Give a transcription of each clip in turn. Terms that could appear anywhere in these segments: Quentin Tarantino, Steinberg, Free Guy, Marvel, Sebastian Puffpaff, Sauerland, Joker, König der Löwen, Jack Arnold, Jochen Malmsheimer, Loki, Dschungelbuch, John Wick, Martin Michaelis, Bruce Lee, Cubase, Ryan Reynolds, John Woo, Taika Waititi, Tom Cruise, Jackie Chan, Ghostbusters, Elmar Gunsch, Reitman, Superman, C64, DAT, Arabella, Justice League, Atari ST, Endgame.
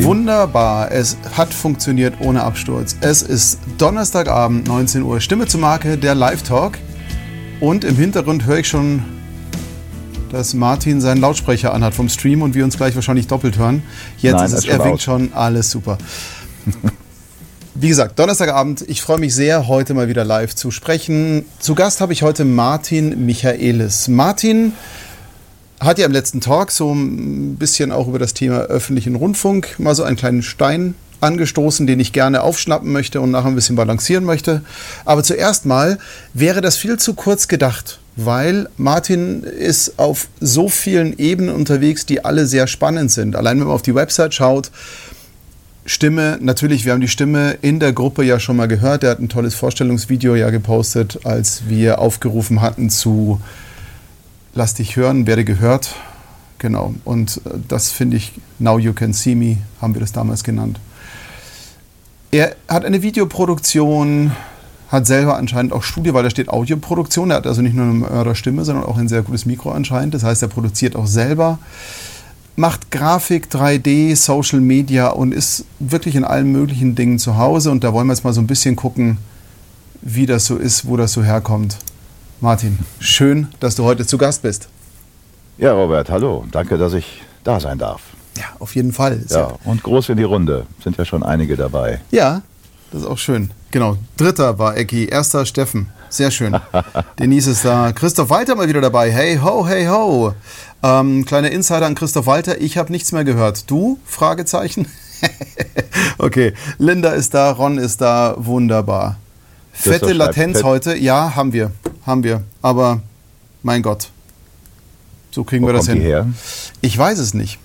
geschrieben. Wunderbar. Es hat funktioniert ohne Absturz. Es ist Donnerstagabend, 19 Uhr. Stimme zur Marke, der Live-Talk. Und im Hintergrund höre ich schon, dass Martin seinen Lautsprecher anhat vom Stream und wir uns gleich wahrscheinlich doppelt hören. Jetzt Nein, ist es, er winkt schon, alles super. Wie gesagt, Donnerstagabend, ich freue mich sehr, heute mal wieder live zu sprechen. Zu Gast habe ich heute Martin Michaelis. Martin hat ja im letzten Talk so ein bisschen auch über das Thema öffentlichen Rundfunk mal so einen kleinen Stein angestoßen, den ich gerne aufschnappen möchte und nachher ein bisschen balancieren möchte. Aber zuerst mal wäre das viel zu kurz gedacht, weil Martin ist auf so vielen Ebenen unterwegs, die alle sehr spannend sind. Allein wenn man auf die Website schaut, Stimme, natürlich, wir haben die Stimme in der Gruppe ja schon mal gehört. Der hat ein tolles Vorstellungsvideo ja gepostet, als wir aufgerufen hatten zu Lass dich hören, werde gehört. Genau, und das finde ich, Now You Can See Me, haben wir das damals genannt. Er hat eine Videoproduktion, hat selber anscheinend auch Studio, weil da steht Audioproduktion. Er hat also nicht nur eine Mörderstimme, sondern auch ein sehr gutes Mikro anscheinend. Das heißt, er produziert auch selber, macht Grafik, 3D, Social Media und ist wirklich in allen möglichen Dingen zu Hause. Und da wollen wir jetzt mal so ein bisschen gucken, wie das so ist, wo das so herkommt. Martin, schön, dass du heute zu Gast bist. Ja, Robert, hallo. Danke, dass ich da sein darf. Ja, auf jeden Fall. Ja, und groß in die Runde. Sind ja schon einige dabei. Ja, das ist auch schön. Genau, dritter war Ecki, erster Steffen. Sehr schön. Denise ist da. Christoph Walter mal wieder dabei. Hey ho, hey ho. Kleiner Insider an Christoph Walter. Ich habe nichts mehr gehört. Du? Fragezeichen? Okay, Linda ist da, Ron ist da. Wunderbar. Fette Latenz heute, ja, haben wir, aber mein Gott, so kriegen wir das hin. Wo kommt die her? Ich weiß es nicht.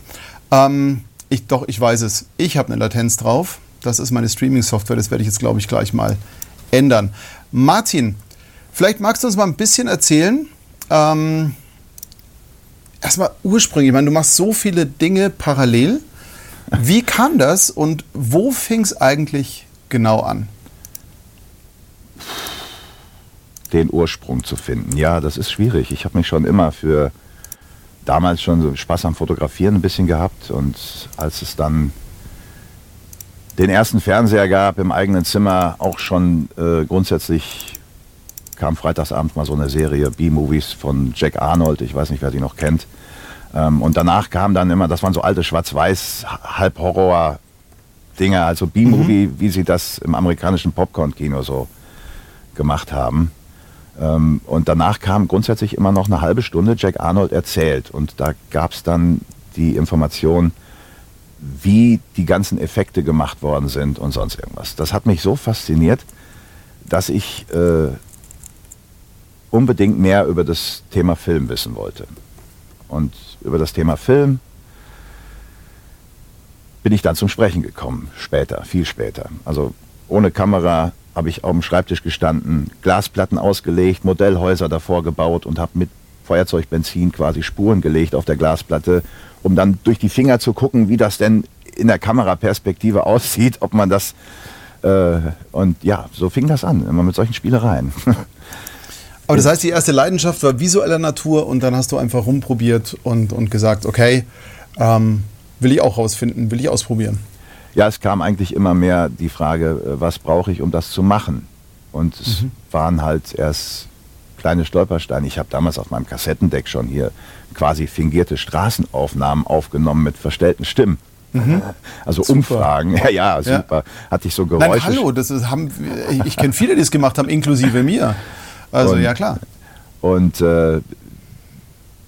Ich weiß es. Ich habe eine Latenz drauf, das ist meine Streaming-Software, das werde ich jetzt, glaube ich, gleich mal ändern. Martin, vielleicht magst du uns mal ein bisschen erzählen, erstmal ursprünglich, ich meine, du machst so viele Dinge parallel, wie kam das und wo fing es eigentlich genau an? Den Ursprung zu finden. Ja, das ist schwierig. Ich habe mich schon immer für damals schon so Spaß am Fotografieren ein bisschen gehabt und als es dann den ersten Fernseher gab im eigenen Zimmer, auch schon grundsätzlich kam freitagsabends mal so eine Serie B-Movies von Jack Arnold, ich weiß nicht, wer die noch kennt. Und danach kam dann immer, das waren so alte Schwarz-Weiß, Halb-Horror-Dinger, also B-Movie, wie sie das im amerikanischen Popcorn-Kino so gemacht haben. Und danach kam grundsätzlich immer noch eine halbe Stunde Jack Arnold erzählt. Und da gab es dann die Information, wie die ganzen Effekte gemacht worden sind und sonst irgendwas. Das hat mich so fasziniert, dass ich unbedingt mehr über das Thema Film wissen wollte. Und über das Thema Film bin ich dann zum Sprechen gekommen. Später, viel später. Also ohne Kamera habe ich auf dem Schreibtisch gestanden, Glasplatten ausgelegt, Modellhäuser davor gebaut und habe mit Feuerzeugbenzin quasi Spuren gelegt auf der Glasplatte, um dann durch die Finger zu gucken, wie das denn in der Kameraperspektive aussieht, ob man das... und ja, so fing das an, immer mit solchen Spielereien. Aber das heißt, die erste Leidenschaft war visueller Natur und dann hast du einfach rumprobiert und gesagt, okay, will ich auch rausfinden, will ich ausprobieren. Ja, es kam eigentlich immer mehr die Frage, was brauche ich, um das zu machen? Und es waren halt erst kleine Stolpersteine. Ich habe damals auf meinem Kassettendeck schon hier quasi fingierte Straßenaufnahmen aufgenommen mit verstellten Stimmen. Mhm. Also super. Umfragen. Ja, super. Ja. Hatte ich so Geräusche. Nein, hallo, ich kenne viele, die es gemacht haben, inklusive mir. Also ja, klar. Und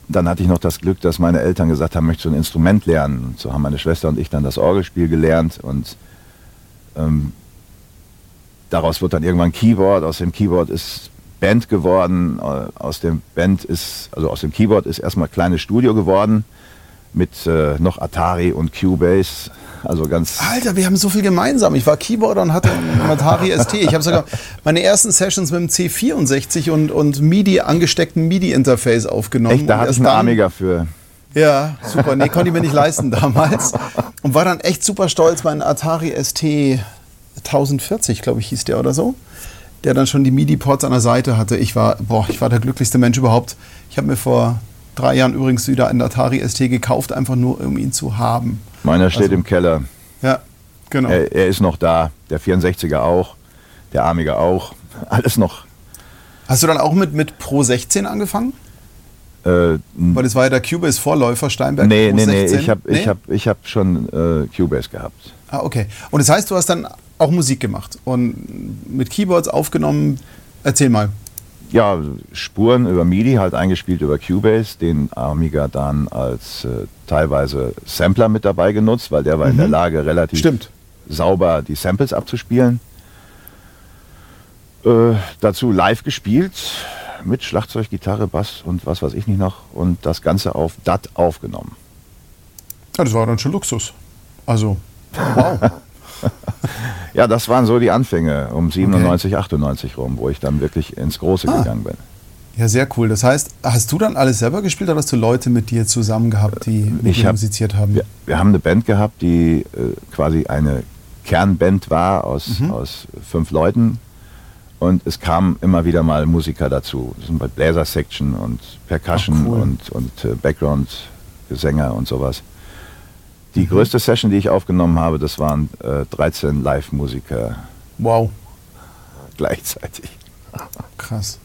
dann hatte ich noch das Glück, dass meine Eltern gesagt haben, möchtest du ein Instrument lernen? Und so haben meine Schwester und ich dann das Orgelspiel gelernt und daraus wird dann irgendwann Keyboard, aus dem Keyboard ist Band geworden, aus dem Keyboard ist erstmal kleines Studio geworden mit noch Atari und Cubase, also ganz... Alter, wir haben so viel gemeinsam. Ich war Keyboarder und hatte einen Atari ST. Ich habe sogar meine ersten Sessions mit dem C64 und MIDI, angesteckten MIDI-Interface aufgenommen. Echt, da hatte ich einen Amiga für. Ja, super. Nee, konnte ich mir nicht leisten damals. Und war dann echt super stolz, meinen Atari ST 1040, glaube ich, hieß der oder so, der dann schon die MIDI-Ports an der Seite hatte. Ich war der glücklichste Mensch überhaupt. Ich habe mir vor 3 Jahren übrigens wieder einen Atari ST gekauft, einfach nur um ihn zu haben. Meiner steht im Keller. Ja, genau. Er ist noch da. Der 64er auch. Der Amiga auch. Alles noch. Hast du dann auch mit Pro 16 angefangen? Weil das war ja der Cubase-Vorläufer, Steinberg. Nee, Pro 16. Ich hab schon Cubase gehabt. Ah, okay. Und das heißt, du hast dann auch Musik gemacht und mit Keyboards aufgenommen. Erzähl mal. Ja, Spuren über MIDI, halt eingespielt über Cubase, den Amiga dann als teilweise Sampler mit dabei genutzt, weil der war in der Lage, relativ sauber die Samples abzuspielen. Dazu live gespielt mit Schlagzeug, Gitarre, Bass und was weiß ich nicht noch und das Ganze auf DAT aufgenommen. Ja, das war dann schon Luxus. Also, wow. Ja, das waren so die Anfänge um 97, okay. 98 rum, wo ich dann wirklich ins Große gegangen bin. Ja, sehr cool. Das heißt, hast du dann alles selber gespielt oder hast du Leute mit dir zusammen gehabt, die mit dir musiziert haben? Wir haben eine Band gehabt, die quasi eine Kernband war aus 5 Leuten und es kamen immer wieder mal Musiker dazu. Das sind bei Bläser-Section und Percussion und Background-Sänger und sowas. Die größte Session, die ich aufgenommen habe, das waren 13 Live-Musiker. Wow. Gleichzeitig. Krass.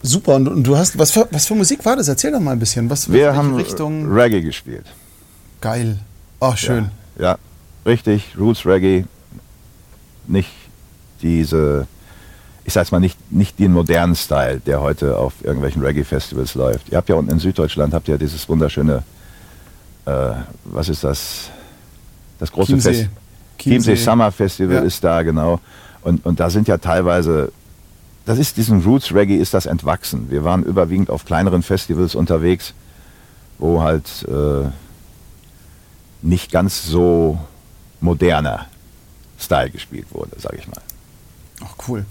Super. Und du hast, was für Musik war das? Erzähl doch mal ein bisschen. Wir haben Richtung Reggae gespielt. Geil. Ach, schön. Ja, richtig. Roots Reggae. Nicht diese, ich sag's mal, nicht den modernen Style, der heute auf irgendwelchen Reggae-Festivals läuft. Ihr habt ja unten in Süddeutschland dieses wunderschöne, was ist das? Das große Fest. Chiemsee Summer Festival ist da, genau. Und da sind ja teilweise, das ist diesen Roots Reggae ist das entwachsen. Wir waren überwiegend auf kleineren Festivals unterwegs, wo halt nicht ganz so moderner Style gespielt wurde, sag ich mal. Ach, cool.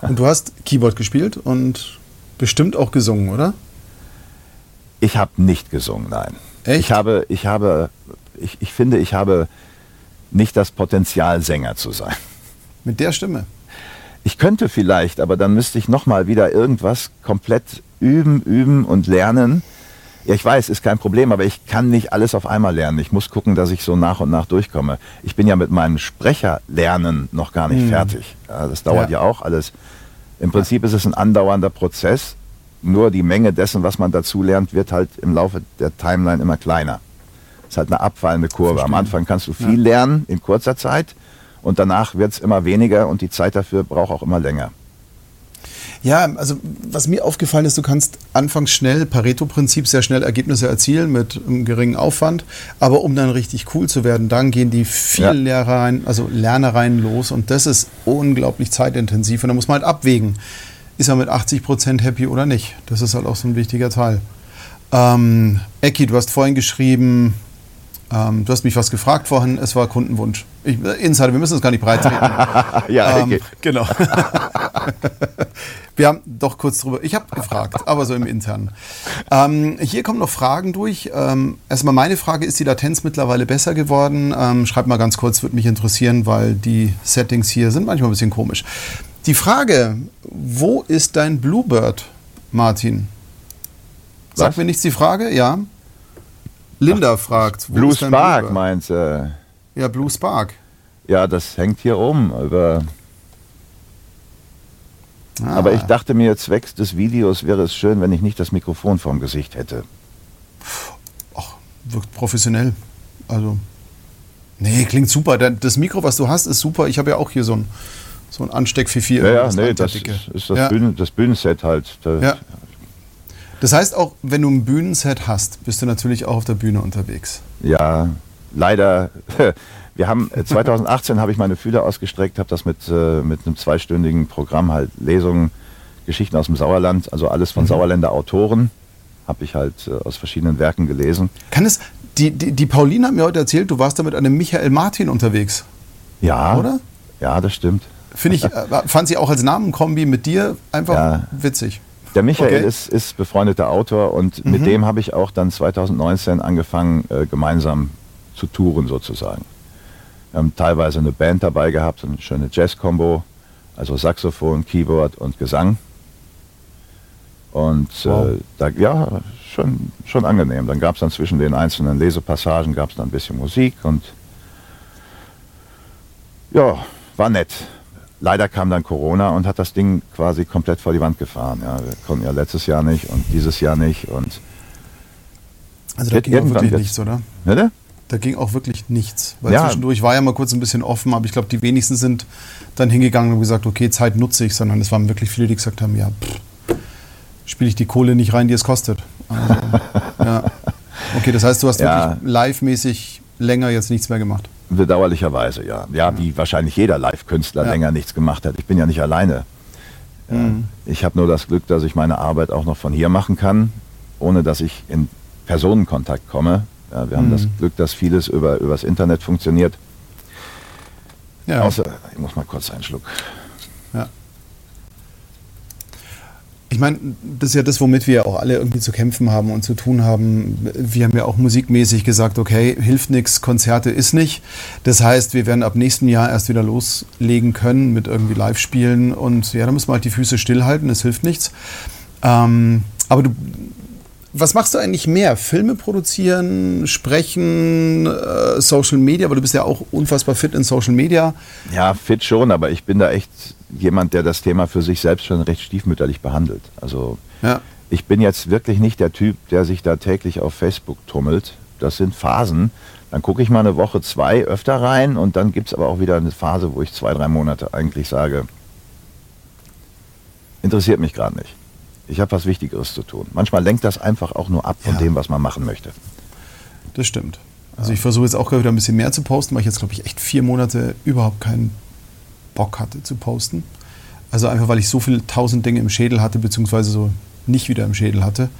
Und du hast Keyboard gespielt und bestimmt auch gesungen, oder? Ich habe nicht gesungen, nein. Echt? Ich finde, ich habe nicht das Potenzial, Sänger zu sein. Mit der Stimme? Ich könnte vielleicht, aber dann müsste ich nochmal wieder irgendwas komplett üben und lernen. Ja, ich weiß, ist kein Problem, aber ich kann nicht alles auf einmal lernen. Ich muss gucken, dass ich so nach und nach durchkomme. Ich bin ja mit meinem Sprecherlernen noch gar nicht fertig. Ja, das dauert ja auch alles. Im Prinzip ist es ein andauernder Prozess. Nur die Menge dessen, was man dazu lernt, wird halt im Laufe der Timeline immer kleiner. Das ist halt eine abfallende Kurve. Verstehen. Am Anfang kannst du viel lernen in kurzer Zeit und danach wird es immer weniger und die Zeit dafür braucht auch immer länger. Ja, also was mir aufgefallen ist, du kannst anfangs schnell, Pareto-Prinzip, sehr schnell Ergebnisse erzielen mit einem geringen Aufwand, aber um dann richtig cool zu werden, dann gehen die vielen Lernereien los und das ist unglaublich zeitintensiv und da muss man halt abwägen. Ist er mit 80% happy oder nicht? Das ist halt auch so ein wichtiger Teil. Ecki, du hast vorhin geschrieben, du hast mich was gefragt vorhin, es war Kundenwunsch. Insider, wir müssen uns gar nicht breit reden. Ja, Ecki. Genau. Wir haben doch kurz drüber, ich habe gefragt, aber so im Internen. Hier kommen noch Fragen durch. Erstmal meine Frage, ist die Latenz mittlerweile besser geworden? Schreib mal ganz kurz, würde mich interessieren, weil die Settings hier sind manchmal ein bisschen komisch. Die Frage, wo ist dein Bluebird, Martin? Sagt mir nichts die Frage, ja. Linda fragt, wo ist dein Bluebird? Blue Spark meinst du? Ja, Blue Spark. Ja, das hängt hier oben. Aber ich dachte mir, zwecks des Videos wäre es schön, wenn ich nicht das Mikrofon vorm Gesicht hätte. Ach, wirkt professionell. Also, nee, klingt super. Das Mikro, was du hast, ist super. Ich habe ja auch hier so ein Ansteck-Fifi. Ja, nee, das ist das Bühnenset halt. Ja. Das heißt auch, wenn du ein Bühnenset hast, bist du natürlich auch auf der Bühne unterwegs. Ja, leider. Wir haben 2018 habe ich meine Fühler ausgestreckt, habe das mit einem 2-stündigen Programm halt Lesungen, Geschichten aus dem Sauerland, also alles von Sauerländer Autoren, habe ich halt aus verschiedenen Werken gelesen. Die Pauline hat mir heute erzählt, du warst da mit einem Michael Martin unterwegs. Ja, oder? Ja, das stimmt. Fand sie auch als Namenkombi mit dir einfach witzig. Der Michael ist befreundeter Autor und mit dem habe ich auch dann 2019 angefangen, gemeinsam zu touren sozusagen. Wir haben teilweise eine Band dabei gehabt, eine schöne Jazz-Kombo, also Saxophon, Keyboard und Gesang. Und schon angenehm. Dann gab es dann zwischen den einzelnen Lesepassagen gab es dann ein bisschen Musik und Ja, war nett. Leider kam dann Corona und hat das Ding quasi komplett vor die Wand gefahren. Ja, wir konnten ja letztes Jahr nicht und dieses Jahr nicht. Und also da ging auch wirklich nichts, oder? Bitte? Da ging auch wirklich nichts. Weil ja, zwischendurch war ja mal kurz ein bisschen offen, aber ich glaube, die wenigsten sind dann hingegangen und gesagt, okay, Zeit nutze ich, sondern es waren wirklich viele, die gesagt haben, ja, spiele ich die Kohle nicht rein, die es kostet. Also, ja. Okay, das heißt, du hast ja wirklich live-mäßig länger jetzt nichts mehr gemacht. Bedauerlicherweise, ja. Ja, wie wahrscheinlich jeder Live-Künstler länger nichts gemacht hat. Ich bin ja nicht alleine. Mhm. Ich habe nur das Glück, dass ich meine Arbeit auch noch von hier machen kann, ohne dass ich in Personenkontakt komme. Ja, wir haben das Glück, dass vieles übers Internet funktioniert. Ja. Außer, ich muss mal kurz einen Schluck. Ja. Ich meine, das ist ja das, womit wir auch alle irgendwie zu kämpfen haben und zu tun haben. Wir haben ja auch musikmäßig gesagt, okay, hilft nichts, Konzerte ist nicht. Das heißt, wir werden ab nächsten Jahr erst wieder loslegen können mit irgendwie Live-Spielen. Und ja, da müssen wir halt die Füße stillhalten, das hilft nichts. Aber du... Was machst du eigentlich mehr? Filme produzieren, sprechen, Social Media? Aber du bist ja auch unfassbar fit in Social Media. Ja, fit schon, aber ich bin da echt jemand, der das Thema für sich selbst schon recht stiefmütterlich behandelt. Also ich bin jetzt wirklich nicht der Typ, der sich da täglich auf Facebook tummelt. Das sind Phasen. Dann gucke ich mal eine Woche, zwei öfter rein und dann gibt es aber auch wieder eine Phase, wo ich 2-3 Monate eigentlich sage, interessiert mich gerade nicht. Ich habe was Wichtigeres zu tun. Manchmal lenkt das einfach auch nur ab von dem, was man machen möchte. Das stimmt. Also ich versuche jetzt auch wieder ein bisschen mehr zu posten, weil ich jetzt, glaube ich, echt 4 Monate überhaupt keinen Bock hatte zu posten. Also einfach, weil ich so viele 1000 Dinge im Schädel hatte, beziehungsweise so nicht wieder im Schädel hatte.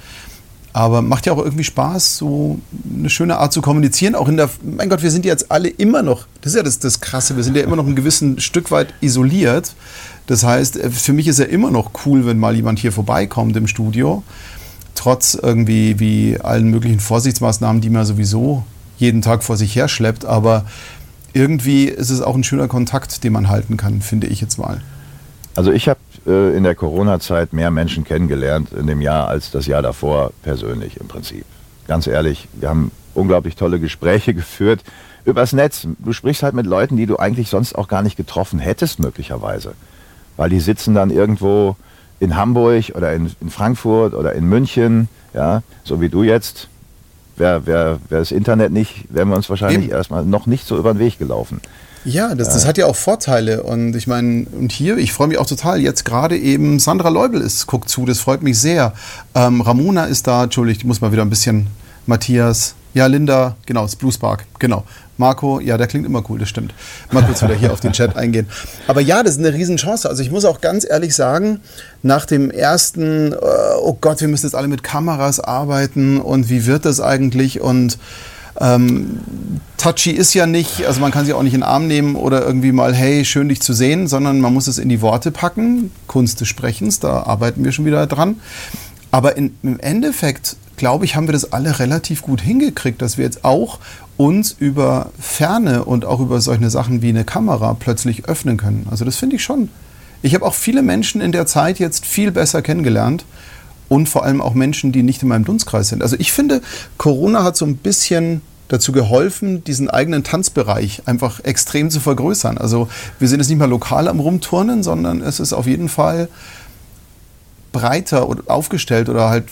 Aber macht ja auch irgendwie Spaß, so eine schöne Art zu kommunizieren. Auch in der, mein Gott, wir sind ja jetzt alle immer noch, das ist ja das Krasse, wir sind ja immer noch ein gewissen Stück weit isoliert. Das heißt, für mich ist ja immer noch cool, wenn mal jemand hier vorbeikommt im Studio, trotz irgendwie wie allen möglichen Vorsichtsmaßnahmen, die man sowieso jeden Tag vor sich her schleppt. Aber irgendwie ist es auch ein schöner Kontakt, den man halten kann, finde ich jetzt mal. Also ich habe in der Corona-Zeit mehr Menschen kennengelernt in dem Jahr als das Jahr davor persönlich im Prinzip. Ganz ehrlich, wir haben unglaublich tolle Gespräche geführt übers Netz. Du sprichst halt mit Leuten, die du eigentlich sonst auch gar nicht getroffen hättest möglicherweise, weil die sitzen dann irgendwo in Hamburg oder in Frankfurt oder in München, ja, so wie du jetzt. Wäre das Internet nicht, wären wir uns wahrscheinlich erstmal noch nicht so über den Weg gelaufen. Ja, das hat ja auch Vorteile und ich meine, und hier, ich freue mich auch total, jetzt gerade eben Sandra Leubel guckt zu, das freut mich sehr. Ramona ist da, entschuldigt, ich muss mal wieder ein bisschen, Matthias, ja Linda, genau, das Bluespark, genau. Marco, ja, der klingt immer cool, das stimmt. Mal kurz wieder hier auf den Chat eingehen. Aber ja, das ist eine Riesenchance. Also ich muss auch ganz ehrlich sagen, nach dem ersten, oh Gott, wir müssen jetzt alle mit Kameras arbeiten und wie wird das eigentlich und touchy ist ja nicht, also man kann sie auch nicht in den Arm nehmen oder irgendwie mal, hey, schön dich zu sehen, sondern man muss es in die Worte packen, Kunst des Sprechens, da arbeiten wir schon wieder dran. Aber im Endeffekt, glaube ich, haben wir das alle relativ gut hingekriegt, dass wir jetzt auch uns über Ferne und auch über solche Sachen wie eine Kamera plötzlich öffnen können. Also das finde ich schon. Ich habe auch viele Menschen in der Zeit jetzt viel besser kennengelernt und vor allem auch Menschen, die nicht in meinem Dunstkreis sind. Also ich finde, Corona hat so ein bisschen dazu geholfen, diesen eigenen Tanzbereich einfach extrem zu vergrößern. Also wir sind jetzt nicht mal lokal am Rumturnen, sondern es ist auf jeden Fall breiter aufgestellt oder halt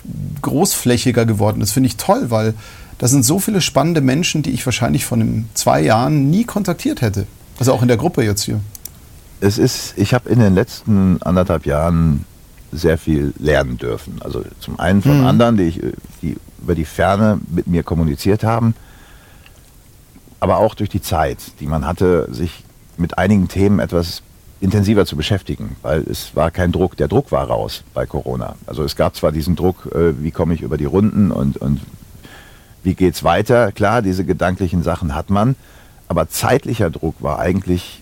großflächiger geworden. Das finde ich toll, weil da sind so viele spannende Menschen, die ich wahrscheinlich vor 2 Jahren nie kontaktiert hätte. Also auch in der Gruppe jetzt hier. Ich habe in den letzten 1,5 Jahren sehr viel lernen dürfen. Also zum einen von anderen, die über die Ferne mit mir kommuniziert haben, aber auch durch die Zeit, die man hatte, sich mit einigen Themen etwas intensiver zu beschäftigen, weil es war kein Druck. Der Druck war raus bei Corona. Also es gab zwar diesen Druck, wie komme ich über die Runden und wie geht's weiter. Klar, diese gedanklichen Sachen hat man, aber zeitlicher Druck war eigentlich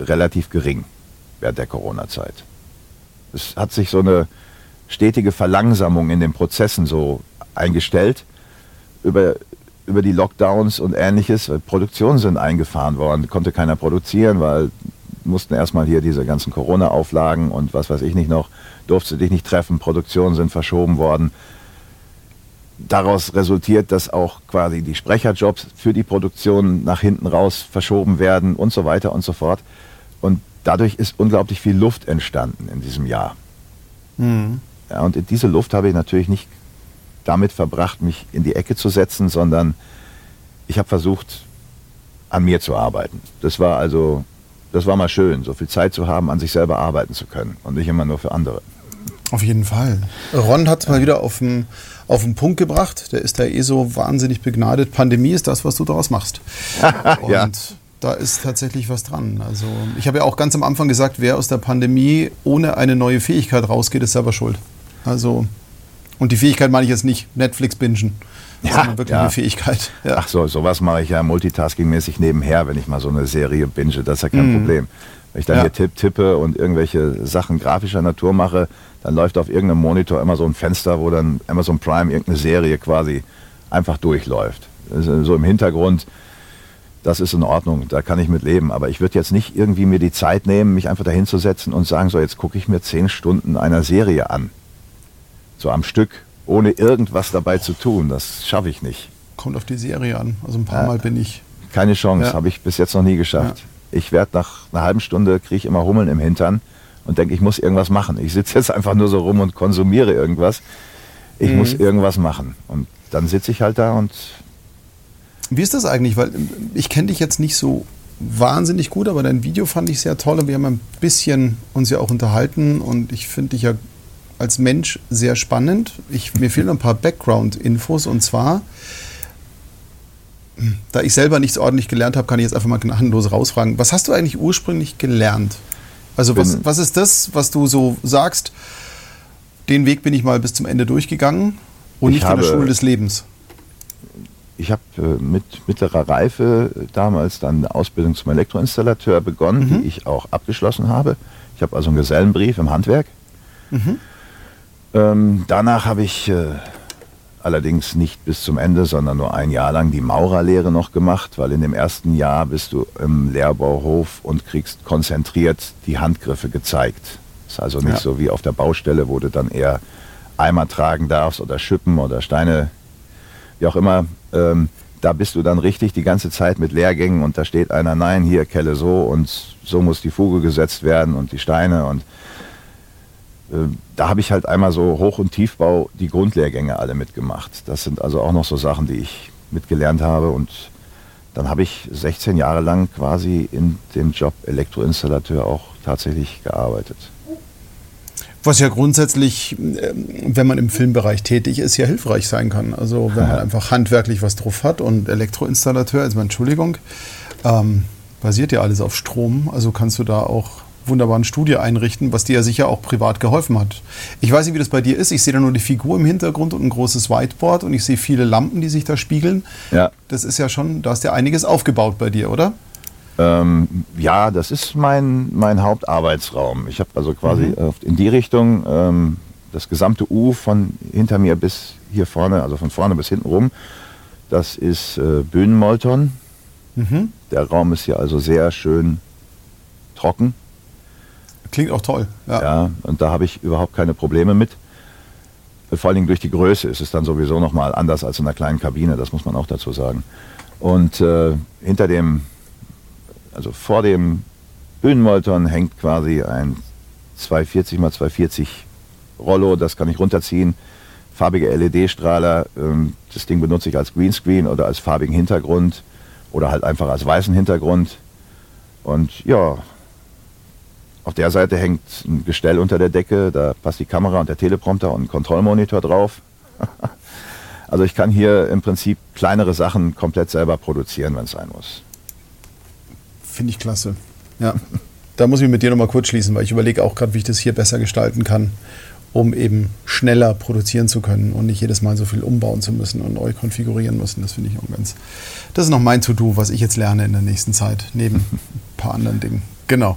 relativ gering während der Corona-Zeit. Es hat sich so eine stetige Verlangsamung in den Prozessen so eingestellt über die Lockdowns und Ähnliches. Produktionen sind eingefahren worden, konnte keiner produzieren, weil mussten erstmal hier diese ganzen Corona-Auflagen und was weiß ich nicht noch, durfte dich nicht treffen, Produktionen sind verschoben worden. daraus resultiert, dass auch quasi die Sprecherjobs für die Produktion nach hinten raus verschoben werden und so weiter und so fort. Und dadurch ist unglaublich viel Luft entstanden in diesem Jahr. Mhm. Ja, und diese Luft habe ich natürlich nicht damit verbracht, mich in die Ecke zu setzen, sondern ich habe versucht, an mir zu arbeiten. Das war mal schön, so viel Zeit zu haben, an sich selber arbeiten zu können und nicht immer nur für andere. Auf jeden Fall. Ron hat es mal wieder auf den Punkt gebracht. Der ist da eh so wahnsinnig begnadet. Pandemie ist das, was du daraus machst. Und ja. Da ist tatsächlich was dran. Also ich habe ja auch ganz am Anfang gesagt, wer aus der Pandemie ohne eine neue Fähigkeit rausgeht, ist selber schuld. Also, und die Fähigkeit meine ich jetzt nicht Netflix bingen. Das ist wirklich eine Fähigkeit. Ja. Ach so, sowas mache ich ja multitasking-mäßig nebenher, wenn ich mal so eine Serie binge, das ist ja kein Problem. Wenn ich dann hier tippe und irgendwelche Sachen grafischer Natur mache, dann läuft auf irgendeinem Monitor immer so ein Fenster, wo dann Amazon Prime irgendeine Serie quasi einfach durchläuft. So im Hintergrund, das ist in Ordnung, da kann ich mit leben. Aber ich würde jetzt nicht irgendwie mir die Zeit nehmen, mich einfach dahin zu setzen und sagen, so jetzt gucke ich mir 10 Stunden einer Serie an. So am Stück, ohne irgendwas dabei zu tun, das schaffe ich nicht. Kommt auf die Serie an, also ein paar Mal bin ich. Keine Chance, habe ich bis jetzt noch nie geschafft. Ja. Ich werde nach einer halben Stunde, kriege ich immer Hummeln im Hintern und denke, ich muss irgendwas machen. Ich sitze jetzt einfach nur so rum und konsumiere irgendwas. Ich muss irgendwas machen. Und dann sitze ich halt da und... Wie ist das eigentlich? Weil ich kenne dich jetzt nicht so wahnsinnig gut, aber dein Video fand ich sehr toll und wir haben ein bisschen uns ja auch unterhalten und ich finde dich ja als Mensch sehr spannend. Mir fehlen ein paar Background-Infos und zwar, da ich selber nichts ordentlich gelernt habe, kann ich jetzt einfach mal gnadenlos rausfragen. Was hast du eigentlich ursprünglich gelernt? Also was ist das, was du so sagst, den Weg bin ich mal bis zum Ende durchgegangen und nicht in der Schule des Lebens? Ich habe mit mittlerer Reife damals dann eine Ausbildung zum Elektroinstallateur begonnen, die ich auch abgeschlossen habe. Ich habe also einen Gesellenbrief im Handwerk. Mhm. Danach habe ich allerdings nicht bis zum Ende, sondern nur ein Jahr lang die Maurerlehre noch gemacht, weil in dem ersten Jahr bist du im Lehrbauhof und kriegst konzentriert die Handgriffe gezeigt. Ist also nicht so wie auf der Baustelle, wo du dann eher Eimer tragen darfst oder Schippen oder Steine, wie auch immer. Da bist du dann richtig die ganze Zeit mit Lehrgängen und da steht einer, nein, hier Kelle so und so muss die Fuge gesetzt werden und die Steine und... Da habe ich halt einmal so Hoch- und Tiefbau die Grundlehrgänge alle mitgemacht. Das sind also auch noch so Sachen, die ich mitgelernt habe. Und dann habe ich 16 Jahre lang quasi in dem Job Elektroinstallateur auch tatsächlich gearbeitet. Was ja grundsätzlich, wenn man im Filmbereich tätig ist, ja hilfreich sein kann. Also wenn man einfach handwerklich was drauf hat und Elektroinstallateur, also Entschuldigung, basiert ja alles auf Strom. Also kannst du da auch... wunderbaren Studio einrichten, was dir ja sicher auch privat geholfen hat. Ich weiß nicht, wie das bei dir ist. Ich sehe da nur die Figur im Hintergrund und ein großes Whiteboard und ich sehe viele Lampen, die sich da spiegeln. Ja. Das ist ja schon, da hast du ja einiges aufgebaut bei dir, oder? Ja, das ist mein Hauptarbeitsraum. Ich habe also quasi in die Richtung das gesamte U von hinter mir bis hier vorne, also von vorne bis hinten rum. Das ist Bühnenmolton. Mhm. Der Raum ist hier also sehr schön trocken. Klingt auch toll. Ja, und da habe ich überhaupt keine Probleme mit. Vor allen Dingen durch die Größe ist es dann sowieso nochmal anders als in einer kleinen Kabine, das muss man auch dazu sagen. Und vor dem Bühnenmolton hängt quasi ein 240x240 Rollo, das kann ich runterziehen. Farbige LED-Strahler, das Ding benutze ich als Greenscreen oder als farbigen Hintergrund oder halt einfach als weißen Hintergrund. Und ja... Auf der Seite hängt ein Gestell unter der Decke, da passt die Kamera und der Teleprompter und ein Kontrollmonitor drauf. Also ich kann hier im Prinzip kleinere Sachen komplett selber produzieren, wenn es sein muss. Finde ich klasse. Ja, da muss ich mit dir nochmal kurz schließen, weil ich überlege auch gerade, wie ich das hier besser gestalten kann, um eben schneller produzieren zu können und nicht jedes Mal so viel umbauen zu müssen und neu konfigurieren müssen. Das finde ich auch ganz... Das ist noch mein To-Do, was ich jetzt lerne in der nächsten Zeit, neben ein paar anderen Dingen. Genau.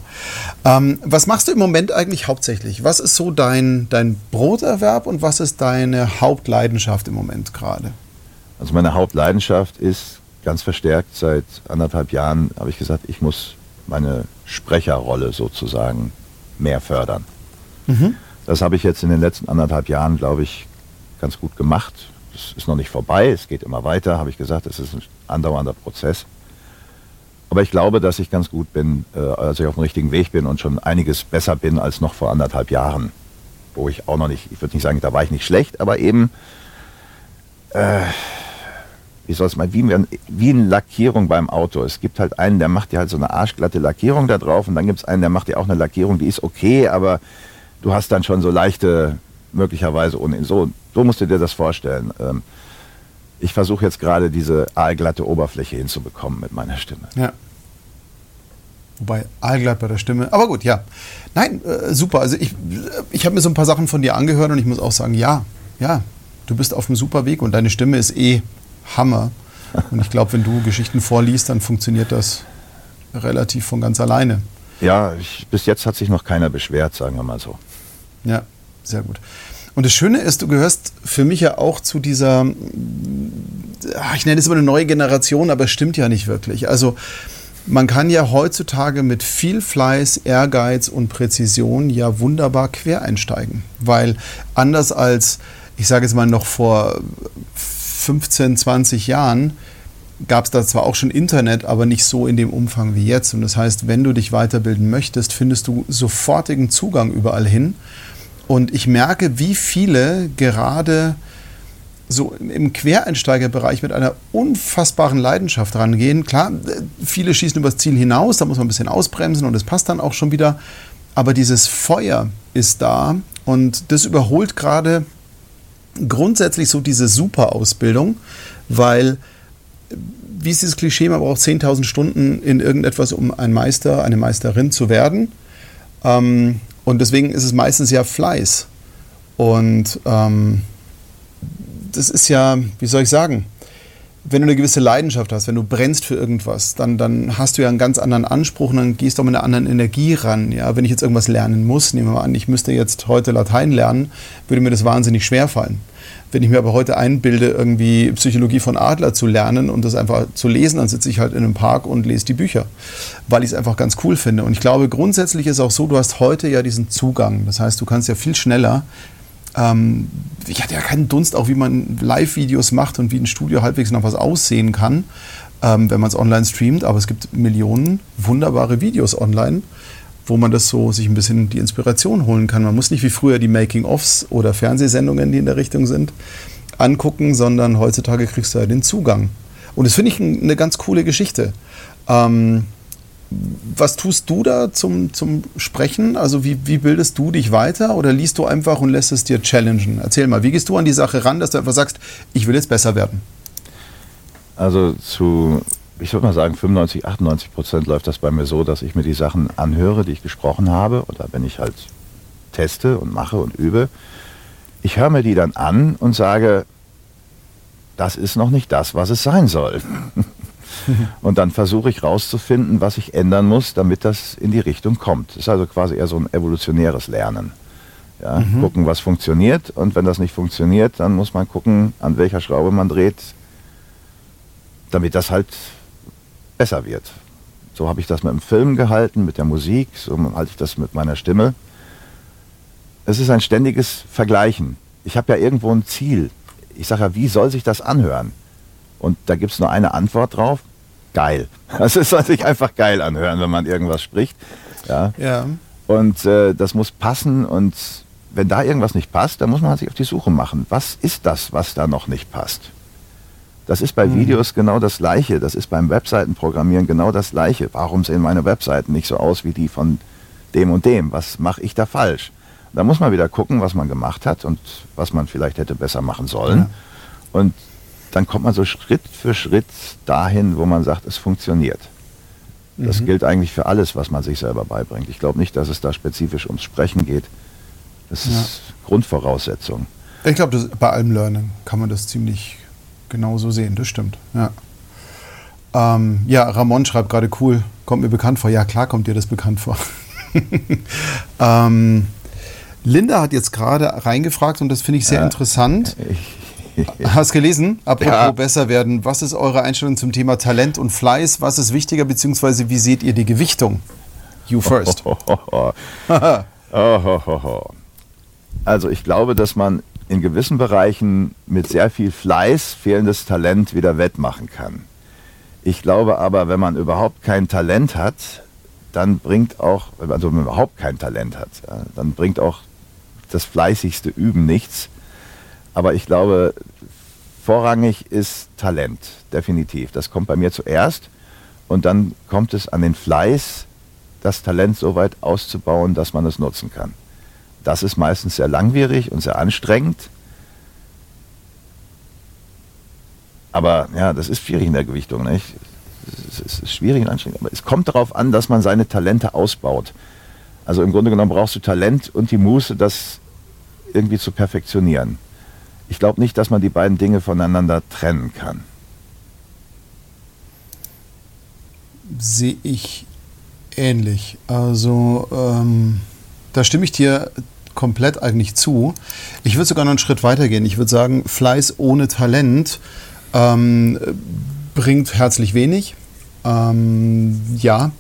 Was machst du im Moment eigentlich hauptsächlich? Was ist so dein Broterwerb und was ist deine Hauptleidenschaft im Moment gerade? Also meine Hauptleidenschaft ist ganz verstärkt seit 1,5 Jahren, habe ich gesagt, ich muss meine Sprecherrolle sozusagen mehr fördern. Mhm. Das habe ich jetzt in den letzten 1,5 Jahren, glaube ich, ganz gut gemacht. es ist noch nicht vorbei, es geht immer weiter, habe ich gesagt, es ist ein andauernder Prozess. Aber ich glaube, dass ich ganz gut bin, also ich auf dem richtigen Weg bin und schon einiges besser bin als noch vor 1,5 Jahren. Wo ich auch noch nicht, ich würde nicht sagen, da war ich nicht schlecht, aber eben, wie soll es mal, wie eine Lackierung beim Auto. Es gibt halt einen, der macht dir halt so eine arschglatte Lackierung da drauf und dann gibt es einen, der macht dir auch eine Lackierung, die ist okay, aber du hast dann schon so leichte, möglicherweise ohne, so musst du dir das vorstellen. Ich versuche jetzt gerade diese aalglatte Oberfläche hinzubekommen mit meiner Stimme. Ja. Wobei, aalglatt bei der Stimme, aber gut, ja. Nein, super, also ich habe mir so ein paar Sachen von dir angehört und ich muss auch sagen, ja, du bist auf einem super Weg und deine Stimme ist eh Hammer. Und ich glaube, wenn du Geschichten vorliest, dann funktioniert das relativ von ganz alleine. Ja, bis jetzt hat sich noch keiner beschwert, sagen wir mal so. Ja, sehr gut. Und das Schöne ist, du gehörst für mich ja auch zu dieser, ich nenne es immer eine neue Generation, aber es stimmt ja nicht wirklich. Also man kann ja heutzutage mit viel Fleiß, Ehrgeiz und Präzision ja wunderbar quer einsteigen, weil anders als, ich sage jetzt mal noch vor 15, 20 Jahren, gab es da zwar auch schon Internet, aber nicht so in dem Umfang wie jetzt. Und das heißt, wenn du dich weiterbilden möchtest, findest du sofortigen Zugang überall hin. Und ich merke, wie viele gerade so im Quereinsteigerbereich mit einer unfassbaren Leidenschaft rangehen. Klar, viele schießen übers Ziel hinaus, da muss man ein bisschen ausbremsen und es passt dann auch schon wieder. Aber dieses Feuer ist da und das überholt gerade grundsätzlich so diese Super-Ausbildung, weil, wie ist dieses Klischee, man braucht 10.000 Stunden in irgendetwas, um ein Meister, eine Meisterin zu werden. Und deswegen ist es meistens ja Fleiß. Und das ist ja, wie soll ich sagen, wenn du eine gewisse Leidenschaft hast, wenn du brennst für irgendwas, dann hast du ja einen ganz anderen Anspruch und dann gehst du auch mit einer anderen Energie ran. Ja? Wenn ich jetzt irgendwas lernen muss, nehmen wir mal an, ich müsste jetzt heute Latein lernen, würde mir das wahnsinnig schwer fallen. Wenn ich mir aber heute einbilde, irgendwie Psychologie von Adler zu lernen und das einfach zu lesen, dann sitze ich halt in einem Park und lese die Bücher, weil ich es einfach ganz cool finde. Und ich glaube, grundsätzlich ist auch so, du hast heute ja diesen Zugang. Das heißt, du kannst ja viel schneller. Ich hatte ja keinen Dunst, auch wie man Live-Videos macht und wie ein Studio halbwegs noch was aussehen kann, wenn man es online streamt. Aber es gibt Millionen wunderbare Videos online, wo man das so sich ein bisschen die Inspiration holen kann. Man muss nicht wie früher die Making-ofs oder Fernsehsendungen, die in der Richtung sind, angucken, sondern heutzutage kriegst du ja den Zugang. Und das finde ich eine ganz coole Geschichte. Was tust du da zum Sprechen? Also wie bildest du dich weiter oder liest du einfach und lässt es dir challengen? Erzähl mal, wie gehst du an die Sache ran, dass du einfach sagst, ich will jetzt besser werden? Also ich würde mal sagen, 95, 98% läuft das bei mir so, dass ich mir die Sachen anhöre, die ich gesprochen habe, oder wenn ich halt teste und mache und übe. Ich höre mir die dann an und sage, das ist noch nicht das, was es sein soll. Und dann versuche ich rauszufinden, was ich ändern muss, damit das in die Richtung kommt. Das ist also quasi eher so ein evolutionäres Lernen. Ja, gucken, was funktioniert, und wenn das nicht funktioniert, dann muss man gucken, an welcher Schraube man dreht, damit das halt besser wird. So habe ich das mit dem Film gehalten, mit der Musik, so halte ich das mit meiner Stimme. Es ist ein ständiges Vergleichen. Ich habe ja irgendwo ein Ziel. Ich sage ja, wie soll sich das anhören? Und da gibt es nur eine Antwort drauf: geil. Also es soll sich einfach geil anhören, wenn man irgendwas spricht. Ja. Ja. Und das muss passen, und wenn da irgendwas nicht passt, dann muss man halt sich auf die Suche machen. Was ist das, was da noch nicht passt? Das ist bei Videos genau das Gleiche. Das ist beim Webseitenprogrammieren genau das Gleiche. Warum sehen meine Webseiten nicht so aus wie die von dem und dem? Was mache ich da falsch? Da muss man wieder gucken, was man gemacht hat und was man vielleicht hätte besser machen sollen. Ja. Und dann kommt man so Schritt für Schritt dahin, wo man sagt, es funktioniert. Das gilt eigentlich für alles, was man sich selber beibringt. Ich glaube nicht, dass es da spezifisch ums Sprechen geht. Das ist Grundvoraussetzung. Ich glaube, bei allem Learning kann man das ziemlich genau so sehen, das stimmt. Ja, Ramon schreibt gerade, cool, kommt mir bekannt vor. Ja, klar kommt dir das bekannt vor. Linda hat jetzt gerade reingefragt und das finde ich sehr interessant. Hast gelesen? Apropos besser werden. Was ist eure Einstellung zum Thema Talent und Fleiß? Was ist wichtiger, beziehungsweise wie seht ihr die Gewichtung? You first. Also ich glaube, dass man in gewissen Bereichen mit sehr viel Fleiß fehlendes Talent wieder wettmachen kann. Ich glaube aber, wenn man überhaupt kein Talent hat, dann bringt auch, also wenn man überhaupt kein Talent hat, dann bringt auch das fleißigste Üben nichts. Aber ich glaube, vorrangig ist Talent, definitiv. Das kommt bei mir zuerst und dann kommt es an den Fleiß, das Talent so weit auszubauen, dass man es nutzen kann. Das ist meistens sehr langwierig und sehr anstrengend. Aber ja, das ist schwierig in der Gewichtung, nicht? Es ist schwierig und anstrengend, aber es kommt darauf an, dass man seine Talente ausbaut. Also im Grunde genommen brauchst du Talent und die Muße, das irgendwie zu perfektionieren. Ich glaube nicht, dass man die beiden Dinge voneinander trennen kann. Sehe ich ähnlich. Also da stimme ich dir komplett eigentlich zu. Ich würde sogar noch einen Schritt weiter gehen. Ich würde sagen, Fleiß ohne Talent bringt herzlich wenig. Ja,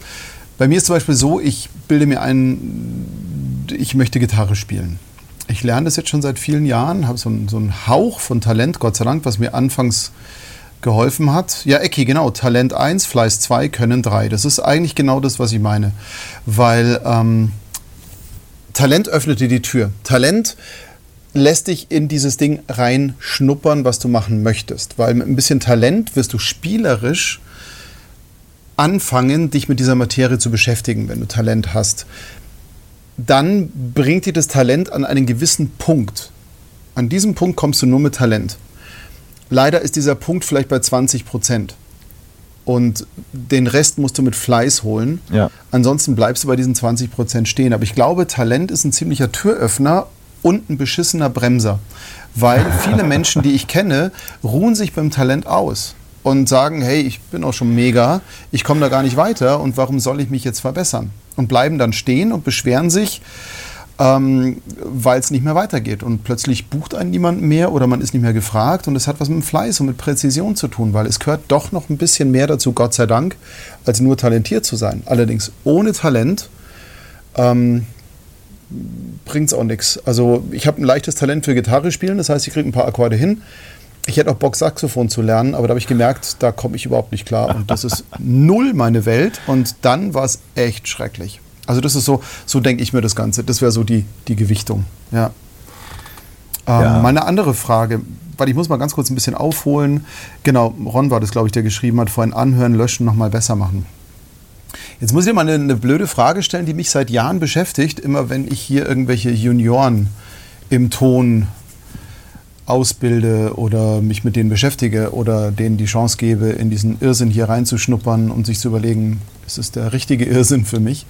bei mir ist zum Beispiel so, ich bilde mir ein, ich möchte Gitarre spielen. Ich lerne das jetzt schon seit vielen Jahren, habe so einen Hauch von Talent, Gott sei Dank, was mir anfangs geholfen hat. Ja, Ecki, genau, Talent 1, Fleiß 2, Können 3. Das ist eigentlich genau das, was ich meine, weil Talent öffnet dir die Tür. Talent lässt dich in dieses Ding reinschnuppern, was du machen möchtest, weil mit ein bisschen Talent wirst du spielerisch anfangen, dich mit dieser Materie zu beschäftigen, wenn du Talent hast. Dann bringt dir das Talent an einen gewissen Punkt. An diesem Punkt kommst du nur mit Talent. Leider ist dieser Punkt vielleicht bei 20%. Und den Rest musst du mit Fleiß holen. Ja. Ansonsten bleibst du bei diesen 20% stehen. Aber ich glaube, Talent ist ein ziemlicher Türöffner und ein beschissener Bremser. Weil viele Menschen, die ich kenne, ruhen sich beim Talent aus und sagen, hey, ich bin auch schon mega, ich komme da gar nicht weiter und warum soll ich mich jetzt verbessern? Und bleiben dann stehen und beschweren sich, weil es nicht mehr weitergeht. Und plötzlich bucht einen niemand mehr oder man ist nicht mehr gefragt. Und es hat was mit Fleiß und mit Präzision zu tun, weil es gehört doch noch ein bisschen mehr dazu, Gott sei Dank, als nur talentiert zu sein. Allerdings ohne Talent bringt es auch nichts. Also ich habe ein leichtes Talent für Gitarre spielen, das heißt, ich kriege ein paar Akkorde hin. Ich hätte auch Bock, Saxophon zu lernen, aber da habe ich gemerkt, da komme ich überhaupt nicht klar. Und das ist null meine Welt. Und dann war es echt schrecklich. Also das ist so denke ich mir das Ganze. Das wäre so die Gewichtung. Ja. Ja. Meine andere Frage, weil ich muss mal ganz kurz ein bisschen aufholen. Genau, Ron war das, glaube ich, der geschrieben hat, vorhin anhören, löschen, nochmal besser machen. Jetzt muss ich dir mal eine blöde Frage stellen, die mich seit Jahren beschäftigt. Immer wenn ich hier irgendwelche Junioren im Ton ausbilde oder mich mit denen beschäftige oder denen die Chance gebe, in diesen Irrsinn hier reinzuschnuppern und sich zu überlegen, ist es der richtige Irrsinn für mich?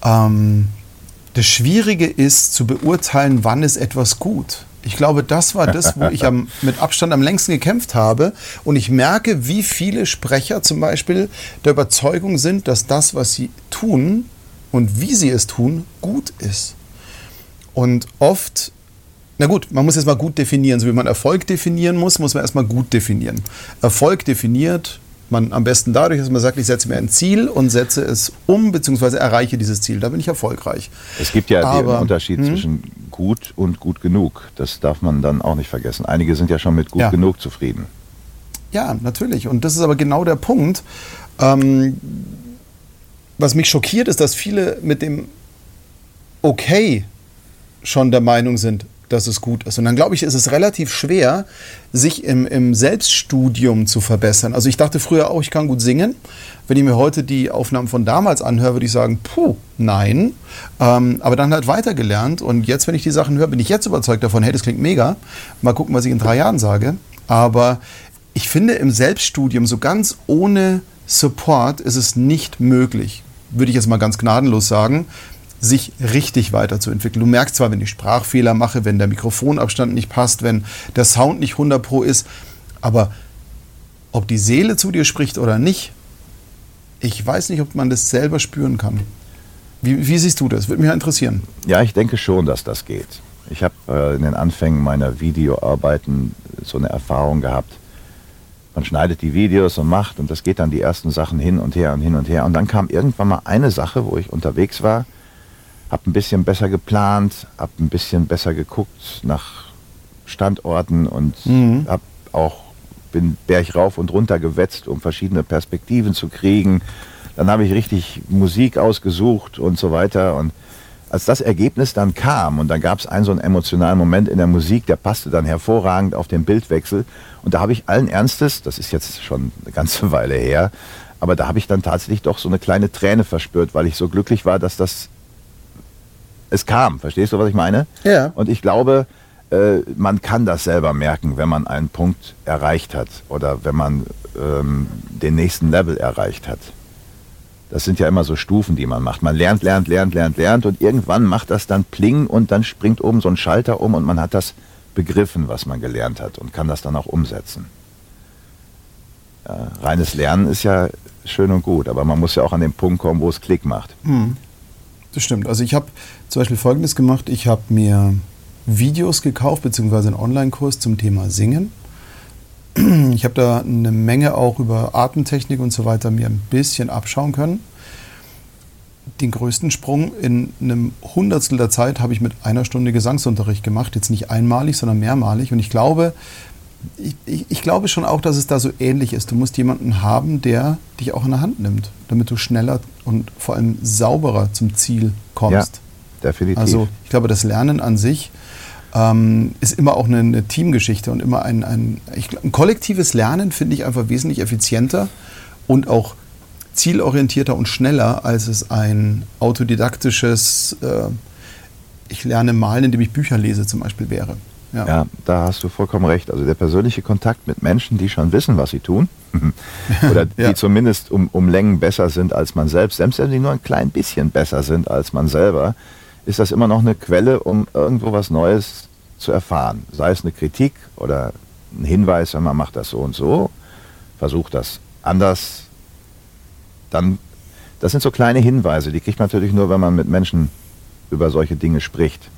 Das Schwierige ist, zu beurteilen, wann ist etwas gut. Ich glaube, das war das, wo ich mit Abstand am längsten gekämpft habe. Und ich merke, wie viele Sprecher zum Beispiel der Überzeugung sind, dass das, was sie tun und wie sie es tun, gut ist. Und oft... Na gut, man muss jetzt mal gut definieren. So wie man Erfolg definieren muss, muss man erstmal gut definieren. Erfolg definiert man am besten dadurch, dass man sagt, ich setze mir ein Ziel und setze es um, beziehungsweise erreiche dieses Ziel. Da bin ich erfolgreich. Es gibt ja den Unterschied zwischen gut und gut genug. Das darf man dann auch nicht vergessen. Einige sind ja schon mit gut genug zufrieden. Ja, natürlich. Und das ist aber genau der Punkt. Was mich schockiert, ist, dass viele mit dem Okay schon der Meinung sind, dass es gut ist. Und dann glaube ich, ist es relativ schwer, sich im Selbststudium zu verbessern. Also ich dachte früher auch, ich kann gut singen. Wenn ich mir heute die Aufnahmen von damals anhöre, würde ich sagen, puh, nein. Aber dann halt weitergelernt. Und jetzt, wenn ich die Sachen höre, bin ich jetzt überzeugt davon, hey, das klingt mega. Mal gucken, was ich in 3 Jahren sage. Aber ich finde, im Selbststudium, so ganz ohne Support, ist es nicht möglich, würde ich jetzt mal ganz gnadenlos sagen, sich richtig weiterzuentwickeln. Du merkst zwar, wenn ich Sprachfehler mache, wenn der Mikrofonabstand nicht passt, wenn der Sound nicht 100% ist, aber ob die Seele zu dir spricht oder nicht, ich weiß nicht, ob man das selber spüren kann. Wie siehst du das? Würde mich interessieren. Ja, ich denke schon, dass das geht. Ich habe in den Anfängen meiner Videoarbeiten so eine Erfahrung gehabt. Man schneidet die Videos und macht und das geht dann die ersten Sachen hin und her und hin und her. Und dann kam irgendwann mal eine Sache, wo ich unterwegs war, hab ein bisschen besser geplant, hab ein bisschen besser geguckt nach Standorten und bin Berg rauf und runter gewetzt, um verschiedene Perspektiven zu kriegen. Dann habe ich richtig Musik ausgesucht und so weiter. Und als das Ergebnis dann kam und dann gab es einen so einen emotionalen Moment in der Musik, der passte dann hervorragend auf den Bildwechsel. Und da habe ich allen Ernstes, das ist jetzt schon eine ganze Weile her, aber da habe ich dann tatsächlich doch so eine kleine Träne verspürt, weil ich so glücklich war, dass es kam. Verstehst du, was ich meine? Ja. Und ich glaube, man kann das selber merken, wenn man einen Punkt erreicht hat oder wenn man den nächsten Level erreicht hat. Das sind ja immer so Stufen, die man macht. Man lernt und irgendwann macht das dann Pling und dann springt oben so ein Schalter um und man hat das begriffen, was man gelernt hat und kann das dann auch umsetzen. Ja, reines Lernen ist ja schön und gut, aber man muss ja auch an den Punkt kommen, wo es Klick macht. Mhm. Das stimmt. Also ich habe zum Beispiel Folgendes gemacht. Ich habe mir Videos gekauft, beziehungsweise einen Online-Kurs zum Thema Singen. Ich habe da eine Menge auch über Atemtechnik und so weiter mir ein bisschen abschauen können. Den größten Sprung in einem Hundertstel der Zeit habe ich mit einer Stunde Gesangsunterricht gemacht. Jetzt nicht einmalig, sondern mehrmalig. Und ich glaube, ich glaube schon auch, dass es da so ähnlich ist. Du musst jemanden haben, der dich auch in der Hand nimmt, damit du schneller und vor allem sauberer zum Ziel kommst. Ja, definitiv. Also ich glaube, das Lernen an sich ist immer auch eine Teamgeschichte und immer ein kollektives Lernen finde ich einfach wesentlich effizienter und auch zielorientierter und schneller, als es ein autodidaktisches ich lerne malen, indem ich Bücher lese zum Beispiel wäre. Ja, da hast du vollkommen recht. Also der persönliche Kontakt mit Menschen, die schon wissen, was sie tun oder die zumindest um Längen besser sind als man selbst wenn sie nur ein klein bisschen besser sind als man selber, ist das immer noch eine Quelle, um irgendwo was Neues zu erfahren. Sei es eine Kritik oder ein Hinweis, wenn man macht das so und so, versucht das anders. Dann, das sind so kleine Hinweise, die kriegt man natürlich nur, wenn man mit Menschen über solche Dinge spricht.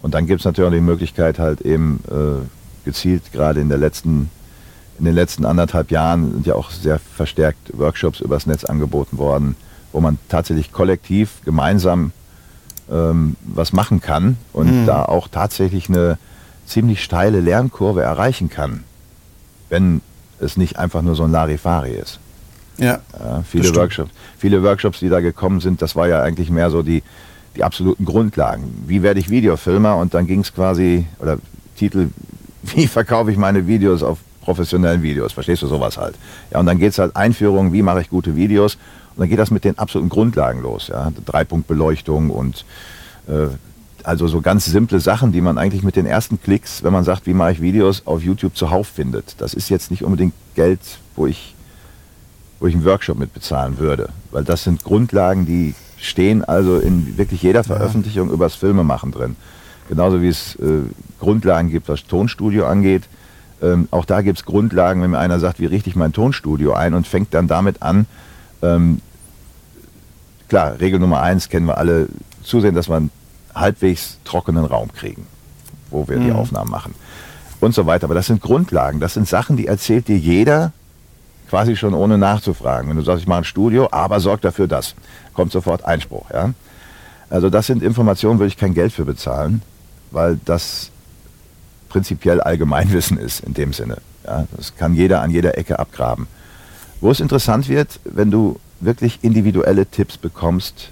Und dann gibt es natürlich auch die Möglichkeit, halt eben gezielt, gerade in den letzten 1,5 Jahren sind ja auch sehr verstärkt Workshops übers Netz angeboten worden, wo man tatsächlich kollektiv gemeinsam was machen kann und da auch tatsächlich eine ziemlich steile Lernkurve erreichen kann, wenn es nicht einfach nur so ein Larifari ist. Ja, viele Workshops, die da gekommen sind, das war ja eigentlich mehr so die absoluten Grundlagen. Wie werde ich Videofilmer? Und dann ging es quasi, oder Titel, wie verkaufe ich meine Videos auf professionellen Videos? Verstehst du, sowas halt. Ja, und dann geht es halt Einführung, wie mache ich gute Videos? Und dann geht das mit den absoluten Grundlagen los. Ja? 3-Punkt-Beleuchtung und also so ganz simple Sachen, die man eigentlich mit den ersten Klicks, wenn man sagt, wie mache ich Videos, auf YouTube zuhauf findet. Das ist jetzt nicht unbedingt Geld, wo ich einen Workshop mit bezahlen würde. Weil das sind Grundlagen, die stehen also in wirklich jeder Veröffentlichung übers Filmemachen drin. Genauso wie es Grundlagen gibt, was Tonstudio angeht. Auch da gibt es Grundlagen, wenn mir einer sagt, wie richte ich mein Tonstudio ein und fängt dann damit an. Klar, Regel Nummer 1 kennen wir alle, zusehen, dass wir einen halbwegs trockenen Raum kriegen, wo wir die Aufnahmen machen und so weiter. Aber das sind Grundlagen, das sind Sachen, die erzählt dir jeder quasi schon ohne nachzufragen. Wenn du sagst, ich mache ein Studio, aber sorg dafür das, kommt sofort Einspruch. Ja? Also das sind Informationen, würde ich kein Geld für bezahlen, weil das prinzipiell Allgemeinwissen ist in dem Sinne. Ja? Das kann jeder an jeder Ecke abgraben. Wo es interessant wird, wenn du wirklich individuelle Tipps bekommst,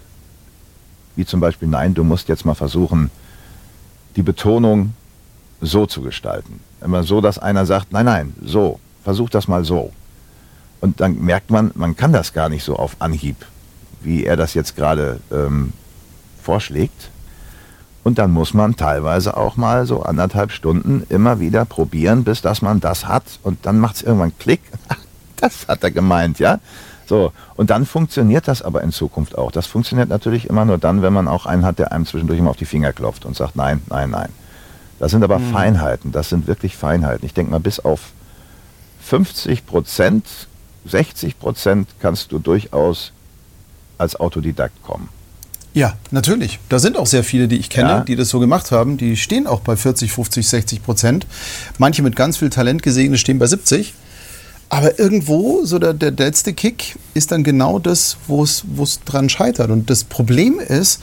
wie zum Beispiel, nein, du musst jetzt mal versuchen, die Betonung so zu gestalten. Immer so, dass einer sagt, nein, so, versuch das mal so. Und dann merkt man, man kann das gar nicht so auf Anhieb, wie er das jetzt gerade vorschlägt. Und dann muss man teilweise auch mal so 1,5 Stunden immer wieder probieren, bis dass man das hat. Und dann macht es irgendwann Klick. Das hat er gemeint, ja? So, und dann funktioniert das aber in Zukunft auch. Das funktioniert natürlich immer nur dann, wenn man auch einen hat, der einem zwischendurch immer auf die Finger klopft und sagt, nein. Das sind aber Feinheiten, das sind wirklich Feinheiten. Ich denke mal, bis auf 50%, 60% kannst du durchaus als Autodidakt kommen. Ja, natürlich. Da sind auch sehr viele, die ich kenne, die das so gemacht haben. Die stehen auch bei 40, 50, 60%. Manche mit ganz viel Talent gesegnet stehen bei 70%. Aber irgendwo, so der letzte Kick, ist dann genau das, wo es dran scheitert. Und das Problem ist,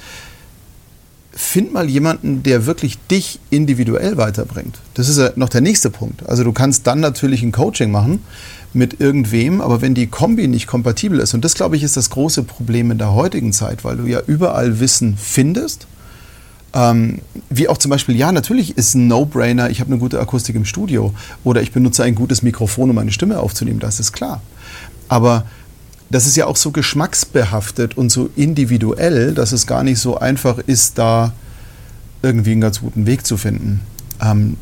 find mal jemanden, der wirklich dich individuell weiterbringt. Das ist ja noch der nächste Punkt. Also du kannst dann natürlich ein Coaching machen mit irgendwem, aber wenn die Kombi nicht kompatibel ist, und das, glaube ich, ist das große Problem in der heutigen Zeit, weil du ja überall Wissen findest, wie auch zum Beispiel, ja, natürlich ist ein No-Brainer, ich habe eine gute Akustik im Studio oder ich benutze ein gutes Mikrofon, um meine Stimme aufzunehmen, das ist klar. Aber das ist ja auch so geschmacksbehaftet und so individuell, dass es gar nicht so einfach ist, da irgendwie einen ganz guten Weg zu finden.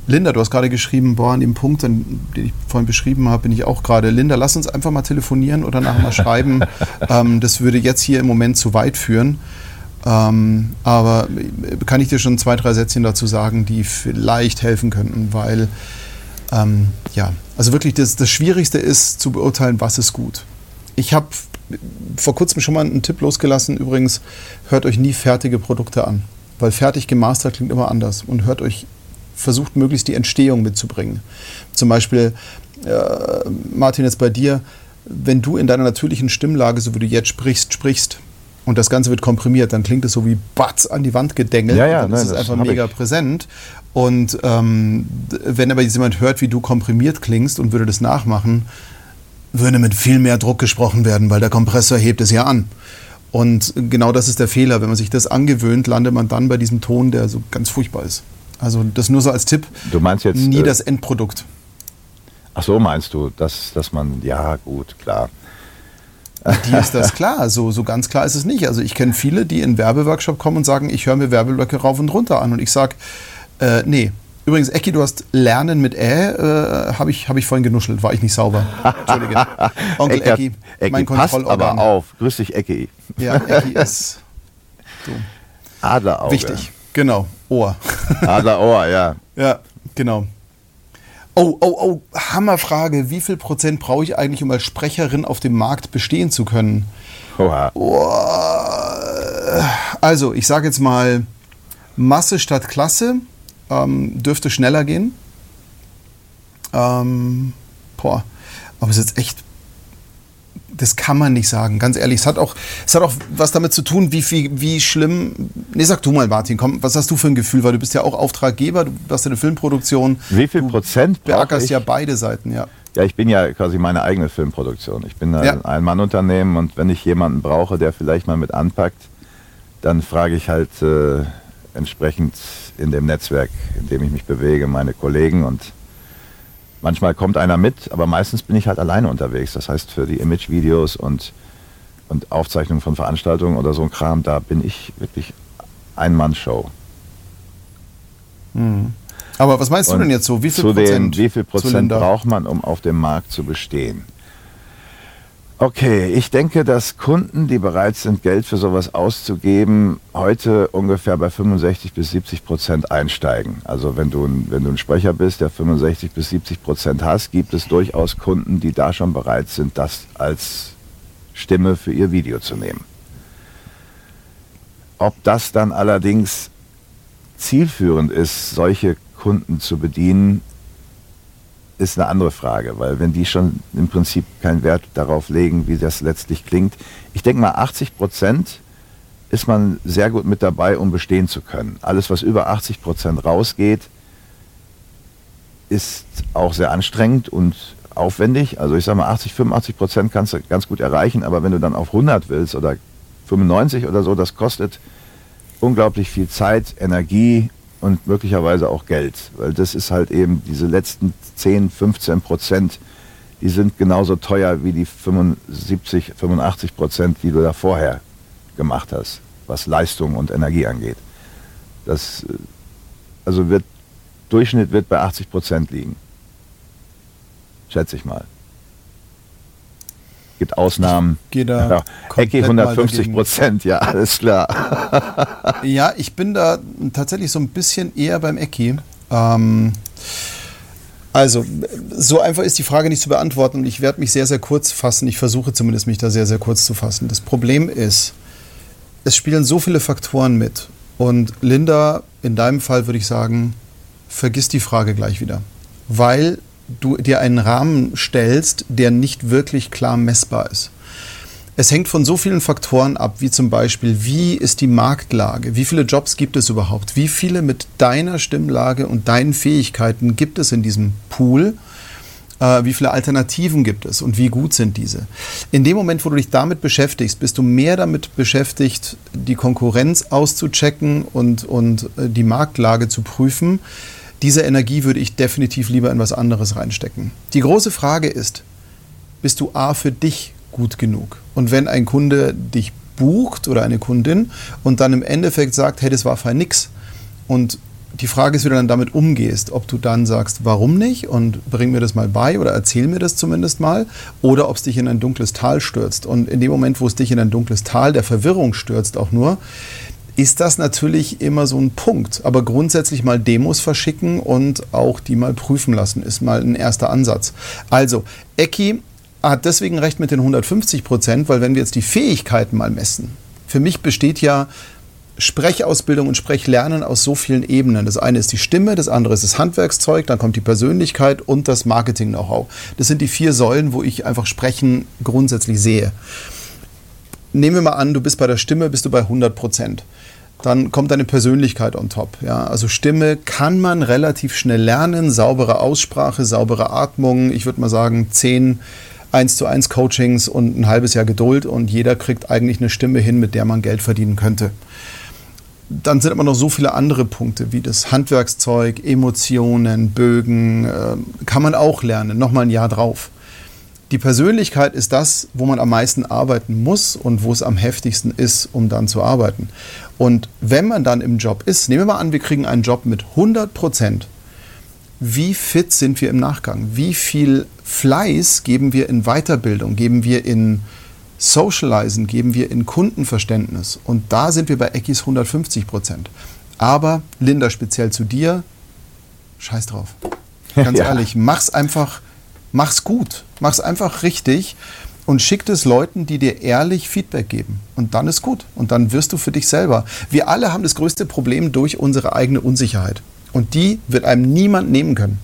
Linda, du hast gerade geschrieben, boah, an dem Punkt, den ich vorhin beschrieben habe, bin ich auch gerade. Linda, lass uns einfach mal telefonieren oder nachher mal schreiben. Das würde jetzt hier im Moment zu weit führen. Aber kann ich dir schon 2, 3 Sätzchen dazu sagen, die vielleicht helfen könnten, weil, ja, also wirklich das Schwierigste ist, zu beurteilen, was ist gut. Ich habe vor kurzem schon mal einen Tipp losgelassen. Übrigens, hört euch nie fertige Produkte an, weil fertig gemastert klingt immer anders. Und versucht möglichst die Entstehung mitzubringen. Zum Beispiel, Martin, jetzt bei dir, wenn du in deiner natürlichen Stimmlage, so wie du jetzt sprichst und das Ganze wird komprimiert, dann klingt es so wie Batz an die Wand gedengelt. Ja, dann ist es einfach mega präsent. Und wenn aber jetzt jemand hört, wie du komprimiert klingst und würde das nachmachen, würde mit viel mehr Druck gesprochen werden, weil der Kompressor hebt es ja an. Und genau das ist der Fehler. Wenn man sich das angewöhnt, landet man dann bei diesem Ton, der so ganz furchtbar ist. Also das nur so als Tipp, du meinst jetzt, nie das Endprodukt. Ach so, meinst du, dass man, ja gut, klar. Dir ist das klar, so ganz klar ist es nicht. Also ich kenne viele, die in Werbeworkshop kommen und sagen, ich höre mir Werbeblöcke rauf und runter an. Und ich sage, nee. Übrigens, Ecki, du hast Lernen mit habe ich vorhin genuschelt, war ich nicht sauber. Entschuldige. Onkel Ecki, mein Kontrollorgan. Passt aber auf. Grüß dich, Ecki. Ja, Ecki ist so. Adlerauge. Wichtig, genau. Ohr. Adlerohr, ja. Ja, genau. Oh, Hammerfrage. Wie viel Prozent brauche ich eigentlich, um als Sprecherin auf dem Markt bestehen zu können? Oha. Also, ich sage jetzt mal, Masse statt Klasse. Dürfte schneller gehen. Aber es ist jetzt echt, das kann man nicht sagen, ganz ehrlich. Es hat auch was damit zu tun, wie schlimm. Nee, sag du mal, Martin, komm, was hast du für ein Gefühl? Weil du bist ja auch Auftraggeber, du hast ja eine Filmproduktion. Wie viel Prozent beackerst ich? Ja, beide Seiten, ja. Ja, ich bin ja quasi meine eigene Filmproduktion. Ich bin ein Mann-Unternehmen und wenn ich jemanden brauche, der vielleicht mal mit anpackt, dann frage ich halt entsprechend in dem Netzwerk, in dem ich mich bewege, meine Kollegen, und manchmal kommt einer mit, aber meistens bin ich halt alleine unterwegs. Das heißt, für die Imagevideos und Aufzeichnungen von Veranstaltungen oder so ein Kram, da bin ich wirklich Ein-Mann-Show. Hm. Aber was meinst du denn jetzt so? Wie viel Prozent braucht man, um auf dem Markt zu bestehen? Okay, ich denke, dass Kunden, die bereit sind, Geld für sowas auszugeben, heute ungefähr bei 65-70% einsteigen. Also wenn du ein Sprecher bist, der 65-70% hast, gibt es durchaus Kunden, die da schon bereit sind, das als Stimme für ihr Video zu nehmen. Ob das dann allerdings zielführend ist, solche Kunden zu bedienen, ist eine andere Frage, weil wenn die schon im Prinzip keinen Wert darauf legen, wie das letztlich klingt. Ich denke mal, 80% ist man sehr gut mit dabei, um bestehen zu können. Alles, was über 80% rausgeht, ist auch sehr anstrengend und aufwendig. Also ich sage mal, 85% kannst du ganz gut erreichen, aber wenn du dann auf 100 willst oder 95 oder so, das kostet unglaublich viel Zeit, Energie und möglicherweise auch Geld, weil das ist halt eben diese letzten 10-15%, die sind genauso teuer wie die 75-85%, die du da vorher gemacht hast, was Leistung und Energie angeht. Das, also Durchschnitt wird bei 80% liegen, schätze ich mal. Gibt Ausnahmen. Genau. Ecke 150%, ja, alles klar. Ja, ich bin da tatsächlich so ein bisschen eher beim Ecki. Also, so einfach ist die Frage nicht zu beantworten und ich werde mich sehr, sehr kurz fassen. Ich versuche zumindest, mich da sehr, sehr kurz zu fassen. Das Problem ist, es spielen so viele Faktoren mit. Und Linda, in deinem Fall würde ich sagen, vergiss die Frage gleich wieder. Weil du dir einen Rahmen stellst, der nicht wirklich klar messbar ist. Es hängt von so vielen Faktoren ab, wie zum Beispiel, wie ist die Marktlage, wie viele Jobs gibt es überhaupt, wie viele mit deiner Stimmlage und deinen Fähigkeiten gibt es in diesem Pool, wie viele Alternativen gibt es und wie gut sind diese. In dem Moment, wo du dich damit beschäftigst, bist du mehr damit beschäftigt, die Konkurrenz auszuchecken und die Marktlage zu prüfen. Diese Energie würde ich definitiv lieber in was anderes reinstecken. Die große Frage ist, bist du A für dich gut genug? Und wenn ein Kunde dich bucht oder eine Kundin und dann im Endeffekt sagt, hey, das war fein nix, und die Frage ist, wie du dann damit umgehst, ob du dann sagst, warum nicht, und bring mir das mal bei oder erzähl mir das zumindest mal, oder ob es dich in ein dunkles Tal stürzt. Und in dem Moment, wo es dich in ein dunkles Tal der Verwirrung stürzt auch nur, ist das natürlich immer so ein Punkt. Aber grundsätzlich mal Demos verschicken und auch die mal prüfen lassen, ist mal ein erster Ansatz. Also, Ecki hat deswegen recht mit den 150%, weil wenn wir jetzt die Fähigkeiten mal messen, für mich besteht ja Sprechausbildung und Sprechlernen aus so vielen Ebenen. Das eine ist die Stimme, das andere ist das Handwerkszeug, dann kommt die Persönlichkeit und das Marketing-Know-how. Das sind die 4 Säulen, wo ich einfach Sprechen grundsätzlich sehe. Nehmen wir mal an, du bist bei der Stimme, bist du bei 100%. Dann kommt deine Persönlichkeit on top. Ja? Also Stimme kann man relativ schnell lernen, saubere Aussprache, saubere Atmung. Ich würde mal sagen, 10 1:1 Coachings und ein halbes Jahr Geduld und jeder kriegt eigentlich eine Stimme hin, mit der man Geld verdienen könnte. Dann sind aber noch so viele andere Punkte, wie das Handwerkszeug, Emotionen, Bögen, kann man auch lernen, nochmal ein Jahr drauf. Die Persönlichkeit ist das, wo man am meisten arbeiten muss und wo es am heftigsten ist, um dann zu arbeiten. Und wenn man dann im Job ist, nehmen wir mal an, wir kriegen einen Job mit 100%, wie fit sind wir im Nachgang? Wie viel Fleiß geben wir in Weiterbildung, geben wir in Socializen, geben wir in Kundenverständnis? Und da sind wir bei Eckis 150%. Aber, Linda, speziell zu dir, scheiß drauf. Ganz ehrlich, mach's einfach, mach's gut, mach's einfach richtig und schick es Leuten, die dir ehrlich Feedback geben. Und dann ist gut. Und dann wirst du für dich selber. Wir alle haben das größte Problem durch unsere eigene Unsicherheit. Und die wird einem niemand nehmen können.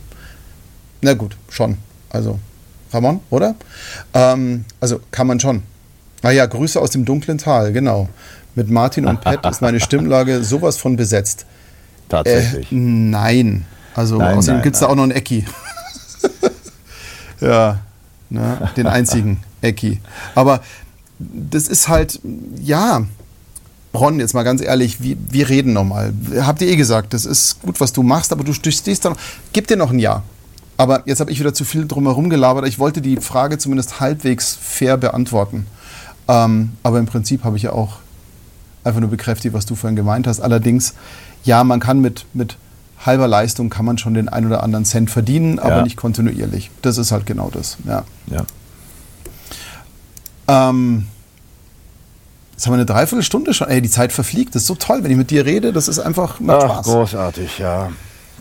Na gut, schon. Also, Ramon, oder? Also, kann man schon. Naja, Grüße aus dem dunklen Tal, genau. Mit Martin und Pat ist meine Stimmlage sowas von besetzt. Tatsächlich. Nein. Also, außerdem gibt es da auch noch einen Ecki. Ja, ne? Den einzigen Ecki. Aber das ist halt, ja... Ron, jetzt mal ganz ehrlich, wir reden nochmal. Habt ihr eh gesagt, das ist gut, was du machst, aber du stehst da noch. Gib dir noch ein Jahr. Aber jetzt habe ich wieder zu viel drumherum gelabert. Ich wollte die Frage zumindest halbwegs fair beantworten. Aber im Prinzip habe ich ja auch einfach nur bekräftigt, was du vorhin gemeint hast. Allerdings, ja, man kann mit halber Leistung kann man schon den ein oder anderen Cent verdienen, aber nicht kontinuierlich. Das ist halt genau das. Ja. Jetzt haben wir eine Dreiviertelstunde schon. Ey, die Zeit verfliegt. Das ist so toll, wenn ich mit dir rede. Das ist einfach macht Spaß. Großartig, ja.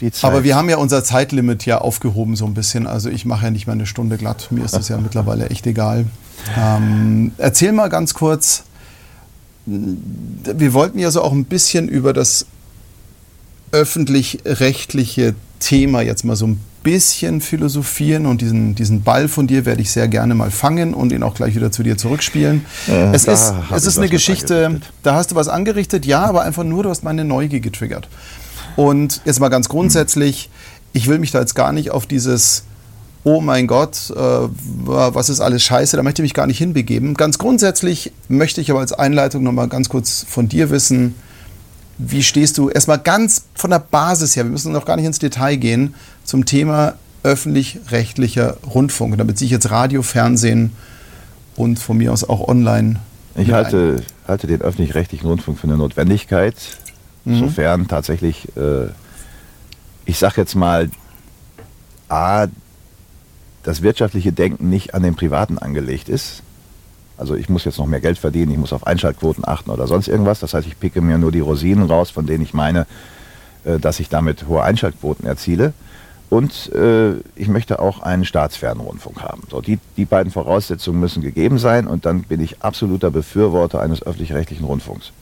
Die Zeit. Aber wir haben ja unser Zeitlimit ja aufgehoben so ein bisschen. Also ich mache ja nicht mehr eine Stunde glatt. Mir ist das ja mittlerweile echt egal. Erzähl mal ganz kurz. Wir wollten ja so auch ein bisschen über das öffentlich-rechtliche Thema jetzt mal so ein bisschen philosophieren, und diesen Ball von dir werde ich sehr gerne mal fangen und ihn auch gleich wieder zu dir zurückspielen. Es ist eine Geschichte, da hast du was angerichtet, ja, aber einfach nur, du hast meine Neugier getriggert. Und jetzt mal ganz grundsätzlich, ich will mich da jetzt gar nicht auf dieses, oh mein Gott, was ist alles scheiße, da möchte ich mich gar nicht hinbegeben. Ganz grundsätzlich möchte ich aber als Einleitung nochmal ganz kurz von dir wissen, wie stehst du erstmal ganz von der Basis her, wir müssen noch gar nicht ins Detail gehen, zum Thema öffentlich-rechtlicher Rundfunk. Und damit ziehe ich jetzt Radio, Fernsehen und von mir aus auch online. Ich halte den öffentlich-rechtlichen Rundfunk für eine Notwendigkeit, sofern tatsächlich, ich sage jetzt mal, A, das wirtschaftliche Denken nicht an den Privaten angelegt ist. Also ich muss jetzt noch mehr Geld verdienen, ich muss auf Einschaltquoten achten oder sonst irgendwas. Das heißt, ich picke mir nur die Rosinen raus, von denen ich meine, dass ich damit hohe Einschaltquoten erziele. Und ich möchte auch einen staatsfernen Rundfunk haben. So, die beiden Voraussetzungen müssen gegeben sein, und dann bin ich absoluter Befürworter eines öffentlich-rechtlichen Rundfunks.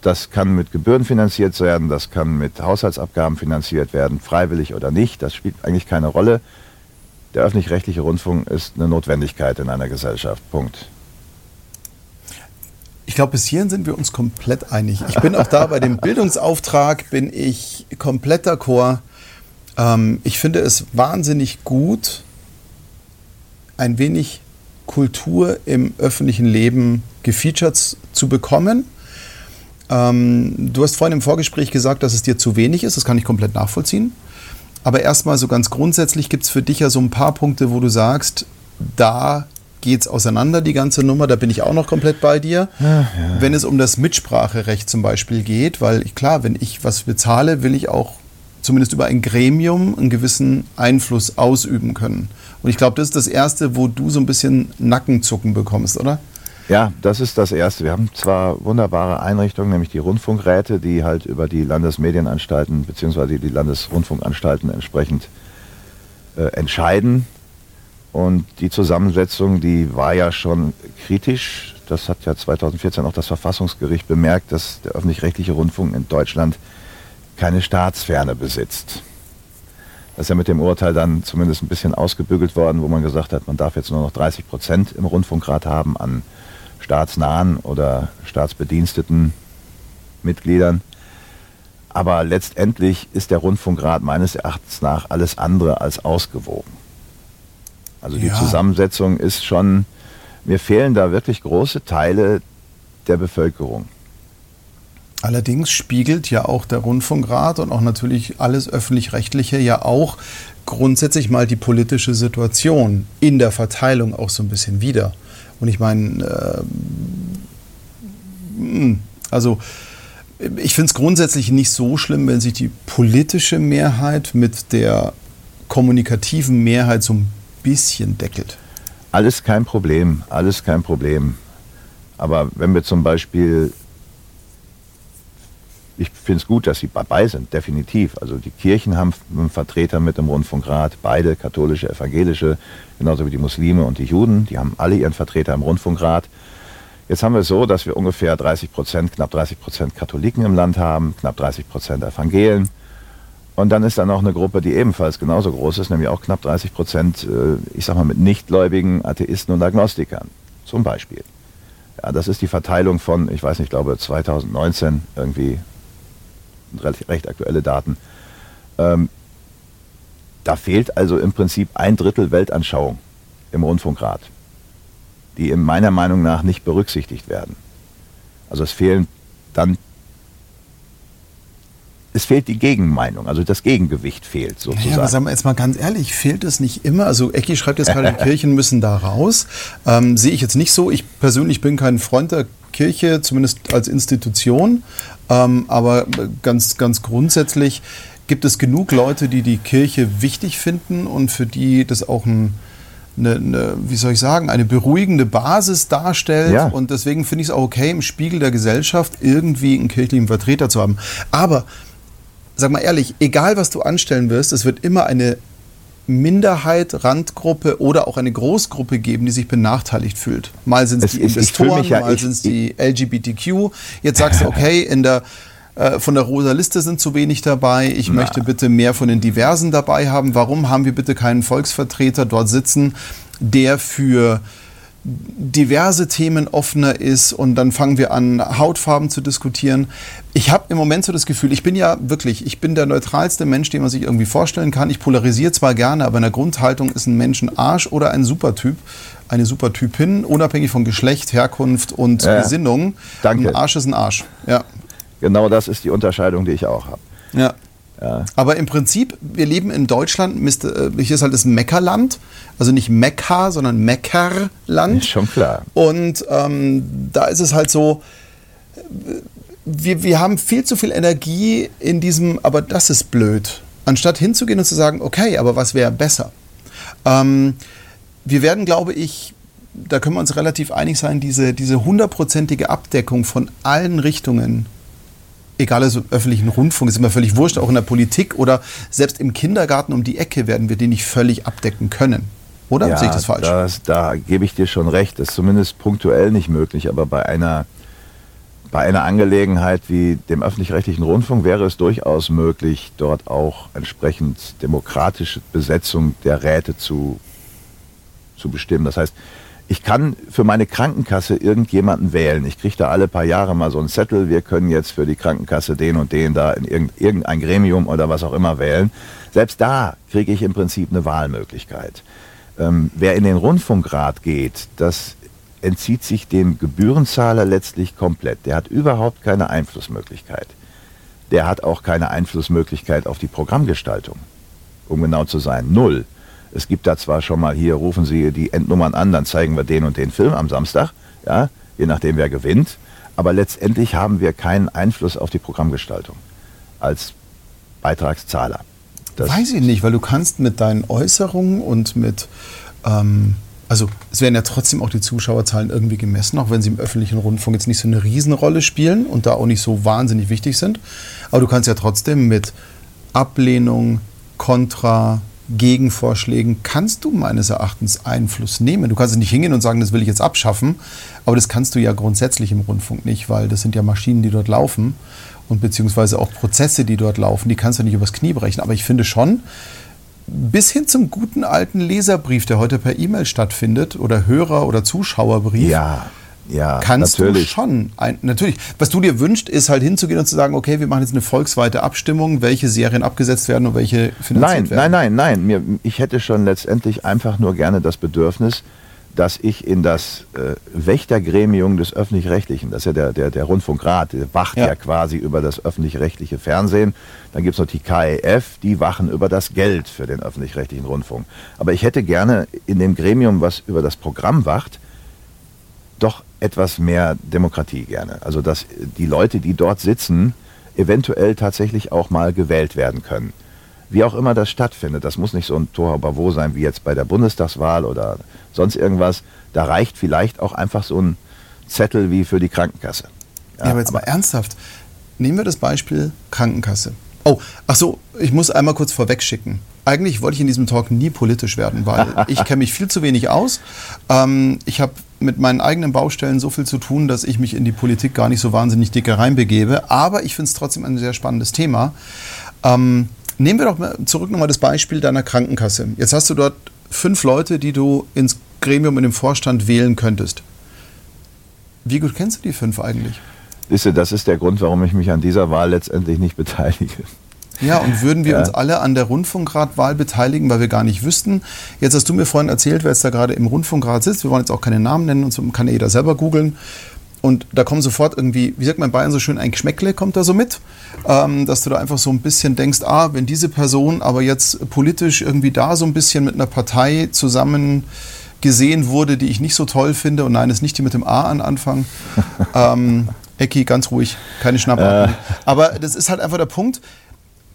Das kann mit Gebühren finanziert werden, das kann mit Haushaltsabgaben finanziert werden, freiwillig oder nicht, das spielt eigentlich keine Rolle. Der öffentlich-rechtliche Rundfunk ist eine Notwendigkeit in einer Gesellschaft. Punkt. glaube, bis hierhin sind wir uns komplett einig. Ich bin auch da bei dem Bildungsauftrag, bin ich komplett d'accord. Ich finde es wahnsinnig gut, ein wenig Kultur im öffentlichen Leben gefeatured zu bekommen. Du hast vorhin im Vorgespräch gesagt, dass es dir zu wenig ist. Das kann ich komplett nachvollziehen. Aber erstmal so ganz grundsätzlich gibt es für dich ja so ein paar Punkte, wo du sagst, da geht's auseinander, die ganze Nummer. Da bin ich auch noch komplett bei dir. Ja, ja. Wenn es um das Mitspracherecht zum Beispiel geht, weil klar, wenn ich was bezahle, will ich auch zumindest über ein Gremium einen gewissen Einfluss ausüben können. Und ich glaube, das ist das Erste, wo du so ein bisschen Nackenzucken bekommst, oder? Ja, das ist das Erste. Wir haben zwar wunderbare Einrichtungen, nämlich die Rundfunkräte, die halt über die Landesmedienanstalten bzw. die Landesrundfunkanstalten entsprechend entscheiden. Und die Zusammensetzung, die war ja schon kritisch. Das hat ja 2014 auch das Verfassungsgericht bemerkt, dass der öffentlich-rechtliche Rundfunk in Deutschland keine Staatsferne besitzt. Das ist ja mit dem Urteil dann zumindest ein bisschen ausgebügelt worden, wo man gesagt hat, man darf jetzt nur noch 30% im Rundfunkrat haben an staatsnahen oder staatsbediensteten Mitgliedern. Aber letztendlich ist der Rundfunkrat meines Erachtens nach alles andere als ausgewogen. Also die Zusammensetzung ist schon, mir fehlen da wirklich große Teile der Bevölkerung. Allerdings spiegelt ja auch der Rundfunkrat und auch natürlich alles Öffentlich-Rechtliche ja auch grundsätzlich mal die politische Situation in der Verteilung auch so ein bisschen wider. Und ich meine, also ich finde es grundsätzlich nicht so schlimm, wenn sich die politische Mehrheit mit der kommunikativen Mehrheit so ein bisschen deckelt. Alles kein Problem, alles kein Problem. Aber wenn wir zum Beispiel, ich finde es gut, dass sie dabei sind, definitiv. Also die Kirchen haben einen Vertreter mit im Rundfunkrat, beide, katholische, evangelische, genauso wie die Muslime und die Juden, die haben alle ihren Vertreter im Rundfunkrat. Jetzt haben wir es so, dass wir ungefähr 30%, knapp 30% Katholiken im Land haben, knapp 30% Evangelen. Und dann ist da noch eine Gruppe, die ebenfalls genauso groß ist, nämlich auch knapp 30%, ich sag mal, mit Nichtgläubigen, Atheisten und Agnostikern, zum Beispiel. Ja, das ist die Verteilung von, ich weiß nicht, ich glaube 2019 irgendwie, recht aktuelle Daten. Da fehlt also im Prinzip ein Drittel Weltanschauung im Rundfunkrat, die in meiner Meinung nach nicht berücksichtigt werden. Also es fehlt die Gegenmeinung, also das Gegengewicht fehlt sozusagen. Ja, aber sagen wir jetzt mal ganz ehrlich, fehlt es nicht immer? Also Ecki schreibt jetzt gerade, die Kirchen müssen da raus. Sehe ich jetzt nicht so. Ich persönlich bin kein Freund der Kirche, zumindest als Institution. Aber ganz, ganz grundsätzlich gibt es genug Leute, die die Kirche wichtig finden und für die das auch eine beruhigende Basis darstellt. Ja. Und deswegen finde ich es auch okay, im Spiegel der Gesellschaft irgendwie einen kirchlichen Vertreter zu haben. Aber, sag mal ehrlich, egal was du anstellen wirst, es wird immer eine Minderheit, Randgruppe oder auch eine Großgruppe geben, die sich benachteiligt fühlt. Mal sind es die Investoren, mal sind es die LGBTQ. Jetzt sagst du, okay, von der rosa Liste sind zu wenig dabei. Ich möchte bitte mehr von den Diversen dabei haben. Warum haben wir bitte keinen Volksvertreter dort sitzen, der für diverse Themen offener ist? Und dann fangen wir an, Hautfarben zu diskutieren. Ich habe im Moment so das Gefühl, ich bin der neutralste Mensch, den man sich irgendwie vorstellen kann. Ich polarisiere zwar gerne, aber in der Grundhaltung ist ein Mensch ein Arsch oder ein Supertyp, eine Supertypin, unabhängig von Geschlecht, Herkunft und Gesinnung. Danke. Ein Arsch ist ein Arsch. Ja. Genau das ist die Unterscheidung, die ich auch habe. Ja. Ja. Aber im Prinzip, wir leben in Deutschland, hier ist halt das Meckerland, also nicht Mekka, sondern Meckerland. Ist schon klar. Und da ist es halt so, wir haben viel zu viel Energie in diesem, aber das ist blöd, anstatt hinzugehen und zu sagen, okay, aber was wäre besser? Wir werden, glaube ich, da können wir uns relativ einig sein, diese 100%ige Abdeckung von allen Richtungen, egal, also öffentlichen Rundfunk, ist immer völlig wurscht, auch in der Politik oder selbst im Kindergarten um die Ecke werden wir den nicht völlig abdecken können. Oder? Ja, sehe ich das falsch? Da gebe ich dir schon recht. Das ist zumindest punktuell nicht möglich, aber bei einer Angelegenheit wie dem öffentlich-rechtlichen Rundfunk wäre es durchaus möglich, dort auch entsprechend demokratische Besetzung der Räte zu bestimmen. Das heißt, Ich kann für meine Krankenkasse irgendjemanden wählen. Ich kriege da alle paar Jahre mal so einen Zettel, wir können jetzt für die Krankenkasse den und den da in irgendein Gremium oder was auch immer wählen. Selbst da kriege ich im Prinzip eine Wahlmöglichkeit. Wer in den Rundfunkrat geht, das entzieht sich dem Gebührenzahler letztlich komplett. Der hat überhaupt keine Einflussmöglichkeit. Der hat auch keine Einflussmöglichkeit auf die Programmgestaltung. Um genau zu sein, 0. Es gibt da zwar schon mal hier, rufen Sie die Endnummern an, dann zeigen wir den und den Film am Samstag, ja, je nachdem wer gewinnt, aber letztendlich haben wir keinen Einfluss auf die Programmgestaltung als Beitragszahler. Das weiß ich nicht, weil du kannst mit deinen Äußerungen und mit, also es werden ja trotzdem auch die Zuschauerzahlen irgendwie gemessen, auch wenn sie im öffentlichen Rundfunk jetzt nicht so eine Riesenrolle spielen und da auch nicht so wahnsinnig wichtig sind, aber du kannst ja trotzdem mit Ablehnung, Kontra, Gegenvorschlägen kannst du meines Erachtens Einfluss nehmen. Du kannst nicht hingehen und sagen, das will ich jetzt abschaffen, aber das kannst du ja grundsätzlich im Rundfunk nicht, weil das sind ja Maschinen, die dort laufen und beziehungsweise auch Prozesse, die dort laufen, die kannst du nicht übers Knie brechen. Aber ich finde schon, bis hin zum guten alten Leserbrief, der heute per E-Mail stattfindet oder Hörer- oder Zuschauerbrief, ja, kannst natürlich. Du schon. Natürlich. Was du dir wünschst, ist halt hinzugehen und zu sagen, okay, wir machen jetzt eine volksweite Abstimmung, welche Serien abgesetzt werden und welche finanziert werden. Nein. Ich hätte schon letztendlich einfach nur gerne das Bedürfnis, dass ich in das Wächtergremium des Öffentlich-Rechtlichen, das ist ja der Rundfunkrat, der wacht ja quasi über das öffentlich-rechtliche Fernsehen. Dann gibt es noch die KEF, die wachen über das Geld für den öffentlich-rechtlichen Rundfunk. Aber ich hätte gerne in dem Gremium, was über das Programm wacht, doch etwas mehr Demokratie gerne. Also dass die Leute, die dort sitzen, eventuell tatsächlich auch mal gewählt werden können. Wie auch immer das stattfindet, das muss nicht so ein Tohuwabohu sein wie jetzt bei der Bundestagswahl oder sonst irgendwas. Da reicht vielleicht auch einfach so ein Zettel wie für die Krankenkasse. Ja, aber jetzt mal ernsthaft, nehmen wir das Beispiel Krankenkasse. Oh, ach so, ich muss einmal kurz vorweg schicken. Eigentlich wollte ich in diesem Talk nie politisch werden, weil ich kenne mich viel zu wenig aus. Ich habe mit meinen eigenen Baustellen so viel zu tun, dass ich mich in die Politik gar nicht so wahnsinnig dick reinbegebe. Aber ich finde es trotzdem ein sehr spannendes Thema. Nehmen wir doch mal zurück nochmal das Beispiel deiner Krankenkasse. Jetzt hast du dort 5 Leute, die du ins Gremium in den Vorstand wählen könntest. Wie gut kennst du die 5 eigentlich? Wisse, das ist der Grund, warum ich mich an dieser Wahl letztendlich nicht beteilige. Ja, und würden wir uns alle an der Rundfunkratwahl beteiligen, weil wir gar nicht wüssten. Jetzt hast du mir vorhin erzählt, wer jetzt da gerade im Rundfunkrat sitzt. Wir wollen jetzt auch keine Namen nennen und so kann ja jeder selber googeln. Und da kommen sofort irgendwie, wie sagt man in Bayern so schön, ein Geschmäckle kommt da so mit, dass du da einfach so ein bisschen denkst, wenn diese Person aber jetzt politisch irgendwie da so ein bisschen mit einer Partei zusammen gesehen wurde, die ich nicht so toll finde, und nein, ist nicht die mit dem A an Anfang, Ecki, ganz ruhig, keine Schnappatmung. Aber das ist halt einfach der Punkt.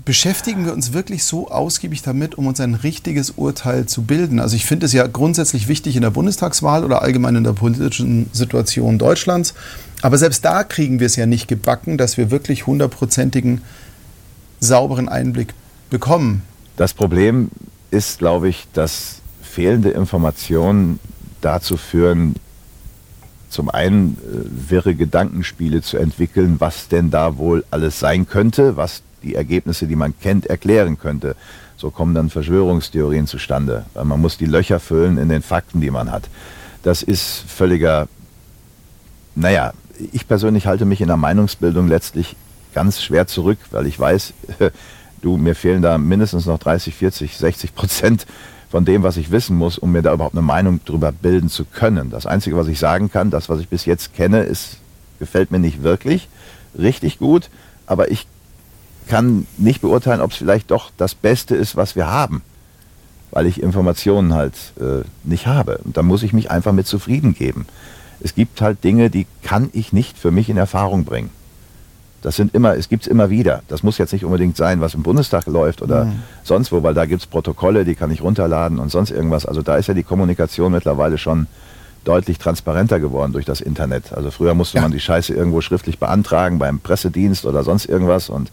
Beschäftigen wir uns wirklich so ausgiebig damit, um uns ein richtiges Urteil zu bilden? Also ich finde es ja grundsätzlich wichtig in der Bundestagswahl oder allgemein in der politischen Situation Deutschlands. Aber selbst da kriegen wir es ja nicht gebacken, dass wir wirklich 100%igen sauberen Einblick bekommen. Das Problem ist, glaube ich, dass fehlende Informationen dazu führen, zum einen wirre Gedankenspiele zu entwickeln, was denn da wohl alles sein könnte, was die Ergebnisse, die man kennt, erklären könnte. So kommen dann Verschwörungstheorien zustande, weil man muss die Löcher füllen in den Fakten, die man hat. Das ist völliger, ich persönlich halte mich in der Meinungsbildung letztlich ganz schwer zurück, weil ich weiß, mir fehlen da mindestens noch 30%, 40%, 60% von dem, was ich wissen muss, um mir da überhaupt eine Meinung drüber bilden zu können. Das Einzige, was ich sagen kann, das, was ich bis jetzt kenne, gefällt mir nicht wirklich richtig gut, aber ich kann nicht beurteilen, ob es vielleicht doch das Beste ist, was wir haben, weil ich Informationen halt nicht habe. Und da muss ich mich einfach mit zufrieden geben. Es gibt halt Dinge, die kann ich nicht für mich in Erfahrung bringen. Es gibt es immer wieder. Das muss jetzt nicht unbedingt sein, was im Bundestag läuft oder sonst wo, weil da gibt es Protokolle, die kann ich runterladen und sonst irgendwas. Also da ist ja die Kommunikation mittlerweile schon deutlich transparenter geworden durch das Internet. Also früher musste man die Scheiße irgendwo schriftlich beantragen, beim Pressedienst oder sonst irgendwas, und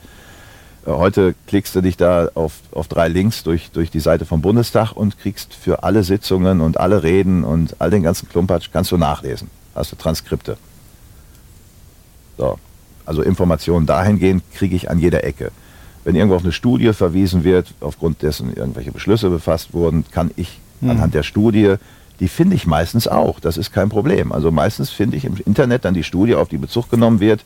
heute klickst du dich da auf 3 Links durch die Seite vom Bundestag und kriegst für alle Sitzungen und alle Reden und all den ganzen Klumpatsch, kannst du nachlesen. Hast du Transkripte. So. Also Informationen dahingehend kriege ich an jeder Ecke. Wenn irgendwo auf eine Studie verwiesen wird, aufgrund dessen irgendwelche Beschlüsse befasst wurden, kann ich anhand der Studie die finde ich meistens auch. Das ist kein Problem. Also meistens finde ich im Internet dann die Studie, auf die Bezug genommen wird,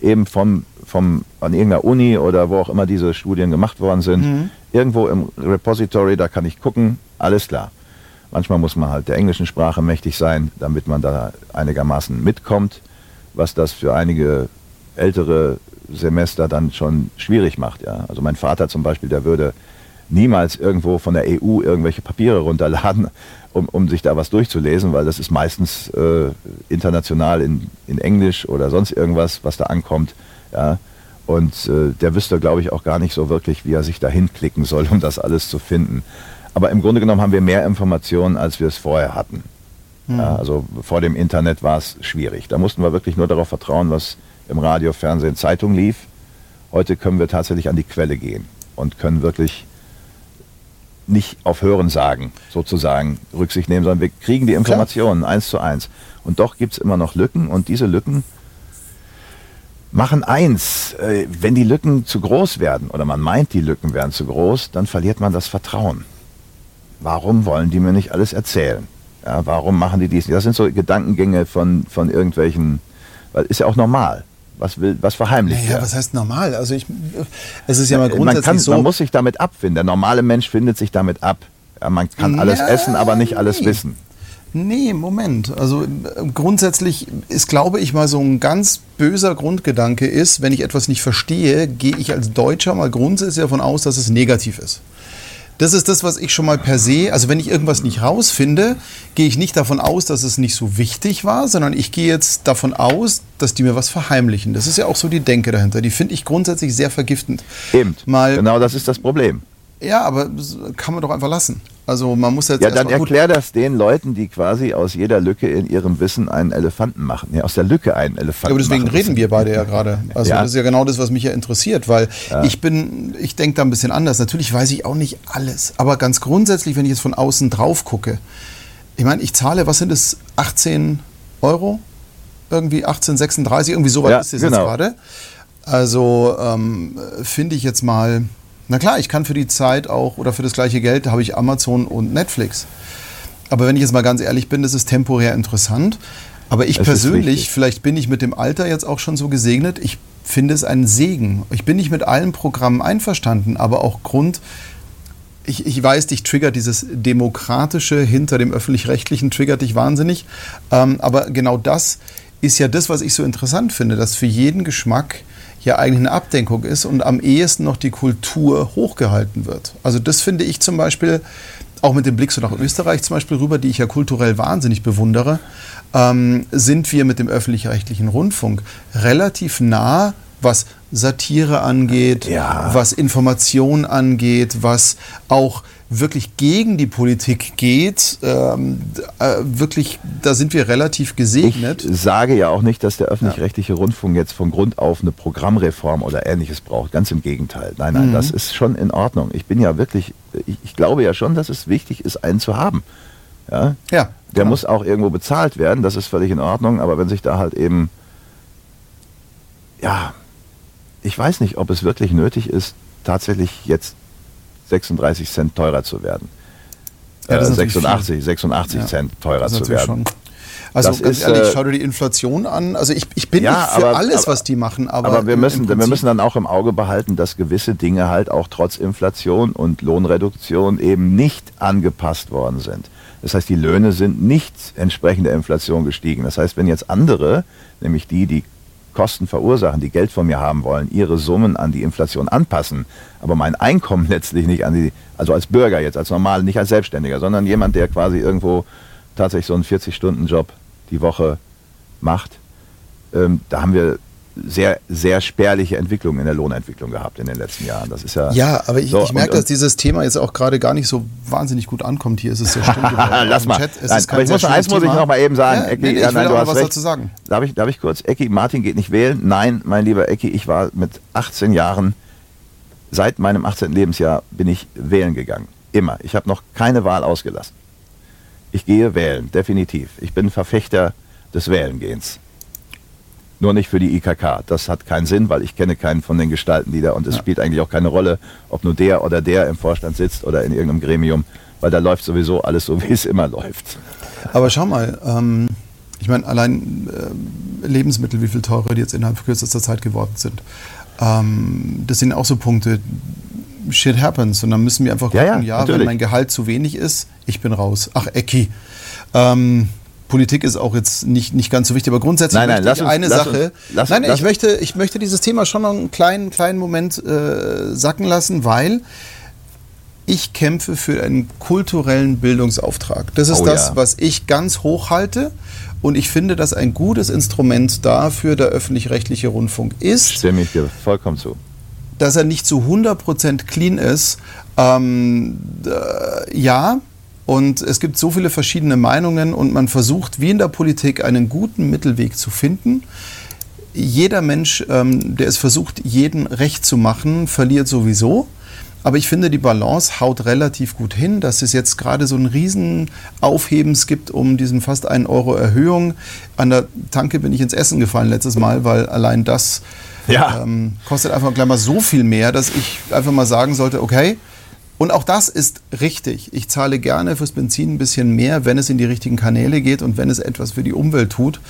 eben an irgendeiner Uni oder wo auch immer diese Studien gemacht worden sind. Mhm. Irgendwo im Repository, da kann ich gucken, alles klar. Manchmal muss man halt der englischen Sprache mächtig sein, damit man da einigermaßen mitkommt, was das für einige ältere Semester dann schon schwierig macht. Ja. Also mein Vater zum Beispiel, der würde niemals irgendwo von der EU irgendwelche Papiere runterladen, um sich da was durchzulesen, weil das ist meistens international in Englisch oder sonst irgendwas, was da ankommt. Ja. Und der wüsste, glaube ich, auch gar nicht so wirklich, wie er sich da hinklicken soll, um das alles zu finden. Aber im Grunde genommen haben wir mehr Informationen, als wir es vorher hatten. Mhm. Ja, also vor dem Internet war es schwierig. Da mussten wir wirklich nur darauf vertrauen, was im Radio, Fernsehen, Zeitung lief. Heute können wir tatsächlich an die Quelle gehen und können wirklich nicht auf Hörensagen sozusagen Rücksicht nehmen, sondern wir kriegen die Informationen eins zu eins. Und doch gibt es immer noch Lücken, und diese Lücken machen eins: Wenn die Lücken zu groß werden oder man meint, die Lücken wären zu groß, dann verliert man das Vertrauen. Warum wollen die mir nicht alles erzählen? Ja, warum machen die dies nicht? Das sind so Gedankengänge von irgendwelchen, weil ist ja auch normal. Was verheimlicht er? Naja, was heißt normal? Also es ist ja mal grundsätzlich so. Man muss sich damit abfinden. Der normale Mensch findet sich damit ab. Ja, man kann alles essen, aber nicht alles wissen. Nee, Moment. Also grundsätzlich ist, glaube ich mal, so ein ganz böser Grundgedanke ist, wenn ich etwas nicht verstehe, gehe ich als Deutscher mal grundsätzlich davon aus, dass es negativ ist. Das ist das, was ich schon mal per se, also wenn ich irgendwas nicht rausfinde, gehe ich nicht davon aus, dass es nicht so wichtig war, sondern ich gehe jetzt davon aus, dass die mir was verheimlichen. Das ist ja auch so die Denke dahinter. Die finde ich grundsätzlich sehr vergiftend. Eben, genau das ist das Problem. Ja, aber kann man doch einfach lassen. Also man muss jetzt dann erklär das den Leuten, die quasi aus jeder Lücke in ihrem Wissen einen Elefanten machen. Ja, aus der Lücke einen Elefanten. Aber deswegen reden wir beide ja gerade. Also das ist ja genau das, was mich ja interessiert, weil ich denke da ein bisschen anders. Natürlich weiß ich auch nicht alles, aber ganz grundsätzlich, wenn ich jetzt von außen drauf gucke, ich meine, ich zahle, was sind das, 18 Euro? Irgendwie 18,36, irgendwie so weit ist das jetzt gerade. Also finde ich jetzt mal. Na klar, ich kann für die Zeit auch, oder für das gleiche Geld, habe ich Amazon und Netflix. Aber wenn ich jetzt mal ganz ehrlich bin, das ist temporär interessant. Aber ich persönlich, vielleicht bin ich mit dem Alter jetzt auch schon so gesegnet, ich finde es einen Segen. Ich bin nicht mit allen Programmen einverstanden, aber auch ich weiß, dich triggert dieses Demokratische hinter dem Öffentlich-Rechtlichen, triggert dich wahnsinnig. Aber genau das ist ja das, was ich so interessant finde, dass für jeden Geschmack ja eigentlich eine Abdenkung ist und am ehesten noch die Kultur hochgehalten wird. Also das finde ich zum Beispiel, auch mit dem Blick so nach Österreich zum Beispiel rüber, die ich ja kulturell wahnsinnig bewundere, sind wir mit dem öffentlich-rechtlichen Rundfunk relativ nah, was Satire angeht, was Information angeht, was auch wirklich gegen die Politik geht, wirklich, da sind wir relativ gesegnet. Ich sage ja auch nicht, dass der öffentlich-rechtliche Rundfunk jetzt von Grund auf eine Programmreform oder Ähnliches braucht. Ganz im Gegenteil. Nein, das ist schon in Ordnung. Ich bin ja wirklich, ich glaube ja schon, dass es wichtig ist, einen zu haben. Ja? Ja, der muss auch irgendwo bezahlt werden, das ist völlig in Ordnung, aber wenn sich da halt eben, ich weiß nicht, ob es wirklich nötig ist, tatsächlich jetzt 36 Cent teurer zu werden. Ja, 86 Cent teurer zu werden. Schon. Also das ganz ehrlich, schau dir die Inflation an. Also ich bin nicht für alles, was die machen. Aber wir müssen dann auch im Auge behalten, dass gewisse Dinge halt auch trotz Inflation und Lohnreduktion eben nicht angepasst worden sind. Das heißt, die Löhne sind nicht entsprechend der Inflation gestiegen. Das heißt, wenn jetzt andere, nämlich die Kosten verursachen, die Geld von mir haben wollen, ihre Summen an die Inflation anpassen, aber mein Einkommen letztlich nicht also als Bürger jetzt, als normal, nicht als Selbstständiger, sondern jemand, der quasi irgendwo tatsächlich so einen 40-Stunden-Job die Woche macht, da haben wir sehr, sehr spärliche Entwicklungen in der Lohnentwicklung gehabt in den letzten Jahren. Das ist ja. Ja, aber ich merke, dass dieses Thema jetzt auch gerade gar nicht so wahnsinnig gut ankommt. Hier ist es sehr stimmt. Lass mal. Chat. Eins muss ich noch mal eben sagen. Ja, Ecki, ich will du hast was dazu sagen. Darf ich kurz? Ecki, Martin geht nicht wählen. Nein, mein lieber Ecki, ich war mit 18 Jahren, seit meinem 18. Lebensjahr bin ich wählen gegangen. Immer. Ich habe noch keine Wahl ausgelassen. Ich gehe wählen, definitiv. Ich bin Verfechter des Wählengehens. Nur nicht für die IKK. Das hat keinen Sinn, weil ich kenne keinen von den Gestalten, die da, und es spielt eigentlich auch keine Rolle, ob nur der oder der im Vorstand sitzt oder in irgendeinem Gremium, weil da läuft sowieso alles so, wie es immer läuft. Aber schau mal, ich meine, allein Lebensmittel, wie viel teurer die jetzt innerhalb kürzester Zeit geworden sind. Das sind auch so Punkte, shit happens. Und dann müssen wir einfach gucken, ja, wenn mein Gehalt zu wenig ist, ich bin raus. Ach, Ecki. Politik ist auch jetzt nicht ganz so wichtig, aber grundsätzlich ich möchte dieses Thema schon noch einen kleinen Moment sacken lassen, weil ich kämpfe für einen kulturellen Bildungsauftrag. Das ist was ich ganz hoch halte. Und ich finde, dass ein gutes Instrument dafür der öffentlich-rechtliche Rundfunk ist. Stimme ich dir vollkommen zu. Dass er nicht zu 100% clean ist. Und es gibt so viele verschiedene Meinungen und man versucht, wie in der Politik, einen guten Mittelweg zu finden. Jeder Mensch, der es versucht, jedem recht zu machen, verliert sowieso. Aber ich finde, die Balance haut relativ gut hin, dass es jetzt gerade so ein Riesenaufhebens gibt um diesen fast 1 Euro Erhöhung. An der Tanke bin ich ins Essen gefallen letztes Mal, weil allein das kostet einfach gleich mal so viel mehr, dass ich einfach mal sagen sollte, okay, und auch das ist richtig. Ich zahle gerne fürs Benzin ein bisschen mehr, wenn es in die richtigen Kanäle geht und wenn es etwas für die Umwelt tut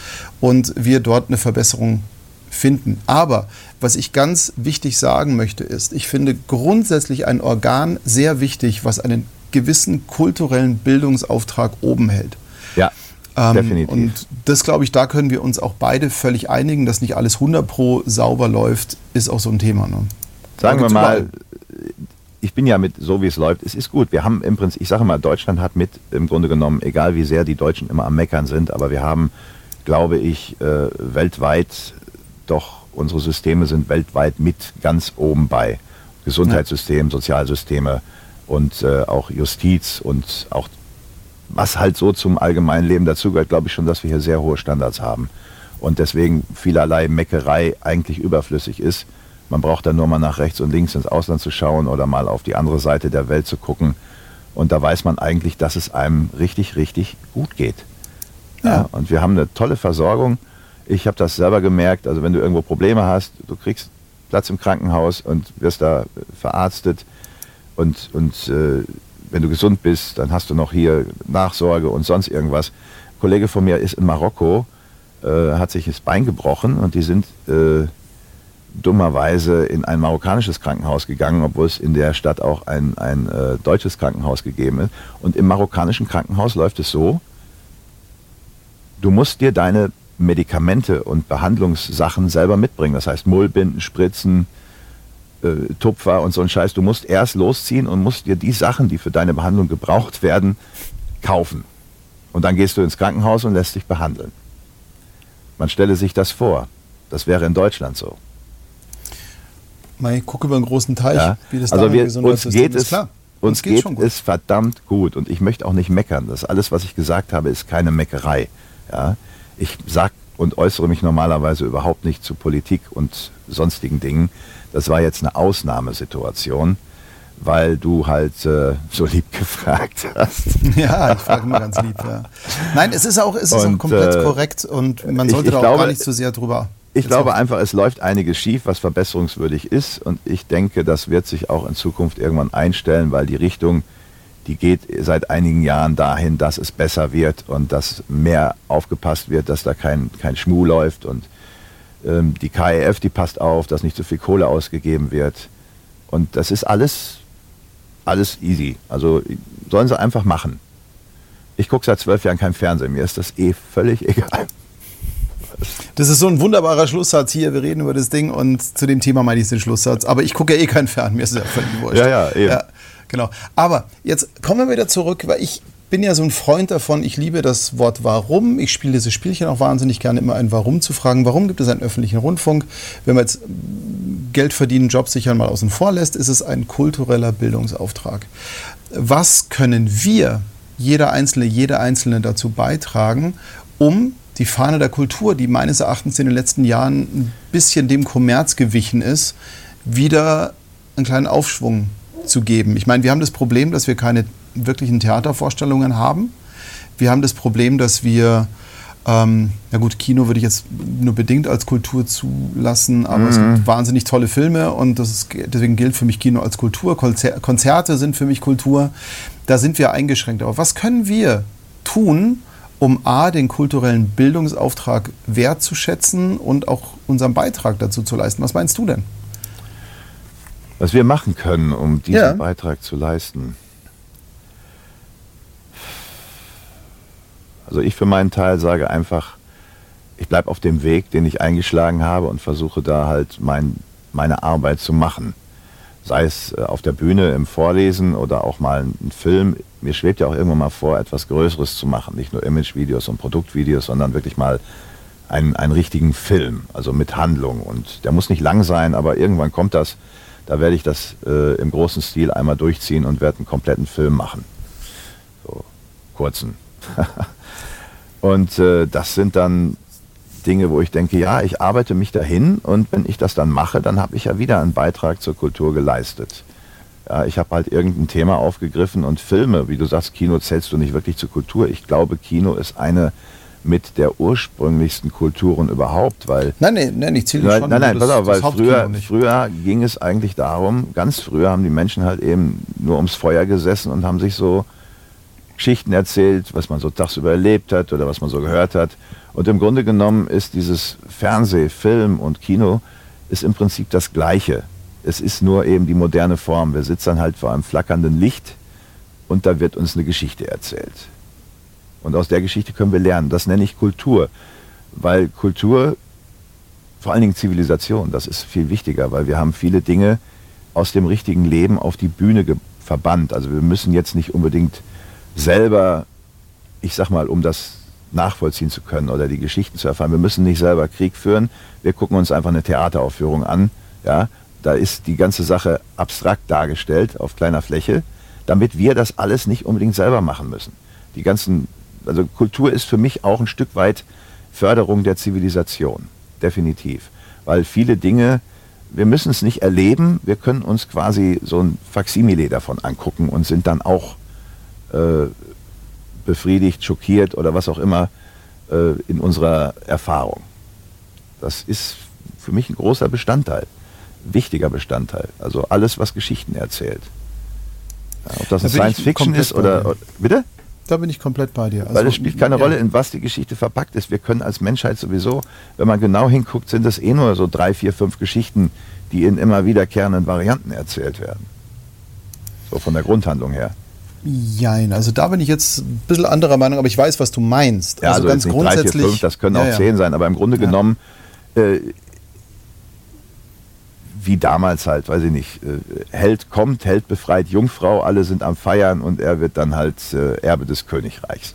und wir dort eine Verbesserung finden. Aber was ich ganz wichtig sagen möchte ist, ich finde grundsätzlich ein Organ sehr wichtig, was einen gewissen kulturellen Bildungsauftrag oben hält. Ja, definitiv. Und das glaube ich, da können wir uns auch beide völlig einigen, dass nicht alles 100% sauber läuft, ist auch so ein Thema. Ne? Sagen wir mal, ich bin ja mit, so wie es läuft, es ist gut. Wir haben im Prinzip, ich sage mal, Deutschland hat mit, im Grunde genommen, egal wie sehr die Deutschen immer am Meckern sind, aber wir haben, glaube ich, weltweit doch, unsere Systeme sind weltweit mit ganz oben bei. Gesundheitssystem, Sozialsysteme und auch Justiz und auch, was halt so zum allgemeinen Leben dazugehört, glaube ich schon, dass wir hier sehr hohe Standards haben. Und deswegen vielerlei Meckerei eigentlich überflüssig ist. Man braucht dann nur mal nach rechts und links ins Ausland zu schauen oder mal auf die andere Seite der Welt zu gucken. Und da weiß man eigentlich, dass es einem richtig, richtig gut geht. Ja. Ja, und wir haben eine tolle Versorgung. Ich habe das selber gemerkt. Also wenn du irgendwo Probleme hast, du kriegst Platz im Krankenhaus und wirst da verarztet. Und wenn du gesund bist, dann hast du noch hier Nachsorge und sonst irgendwas. Ein Kollege von mir ist in Marokko, hat sich das Bein gebrochen und die sind dummerweise in ein marokkanisches Krankenhaus gegangen, obwohl es in der Stadt auch ein deutsches Krankenhaus gegeben ist. Und im marokkanischen Krankenhaus läuft es so, du musst dir deine Medikamente und Behandlungssachen selber mitbringen. Das heißt Mullbinden, Spritzen, Tupfer und so ein Scheiß. Du musst erst losziehen und musst dir die Sachen, die für deine Behandlung gebraucht werden, kaufen. Und dann gehst du ins Krankenhaus und lässt dich behandeln. Man stelle sich das vor. Das wäre in Deutschland so. Ich gucke über einen großen Teich, wie das da uns geht es verdammt gut und ich möchte auch nicht meckern. Das alles, was ich gesagt habe, ist keine Meckerei. Ja? Ich sag und äußere mich normalerweise überhaupt nicht zu Politik und sonstigen Dingen. Das war jetzt eine Ausnahmesituation, weil du halt so lieb gefragt hast. Ja, ich frage immer ganz lieb. Ja. Nein, es ist auch komplett korrekt und man sollte da auch gar nicht zu sehr drüber. Ich glaube einfach, es läuft einiges schief, was verbesserungswürdig ist. Und ich denke, das wird sich auch in Zukunft irgendwann einstellen, weil die Richtung, die geht seit einigen Jahren dahin, dass es besser wird und dass mehr aufgepasst wird, dass da kein Schmuh läuft. Und die KEF, die passt auf, dass nicht so viel Kohle ausgegeben wird. Und das ist alles easy. Also sollen sie einfach machen. Ich gucke seit 12 Jahren kein Fernsehen. Mir ist das völlig egal. Das ist so ein wunderbarer Schlusssatz hier. Wir reden über das Ding und zu dem Thema meine ich den Schlusssatz. Aber ich gucke ja keinen Fern, mir ist das ja völlig wurscht. Ja, genau. Aber jetzt kommen wir wieder zurück, weil ich bin ja so ein Freund davon. Ich liebe das Wort Warum. Ich spiele dieses Spielchen auch wahnsinnig gerne, immer ein Warum zu fragen. Warum gibt es einen öffentlichen Rundfunk? Wenn man jetzt Geld verdienen, Job sichern mal außen vor lässt, ist es ein kultureller Bildungsauftrag. Was können wir, jeder Einzelne, jede Einzelne, dazu beitragen, um die Fahne der Kultur, die meines Erachtens in den letzten Jahren ein bisschen dem Kommerz gewichen ist, wieder einen kleinen Aufschwung zu geben. Ich meine, wir haben das Problem, dass wir keine wirklichen Theatervorstellungen haben. Wir haben das Problem, dass wir, Kino würde ich jetzt nur bedingt als Kultur zulassen, aber es gibt wahnsinnig tolle Filme und deswegen gilt für mich Kino als Kultur. Konzerte sind für mich Kultur. Da sind wir eingeschränkt. Aber was können wir tun, um A, den kulturellen Bildungsauftrag wertzuschätzen und auch unseren Beitrag dazu zu leisten. Was meinst du denn? Was wir machen können, um diesen Beitrag zu leisten. Also ich für meinen Teil sage einfach, ich bleibe auf dem Weg, den ich eingeschlagen habe und versuche da halt meine Arbeit zu machen. Sei es auf der Bühne im Vorlesen oder auch mal ein Film. Mir schwebt ja auch irgendwann mal vor, etwas Größeres zu machen. Nicht nur Imagevideos und Produktvideos, sondern wirklich mal einen richtigen Film, also mit Handlung. Und der muss nicht lang sein, aber irgendwann kommt das. Da werde ich das im großen Stil einmal durchziehen und werde einen kompletten Film machen. So, kurzen. Und das sind dann Dinge, wo ich denke, ja, ich arbeite mich dahin und wenn ich das dann mache, dann habe ich ja wieder einen Beitrag zur Kultur geleistet. Ja, ich habe halt irgendein Thema aufgegriffen und Filme, wie du sagst, Kino zählst du nicht wirklich zur Kultur. Ich glaube, Kino ist eine mit der ursprünglichsten Kulturen überhaupt, weil... Nein, ich zähle schon. Nein, pass auf, weil früher ging es eigentlich darum, ganz früher haben die Menschen halt eben nur ums Feuer gesessen und haben sich so Geschichten erzählt, was man so tagsüber erlebt hat oder was man so gehört hat. Und im Grunde genommen ist dieses Fernseh, Film und Kino ist im Prinzip das Gleiche. Es ist nur eben die moderne Form. Wir sitzen halt vor einem flackernden Licht und da wird uns eine Geschichte erzählt. Und aus der Geschichte können wir lernen. Das nenne ich Kultur, weil Kultur, vor allen Dingen Zivilisation, das ist viel wichtiger, weil wir haben viele Dinge aus dem richtigen Leben auf die Bühne verbannt. Also wir müssen jetzt nicht unbedingt selber, ich sag mal, um das nachvollziehen zu können oder die Geschichten zu erfahren. Wir müssen nicht selber Krieg führen, wir gucken uns einfach eine Theateraufführung an. Ja, da ist die ganze Sache abstrakt dargestellt, auf kleiner Fläche, damit wir das alles nicht unbedingt selber machen müssen. Die ganzen, also Kultur ist für mich auch ein Stück weit Förderung der Zivilisation, definitiv. Weil viele Dinge, wir müssen es nicht erleben, wir können uns quasi so ein Faksimile davon angucken und sind dann auch befriedigt, schockiert oder was auch immer in unserer Erfahrung. Das ist für mich ein großer Bestandteil, wichtiger Bestandteil. Also alles, was Geschichten erzählt. Ja, ob das da ein Science-Fiction ist oder... Bitte? Da bin ich komplett bei dir. Also, weil es spielt keine Rolle, in was die Geschichte verpackt ist. Wir können als Menschheit sowieso, wenn man genau hinguckt, sind es eh nur so 3, 4, 5 Geschichten, die in immer wiederkehrenden Varianten erzählt werden. So von der Grundhandlung her. Jein, also da bin ich jetzt ein bisschen anderer Meinung, aber ich weiß, was du meinst. Ja, also ganz grundsätzlich. 3, 4, 5, das können auch 10 sein, aber im Grunde genommen, wie damals halt, weiß ich nicht, Held kommt, Held befreit Jungfrau, alle sind am Feiern und er wird dann halt Erbe des Königreichs.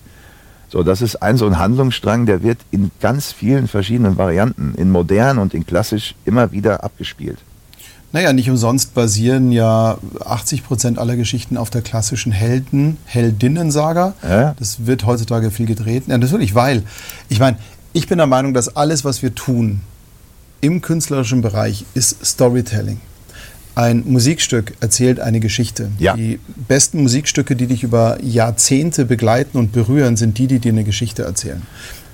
So, das ist so ein Handlungsstrang, der wird in ganz vielen verschiedenen Varianten, in modern und in klassisch, immer wieder abgespielt. Naja, nicht umsonst basieren ja 80% aller Geschichten auf der klassischen Heldinnen-Saga. Ja. Das wird heutzutage viel gedreht. Ja, natürlich, weil, ich meine, ich bin der Meinung, dass alles, was wir tun, im künstlerischen Bereich ist Storytelling. Ein Musikstück erzählt eine Geschichte. Ja. Die besten Musikstücke, die dich über Jahrzehnte begleiten und berühren, sind die, die dir eine Geschichte erzählen.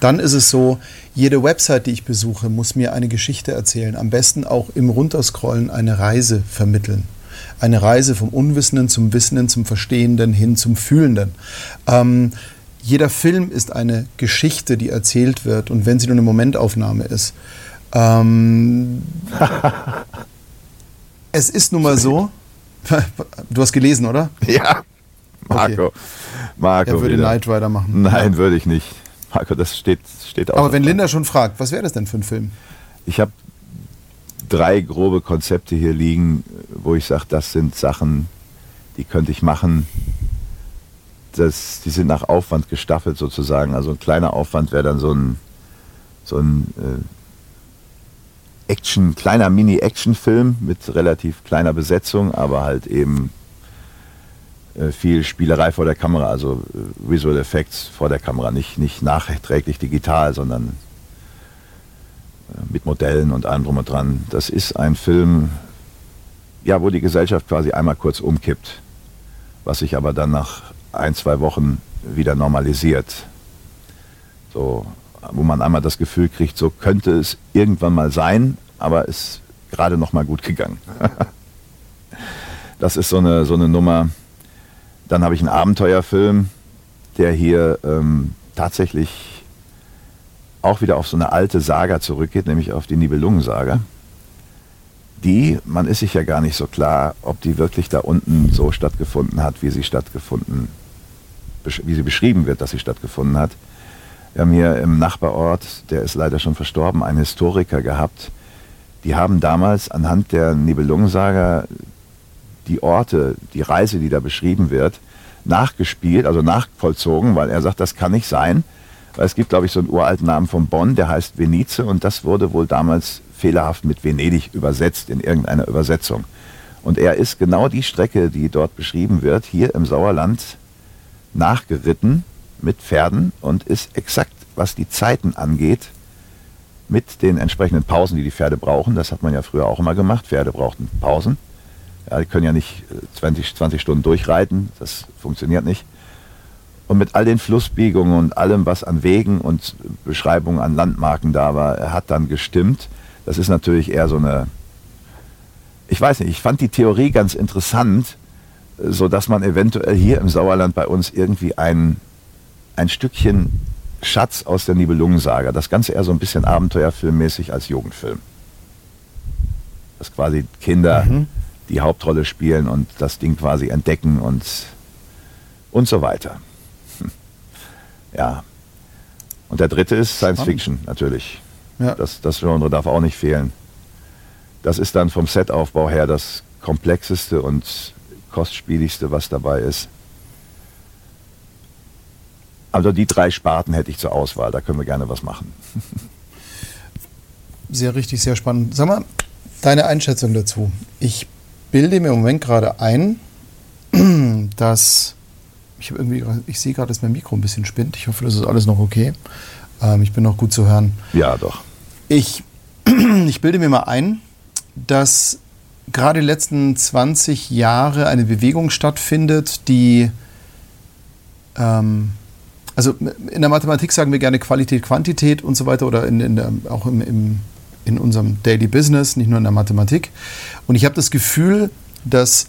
Dann ist es so, jede Website, die ich besuche, muss mir eine Geschichte erzählen. Am besten auch im Runterscrollen eine Reise vermitteln. Eine Reise vom Unwissenden zum Wissenden, zum Verstehenden hin zum Fühlenden. Jeder Film ist eine Geschichte, die erzählt wird. Und wenn sie nur eine Momentaufnahme ist, es ist nun mal so, du hast gelesen, oder? Ja, Marco. Okay. Marco er würde Knight Rider machen. Nein, würde ich nicht. Marco, das steht auch. Aber wenn Linda schon fragt, was wäre das denn für ein Film? Ich habe 3 grobe Konzepte hier liegen, wo ich sage, das sind Sachen, die könnte ich machen. Die sind nach Aufwand gestaffelt sozusagen. Also ein kleiner Aufwand wäre dann so ein Action, kleiner Mini-Action-Film mit relativ kleiner Besetzung, aber halt eben viel Spielerei vor der Kamera, also Visual Effects vor der Kamera, nicht nachträglich digital, sondern mit Modellen und allem drum und dran. Das ist ein Film, ja, wo die Gesellschaft quasi einmal kurz umkippt, was sich aber dann nach 1, 2 Wochen wieder normalisiert. So, wo man einmal das Gefühl kriegt, so könnte es irgendwann mal sein, aber ist gerade noch mal gut gegangen. Das ist so eine Nummer. Dann habe ich einen Abenteuerfilm, der hier tatsächlich auch wieder auf so eine alte Saga zurückgeht, nämlich auf die Nibelungen-Saga. Die, man ist sich ja gar nicht so klar, ob die wirklich da unten so stattgefunden hat, wie sie beschrieben wird, dass sie stattgefunden hat. Wir haben hier im Nachbarort, der ist leider schon verstorben, einen Historiker gehabt. Die haben damals anhand der Nibelungensaga die Orte, die Reise, die da beschrieben wird, nachgespielt, also nachvollzogen, weil er sagt, das kann nicht sein. Weil es gibt, glaube ich, so einen uralten Namen von Bonn, der heißt Venice, und das wurde wohl damals fehlerhaft mit Venedig übersetzt in irgendeiner Übersetzung. Und er ist genau die Strecke, die dort beschrieben wird, hier im Sauerland nachgeritten mit Pferden und ist exakt, was die Zeiten angeht, mit den entsprechenden Pausen, die die Pferde brauchen. Das hat man ja früher auch immer gemacht. Pferde brauchten Pausen. Ja, die können ja nicht 20 Stunden durchreiten. Das funktioniert nicht. Und mit all den Flussbiegungen und allem, was an Wegen und Beschreibungen an Landmarken da war, hat dann gestimmt. Das ist natürlich eher so eine... Ich weiß nicht, ich fand die Theorie ganz interessant, sodass man eventuell hier im Sauerland bei uns irgendwie ein Stückchen Schatz aus der Nibelungensaga, das Ganze eher so ein bisschen abenteuerfilmmäßig als Jugendfilm. Dass quasi Kinder die Hauptrolle spielen und das Ding quasi entdecken und so weiter. Ja. Und der dritte ist Science Fiction, natürlich. Ja. Das Genre darf auch nicht fehlen. Das ist dann vom Setaufbau her das komplexeste und kostspieligste, was dabei ist. Also die drei Sparten hätte ich zur Auswahl, da können wir gerne was machen. Sehr richtig, sehr spannend. Sag mal, deine Einschätzung dazu. Ich bilde mir im Moment gerade ein, dass... Ich sehe gerade, dass mein Mikro ein bisschen spinnt. Ich hoffe, das ist alles noch okay. Ich bin noch gut zu hören. Ja, doch. Ich bilde mir mal ein, dass gerade die letzten 20 Jahre eine Bewegung stattfindet, die... Also in der Mathematik sagen wir gerne Qualität, Quantität und so weiter, oder in unserem Daily Business, nicht nur in der Mathematik. Und ich habe das Gefühl, dass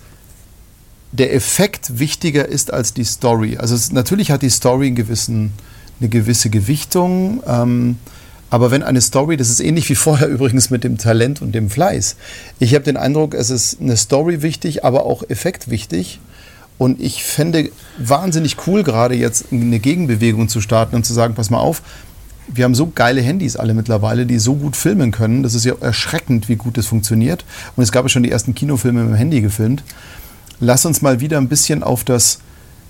der Effekt wichtiger ist als die Story. Also natürlich hat die Story eine gewisse Gewichtung, aber wenn eine Story, das ist ähnlich wie vorher übrigens mit dem Talent und dem Fleiß. Ich habe den Eindruck, es ist eine Story wichtig, aber auch Effekt wichtig. Und ich fände wahnsinnig cool, gerade jetzt eine Gegenbewegung zu starten und zu sagen, pass mal auf, wir haben so geile Handys alle mittlerweile, die so gut filmen können. Das ist ja erschreckend, wie gut das funktioniert. Und es gab ja schon die ersten Kinofilme mit dem Handy gefilmt. Lass uns mal wieder ein bisschen auf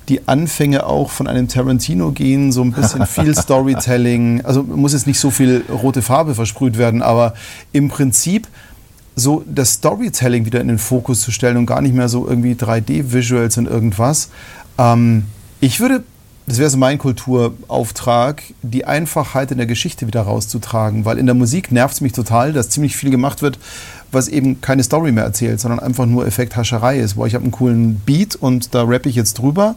die Anfänge auch von einem Tarantino gehen, so ein bisschen viel Storytelling. Also muss jetzt nicht so viel rote Farbe versprüht werden, aber im Prinzip... so das Storytelling wieder in den Fokus zu stellen und gar nicht mehr so irgendwie 3D-Visuals und irgendwas. Das wäre so mein Kulturauftrag, die Einfachheit in der Geschichte wieder rauszutragen, weil in der Musik nervt es mich total, dass ziemlich viel gemacht wird, was eben keine Story mehr erzählt, sondern einfach nur Effekthascherei ist. Boah, ich habe einen coolen Beat und da rappe ich jetzt drüber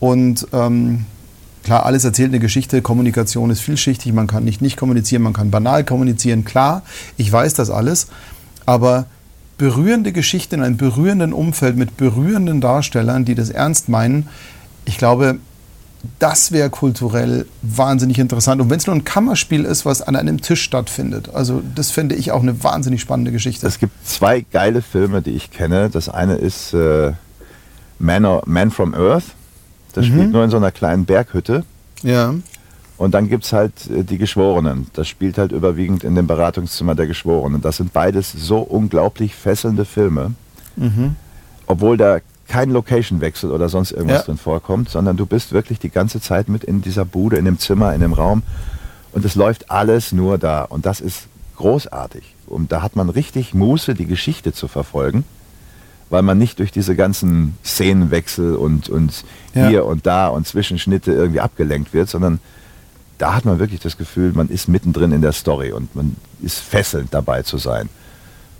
und klar, alles erzählt eine Geschichte, Kommunikation ist vielschichtig, man kann nicht kommunizieren, man kann banal kommunizieren, klar, ich weiß das alles. Aber berührende Geschichten in einem berührenden Umfeld mit berührenden Darstellern, die das ernst meinen, ich glaube, das wäre kulturell wahnsinnig interessant. Und wenn es nur ein Kammerspiel ist, was an einem Tisch stattfindet, also das finde ich auch eine wahnsinnig spannende Geschichte. Es gibt zwei geile Filme, die ich kenne. Das eine ist Man from Earth. Das spielt nur in so einer kleinen Berghütte. Ja. Und dann gibt es halt die Geschworenen. Das spielt halt überwiegend in dem Beratungszimmer der Geschworenen. Das sind beides so unglaublich fesselnde Filme, obwohl da kein Location-Wechsel oder sonst irgendwas drin vorkommt, sondern du bist wirklich die ganze Zeit mit in dieser Bude, in dem Zimmer, in dem Raum und es läuft alles nur da. Und das ist großartig. Und da hat man richtig Muße, die Geschichte zu verfolgen, weil man nicht durch diese ganzen Szenenwechsel und hier und da und Zwischenschnitte irgendwie abgelenkt wird, sondern da hat man wirklich das Gefühl, man ist mittendrin in der Story und man ist fesselnd dabei zu sein.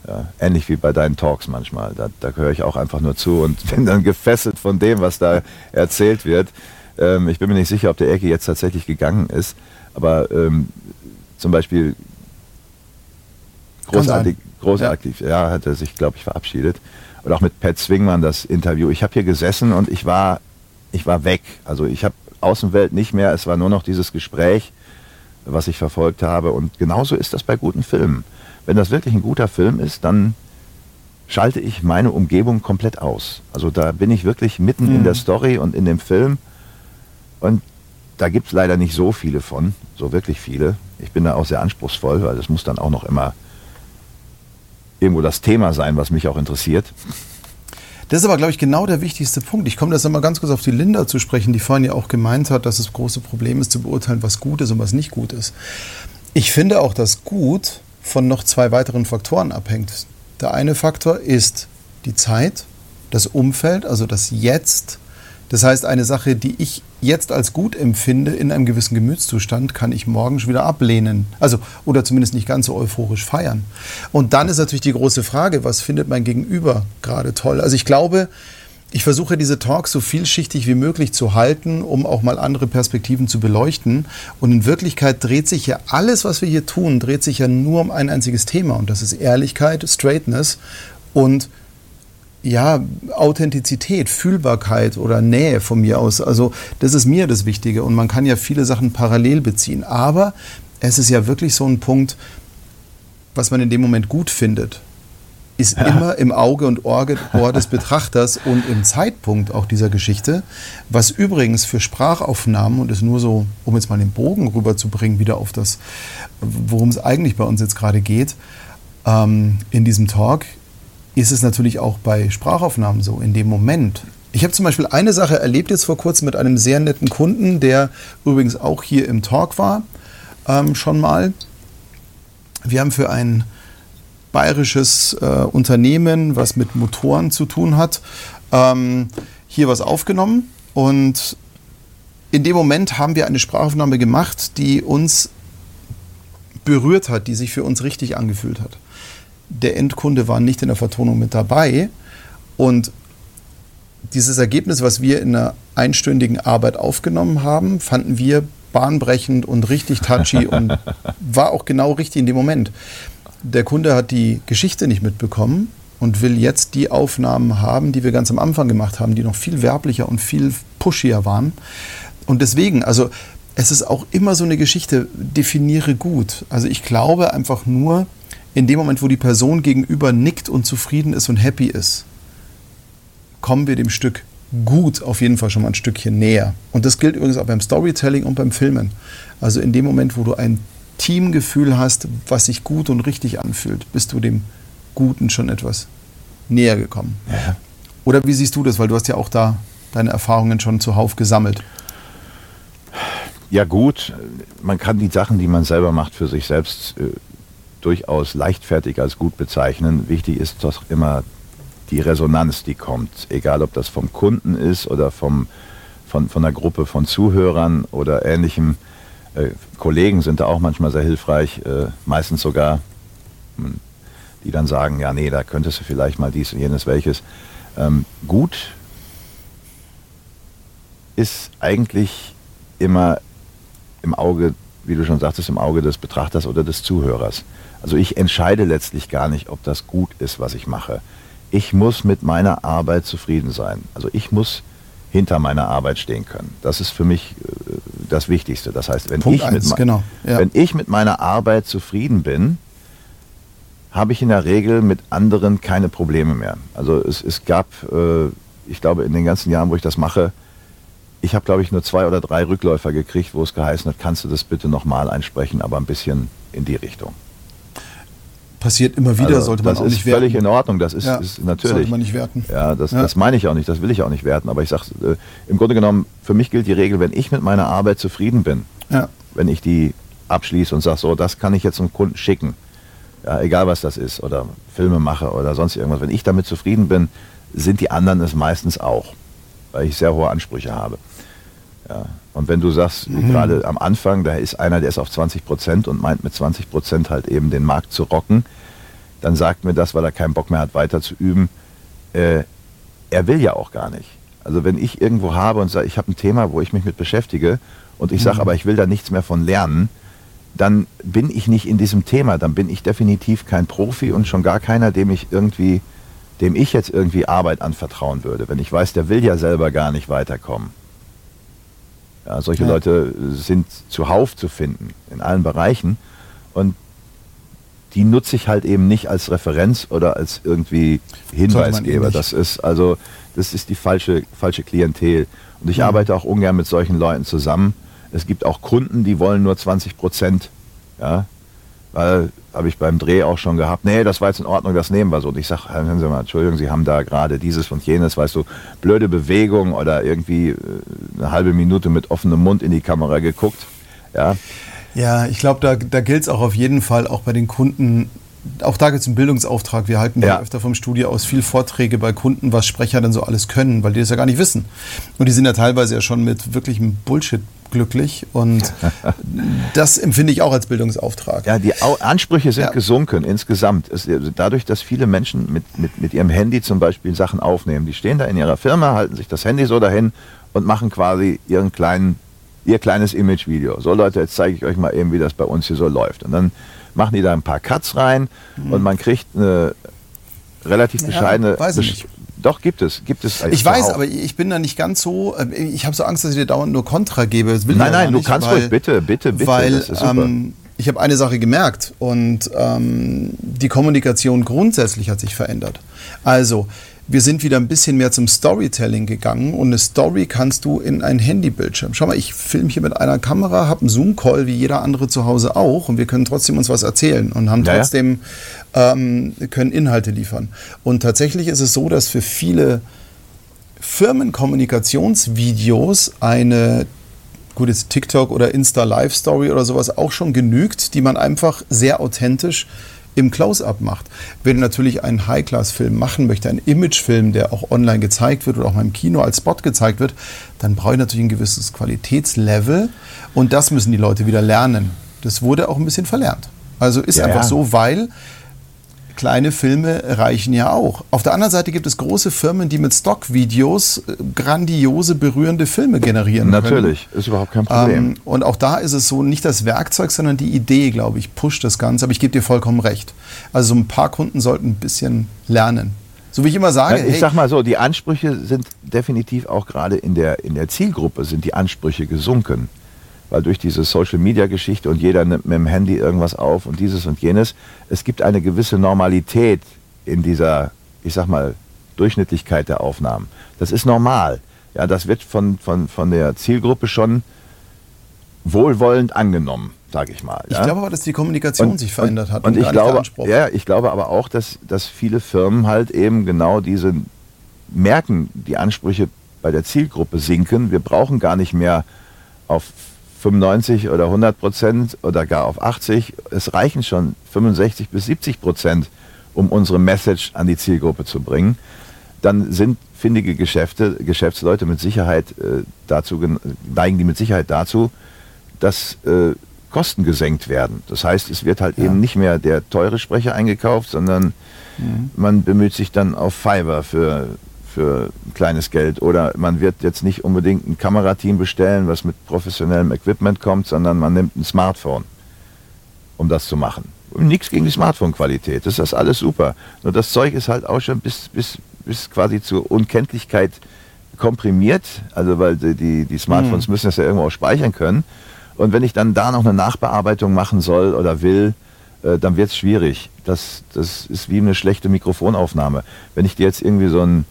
Ja, ähnlich wie bei deinen Talks manchmal. Da höre ich auch einfach nur zu und bin dann gefesselt von dem, was da erzählt wird. Ich bin mir nicht sicher, ob der Ecke jetzt tatsächlich gegangen ist, aber zum Beispiel großartig, hat er sich, glaube ich, verabschiedet. Und auch mit Pat Zwingmann das Interview. Ich habe hier gesessen und ich war weg. Also ich habe Außenwelt nicht mehr. Es war nur noch dieses Gespräch, was ich verfolgt habe. Und genauso ist das bei guten Filmen. Wenn das wirklich ein guter Film ist, dann schalte ich meine Umgebung komplett aus. Also da bin ich wirklich mitten in der Story und in dem Film. Und da gibt es leider nicht so viele von, so wirklich viele. Ich bin da auch sehr anspruchsvoll, weil es muss dann auch noch immer irgendwo das Thema sein, was mich auch interessiert. Das ist aber, glaube ich, genau der wichtigste Punkt. Ich komme das nochmal ganz kurz auf die Linda zu sprechen, die vorhin ja auch gemeint hat, dass das große Problem ist, zu beurteilen, was gut ist und was nicht gut ist. Ich finde auch, dass gut von noch zwei weiteren Faktoren abhängt. Der eine Faktor ist die Zeit, das Umfeld, also das Jetzt. Das heißt, eine Sache, die ich jetzt als gut empfinde, in einem gewissen Gemütszustand, kann ich morgen schon wieder ablehnen. Also, oder zumindest nicht ganz so euphorisch feiern. Und dann ist natürlich die große Frage, was findet mein Gegenüber gerade toll? Also ich glaube, ich versuche diese Talks so vielschichtig wie möglich zu halten, um auch mal andere Perspektiven zu beleuchten. Und in Wirklichkeit dreht sich ja alles, was wir hier tun, dreht sich ja nur um ein einziges Thema. Und das ist Ehrlichkeit, Straightness und ja, Authentizität, Fühlbarkeit oder Nähe von mir aus. Also das ist mir das Wichtige und man kann ja viele Sachen parallel beziehen. Aber es ist ja wirklich so ein Punkt, was man in dem Moment gut findet, ist immer im Auge und Ohr des Betrachters und im Zeitpunkt auch dieser Geschichte, was übrigens für Sprachaufnahmen, und ist nur so, um jetzt mal den Bogen rüberzubringen, wieder auf das, worum es eigentlich bei uns jetzt gerade geht, in diesem Talk, ist es natürlich auch bei Sprachaufnahmen so, in dem Moment. Ich habe zum Beispiel eine Sache erlebt jetzt vor kurzem mit einem sehr netten Kunden, der übrigens auch hier im Talk war, schon mal. Wir haben für ein bayerisches Unternehmen, was mit Motoren zu tun hat, hier was aufgenommen. Und in dem Moment haben wir eine Sprachaufnahme gemacht, die uns berührt hat, die sich für uns richtig angefühlt hat. Der Endkunde war nicht in der Vertonung mit dabei und dieses Ergebnis, was wir in einer einstündigen Arbeit aufgenommen haben, fanden wir bahnbrechend und richtig touchy und war auch genau richtig in dem Moment. Der Kunde hat die Geschichte nicht mitbekommen und will jetzt die Aufnahmen haben, die wir ganz am Anfang gemacht haben, die noch viel werblicher und viel pushier waren. Und deswegen, also es ist auch immer so eine Geschichte, definiere gut. Also ich glaube einfach nur, in dem Moment, wo die Person gegenüber nickt und zufrieden ist und happy ist, kommen wir dem Stück gut auf jeden Fall schon mal ein Stückchen näher. Und das gilt übrigens auch beim Storytelling und beim Filmen. Also in dem Moment, wo du ein Teamgefühl hast, was sich gut und richtig anfühlt, bist du dem Guten schon etwas näher gekommen. Ja. Oder wie siehst du das? Weil du hast ja auch da deine Erfahrungen schon zuhauf gesammelt. Ja gut, man kann die Sachen, die man selber macht, für sich selbst durchaus leichtfertig als gut bezeichnen. Wichtig ist doch immer die Resonanz, die kommt. Egal, ob das vom Kunden ist oder von einer Gruppe von Zuhörern oder ähnlichem. Kollegen sind da auch manchmal sehr hilfreich, meistens sogar, die dann sagen, ja nee, da könntest du vielleicht mal dies und jenes welches. Gut ist eigentlich immer im Auge, wie du schon sagtest, im Auge des Betrachters oder des Zuhörers. Also ich entscheide letztlich gar nicht, ob das gut ist, was ich mache. Ich muss mit meiner Arbeit zufrieden sein. Also ich muss hinter meiner Arbeit stehen können. Das ist für mich das Wichtigste. Das heißt, wenn ich mit meiner Arbeit zufrieden bin, habe ich in der Regel mit anderen keine Probleme mehr. Also es gab, ich glaube, in den ganzen Jahren, wo ich das mache, ich habe, glaube ich, nur 2 oder 3 Rückläufer gekriegt, wo es geheißen hat, kannst du das bitte nochmal einsprechen, aber ein bisschen in die Richtung. Passiert immer wieder, also, sollte man auch nicht werten. Das ist völlig in Ordnung, das ist, ja, ist natürlich. Sollte man nicht werten. Ja, das meine ich auch nicht, das will ich auch nicht werten. Aber ich sage, im Grunde genommen, für mich gilt die Regel, wenn ich mit meiner Arbeit zufrieden bin, ja, wenn ich die abschließe und sage, so, das kann ich jetzt zum Kunden schicken, ja, egal was das ist, oder Filme mache oder sonst irgendwas, wenn ich damit zufrieden bin, sind die anderen es meistens auch, weil ich sehr hohe Ansprüche habe. Ja. Und wenn du sagst, gerade am Anfang, da ist einer, der ist auf 20% und meint mit 20% halt eben den Markt zu rocken, dann sagt mir das, weil er keinen Bock mehr hat, weiter zu üben, er will ja auch gar nicht. Also wenn ich irgendwo habe und sage, ich habe ein Thema, wo ich mich mit beschäftige und ich sage, aber ich will da nichts mehr von lernen, dann bin ich nicht in diesem Thema, dann bin ich definitiv kein Profi und schon gar keiner, dem ich jetzt irgendwie Arbeit anvertrauen würde, wenn ich weiß, der will ja selber gar nicht weiterkommen. Ja, solche Leute sind zuhauf zu finden, in allen Bereichen. Und die nutze ich halt eben nicht als Referenz oder als irgendwie Hinweisgeber. Das ist die falsche Klientel. Und ich arbeite auch ungern mit solchen Leuten zusammen. Es gibt auch Kunden, die wollen nur 20%. Ja, weil, habe ich beim Dreh auch schon gehabt, nee, das war jetzt in Ordnung, das nehmen wir so. Und ich sage, hören Sie mal, Entschuldigung, Sie haben da gerade dieses und jenes, weißt du, blöde Bewegung oder irgendwie eine halbe Minute mit offenem Mund in die Kamera geguckt. Ja, ja, ich glaube, da gilt es auch auf jeden Fall, auch bei den Kunden, auch da gibt es einen Bildungsauftrag. Wir halten ja öfter vom Studio aus viel Vorträge bei Kunden, was Sprecher denn so alles können, weil die das ja gar nicht wissen. Und die sind ja teilweise ja schon mit wirklichem Bullshit glücklich und das empfinde ich auch als Bildungsauftrag. Ja, die Ansprüche sind gesunken insgesamt. Dadurch, dass viele Menschen mit ihrem Handy zum Beispiel Sachen aufnehmen, die stehen da in ihrer Firma, halten sich das Handy so dahin und machen quasi ihr kleines Imagevideo. So Leute, jetzt zeige ich euch mal eben, wie das bei uns hier so läuft. Und dann machen die da ein paar Cuts rein und man kriegt eine relativ bescheidene... Weiß ich nicht. Doch, gibt es. Ich weiß, aber ich bin da nicht ganz so, ich habe so Angst, dass ich dir dauernd nur Kontra gebe. Nein, du kannst ruhig, bitte. Weil das ist super. Ich habe eine Sache gemerkt und die Kommunikation grundsätzlich hat sich verändert. Also, wir sind wieder ein bisschen mehr zum Storytelling gegangen und eine Story kannst du in einen Handybildschirm. Schau mal, ich filme hier mit einer Kamera, habe einen Zoom-Call wie jeder andere zu Hause auch und wir können trotzdem uns was erzählen und haben trotzdem können Inhalte liefern. Und tatsächlich ist es so, dass für viele Firmenkommunikationsvideos eine, gut jetzt TikTok oder Insta-Live-Story oder sowas auch schon genügt, die man einfach sehr authentisch im Close-Up macht. Wenn du natürlich einen High-Class-Film machen möchtest, einen Image-Film, der auch online gezeigt wird oder auch mal im Kino als Spot gezeigt wird, dann brauche ich natürlich ein gewisses Qualitätslevel und das müssen die Leute wieder lernen. Das wurde auch ein bisschen verlernt. Also ist einfach so, weil... Kleine Filme reichen ja auch. Auf der anderen Seite gibt es große Firmen, die mit Stockvideos grandiose, berührende Filme generieren können. Natürlich, ist überhaupt kein Problem. Und auch da ist es so, nicht das Werkzeug, sondern die Idee, glaube ich, pusht das Ganze. Aber ich gebe dir vollkommen recht. Also so ein paar Kunden sollten ein bisschen lernen. So wie ich immer sage. Ja, sag mal so, die Ansprüche sind definitiv auch gerade in der Zielgruppe sind die Ansprüche gesunken. Weil durch diese Social-Media-Geschichte und jeder nimmt mit dem Handy irgendwas auf und dieses und jenes, es gibt eine gewisse Normalität in dieser, ich sag mal, Durchschnittlichkeit der Aufnahmen. Das ist normal. Ja, das wird von der Zielgruppe schon wohlwollend angenommen, sage ich mal. Ja? Ich glaube aber, dass die Kommunikation sich verändert hat. Und ich glaube aber auch, dass viele Firmen halt eben genau diese merken, die Ansprüche bei der Zielgruppe sinken. Wir brauchen gar nicht mehr auf 95 oder 100% oder gar auf 80, es reichen schon 65-70%, um unsere Message an die Zielgruppe zu bringen, dann sind findige Geschäftsleute mit Sicherheit neigen die mit Sicherheit dazu, dass Kosten gesenkt werden. Das heißt, es wird halt eben nicht mehr der teure Sprecher eingekauft, sondern man bemüht sich dann auf Fiverr für ein kleines Geld oder man wird jetzt nicht unbedingt ein Kamerateam bestellen, was mit professionellem Equipment kommt, sondern man nimmt ein Smartphone, um das zu machen. Und nichts gegen die Smartphone-Qualität, das ist alles super. Nur das Zeug ist halt auch schon bis quasi zur Unkenntlichkeit komprimiert, also weil die Smartphones müssen das ja irgendwo auch speichern können. Und wenn ich dann da noch eine Nachbearbeitung machen soll oder will, dann wird es schwierig. Das ist wie eine schlechte Mikrofonaufnahme. Wenn ich dir jetzt irgendwie so ein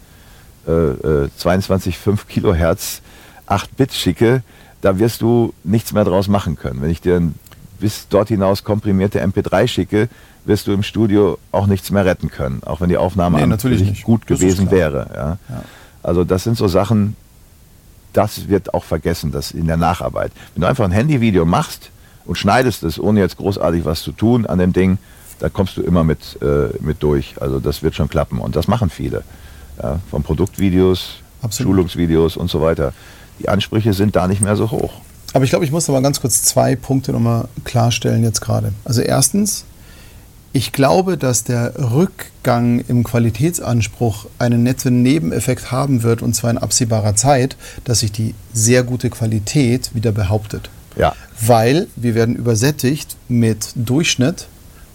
22,5 Kilohertz 8-Bit schicke, da wirst du nichts mehr draus machen können. Wenn ich dir ein bis dort hinaus komprimierte MP3 schicke, wirst du im Studio auch nichts mehr retten können, auch wenn die Aufnahme natürlich gut gewesen wäre. Ja. Ja. Also das sind so Sachen, das wird auch vergessen, das in der Nacharbeit. Wenn du einfach ein Handyvideo machst und schneidest es, ohne jetzt großartig was zu tun an dem Ding, da kommst du immer mit durch. Also das wird schon klappen und das machen viele. Ja, von Produktvideos, absolut. Schulungsvideos und so weiter. Die Ansprüche sind da nicht mehr so hoch. Aber ich glaube, ich muss aber ganz kurz zwei Punkte nochmal klarstellen jetzt gerade. Also erstens, ich glaube, dass der Rückgang im Qualitätsanspruch einen netten Nebeneffekt haben wird, und zwar in absehbarer Zeit, dass sich die sehr gute Qualität wieder behauptet. Ja. Weil wir werden übersättigt mit Durchschnitt.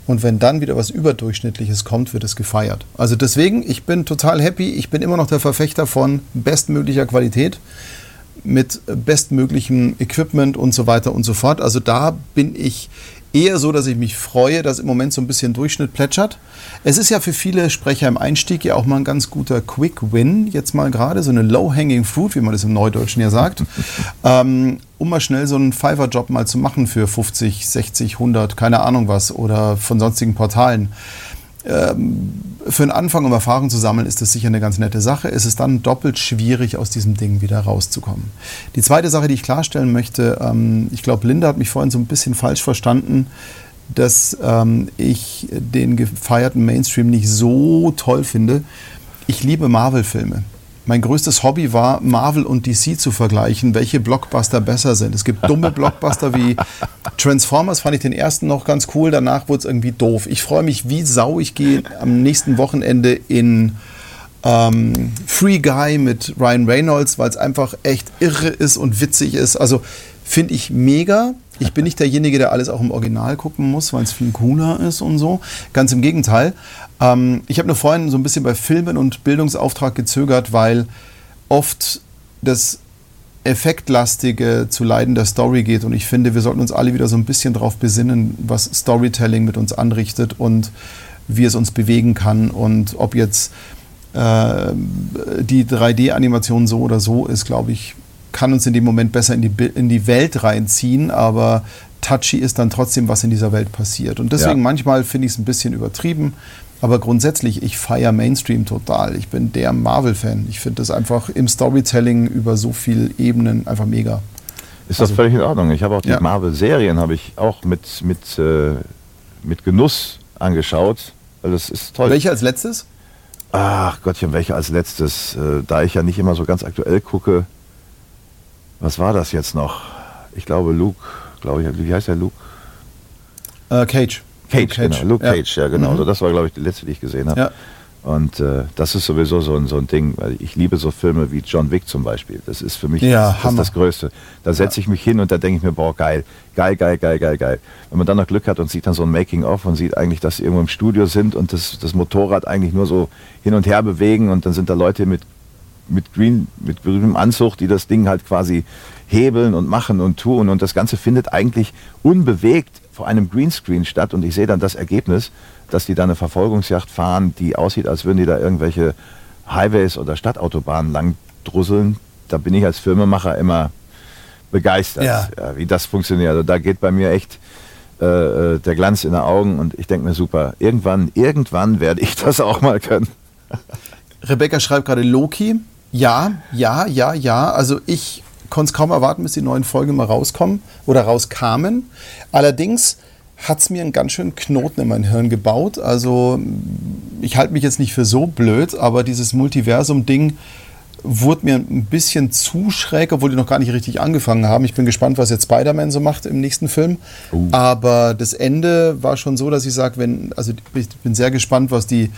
Und wenn dann wieder was Überdurchschnittliches kommt, wird es gefeiert. Also deswegen, ich bin total happy. Ich bin immer noch der Verfechter von bestmöglicher Qualität. mit bestmöglichem Equipment und so weiter und so fort. Also da bin ich eher so, dass ich mich freue, dass im Moment so ein bisschen Durchschnitt plätschert. Es ist ja für viele Sprecher im Einstieg ja auch mal ein ganz guter Quick-Win, jetzt mal gerade, so eine Low-Hanging-Fruit, wie man das im Neudeutschen ja sagt, um mal schnell so einen Fiverr-Job mal zu machen für 50, 60, 100, keine Ahnung was, oder von sonstigen Portalen. Für einen Anfang, um Erfahrung zu sammeln, ist das sicher eine ganz nette Sache. Es ist dann doppelt schwierig, aus diesem Ding wieder rauszukommen. Die zweite Sache, die ich klarstellen möchte, ich glaube, Linda hat mich vorhin so ein bisschen falsch verstanden, dass ich den gefeierten Mainstream nicht so toll finde. Ich liebe Marvel-Filme. Mein größtes Hobby war, Marvel und DC zu vergleichen, welche Blockbuster besser sind. Es gibt dumme Blockbuster wie Transformers, fand ich den ersten noch ganz cool, danach wurde es irgendwie doof. Ich freue mich wie Sau, ich gehe am nächsten Wochenende in Free Guy mit Ryan Reynolds, weil es einfach echt irre ist und witzig ist. Also finde ich mega. Ich bin nicht derjenige, der alles auch im Original gucken muss, weil es viel cooler ist und so. Ganz im Gegenteil. Ich habe nur vorhin so ein bisschen bei Filmen und Bildungsauftrag gezögert, weil oft das Effektlastige zu Leiden der Story geht. Und ich finde, wir sollten uns alle wieder so ein bisschen drauf besinnen, was Storytelling mit uns anrichtet und wie es uns bewegen kann. Und ob jetzt die 3D-Animation so oder so ist, glaube ich, kann uns in dem Moment besser in die Welt reinziehen, aber touchy ist dann trotzdem, was in dieser Welt passiert. Und deswegen manchmal finde ich es ein bisschen übertrieben. Aber grundsätzlich, ich feiere Mainstream total. Ich bin der Marvel-Fan. Ich finde das einfach im Storytelling über so viele Ebenen einfach mega. Ist das also völlig in Ordnung. Ich habe auch die Marvel-Serien habe ich auch mit Genuss angeschaut. Also das ist toll. Welche als letztes? Ach Gottchen, welche als letztes? Da ich ja nicht immer so ganz aktuell gucke. Was war das jetzt noch? Ich glaube wie heißt der Luke? Cage. Cage, genau. Luke Cage, ja genau. Mhm. Also das war, glaube ich, die letzte, die ich gesehen habe. Ja. Und das ist sowieso so ein Ding, weil ich liebe so Filme wie John Wick zum Beispiel. Das ist für mich das Größte. Da setze ich mich hin und da denke ich mir, boah, geil. Wenn man dann noch Glück hat und sieht dann so ein Making-of und sieht eigentlich, dass sie irgendwo im Studio sind und das Motorrad eigentlich nur so hin und her bewegen und dann sind da Leute mit grünem Anzug, die das Ding halt quasi hebeln und machen und tun und das Ganze findet eigentlich unbewegt vor einem Greenscreen statt und ich sehe dann das Ergebnis, dass die da eine Verfolgungsjagd fahren, die aussieht, als würden die da irgendwelche Highways oder Stadtautobahnen lang drusseln. Da bin ich als Filmemacher immer begeistert, wie das funktioniert. Also da geht bei mir echt der Glanz in den Augen und ich denke mir, super, irgendwann werde ich das auch mal können. Rebecca schreibt gerade Loki. Ja. Also ich konnte es kaum erwarten, bis die neuen Folgen mal rauskamen. Allerdings hat es mir einen ganz schönen Knoten in mein Hirn gebaut. Also ich halte mich jetzt nicht für so blöd, aber dieses Multiversum-Ding wurde mir ein bisschen zu schräg, obwohl die noch gar nicht richtig angefangen haben. Ich bin gespannt, was jetzt Spider-Man so macht im nächsten Film. Aber das Ende war schon so, dass ich sage, ich bin sehr gespannt, was die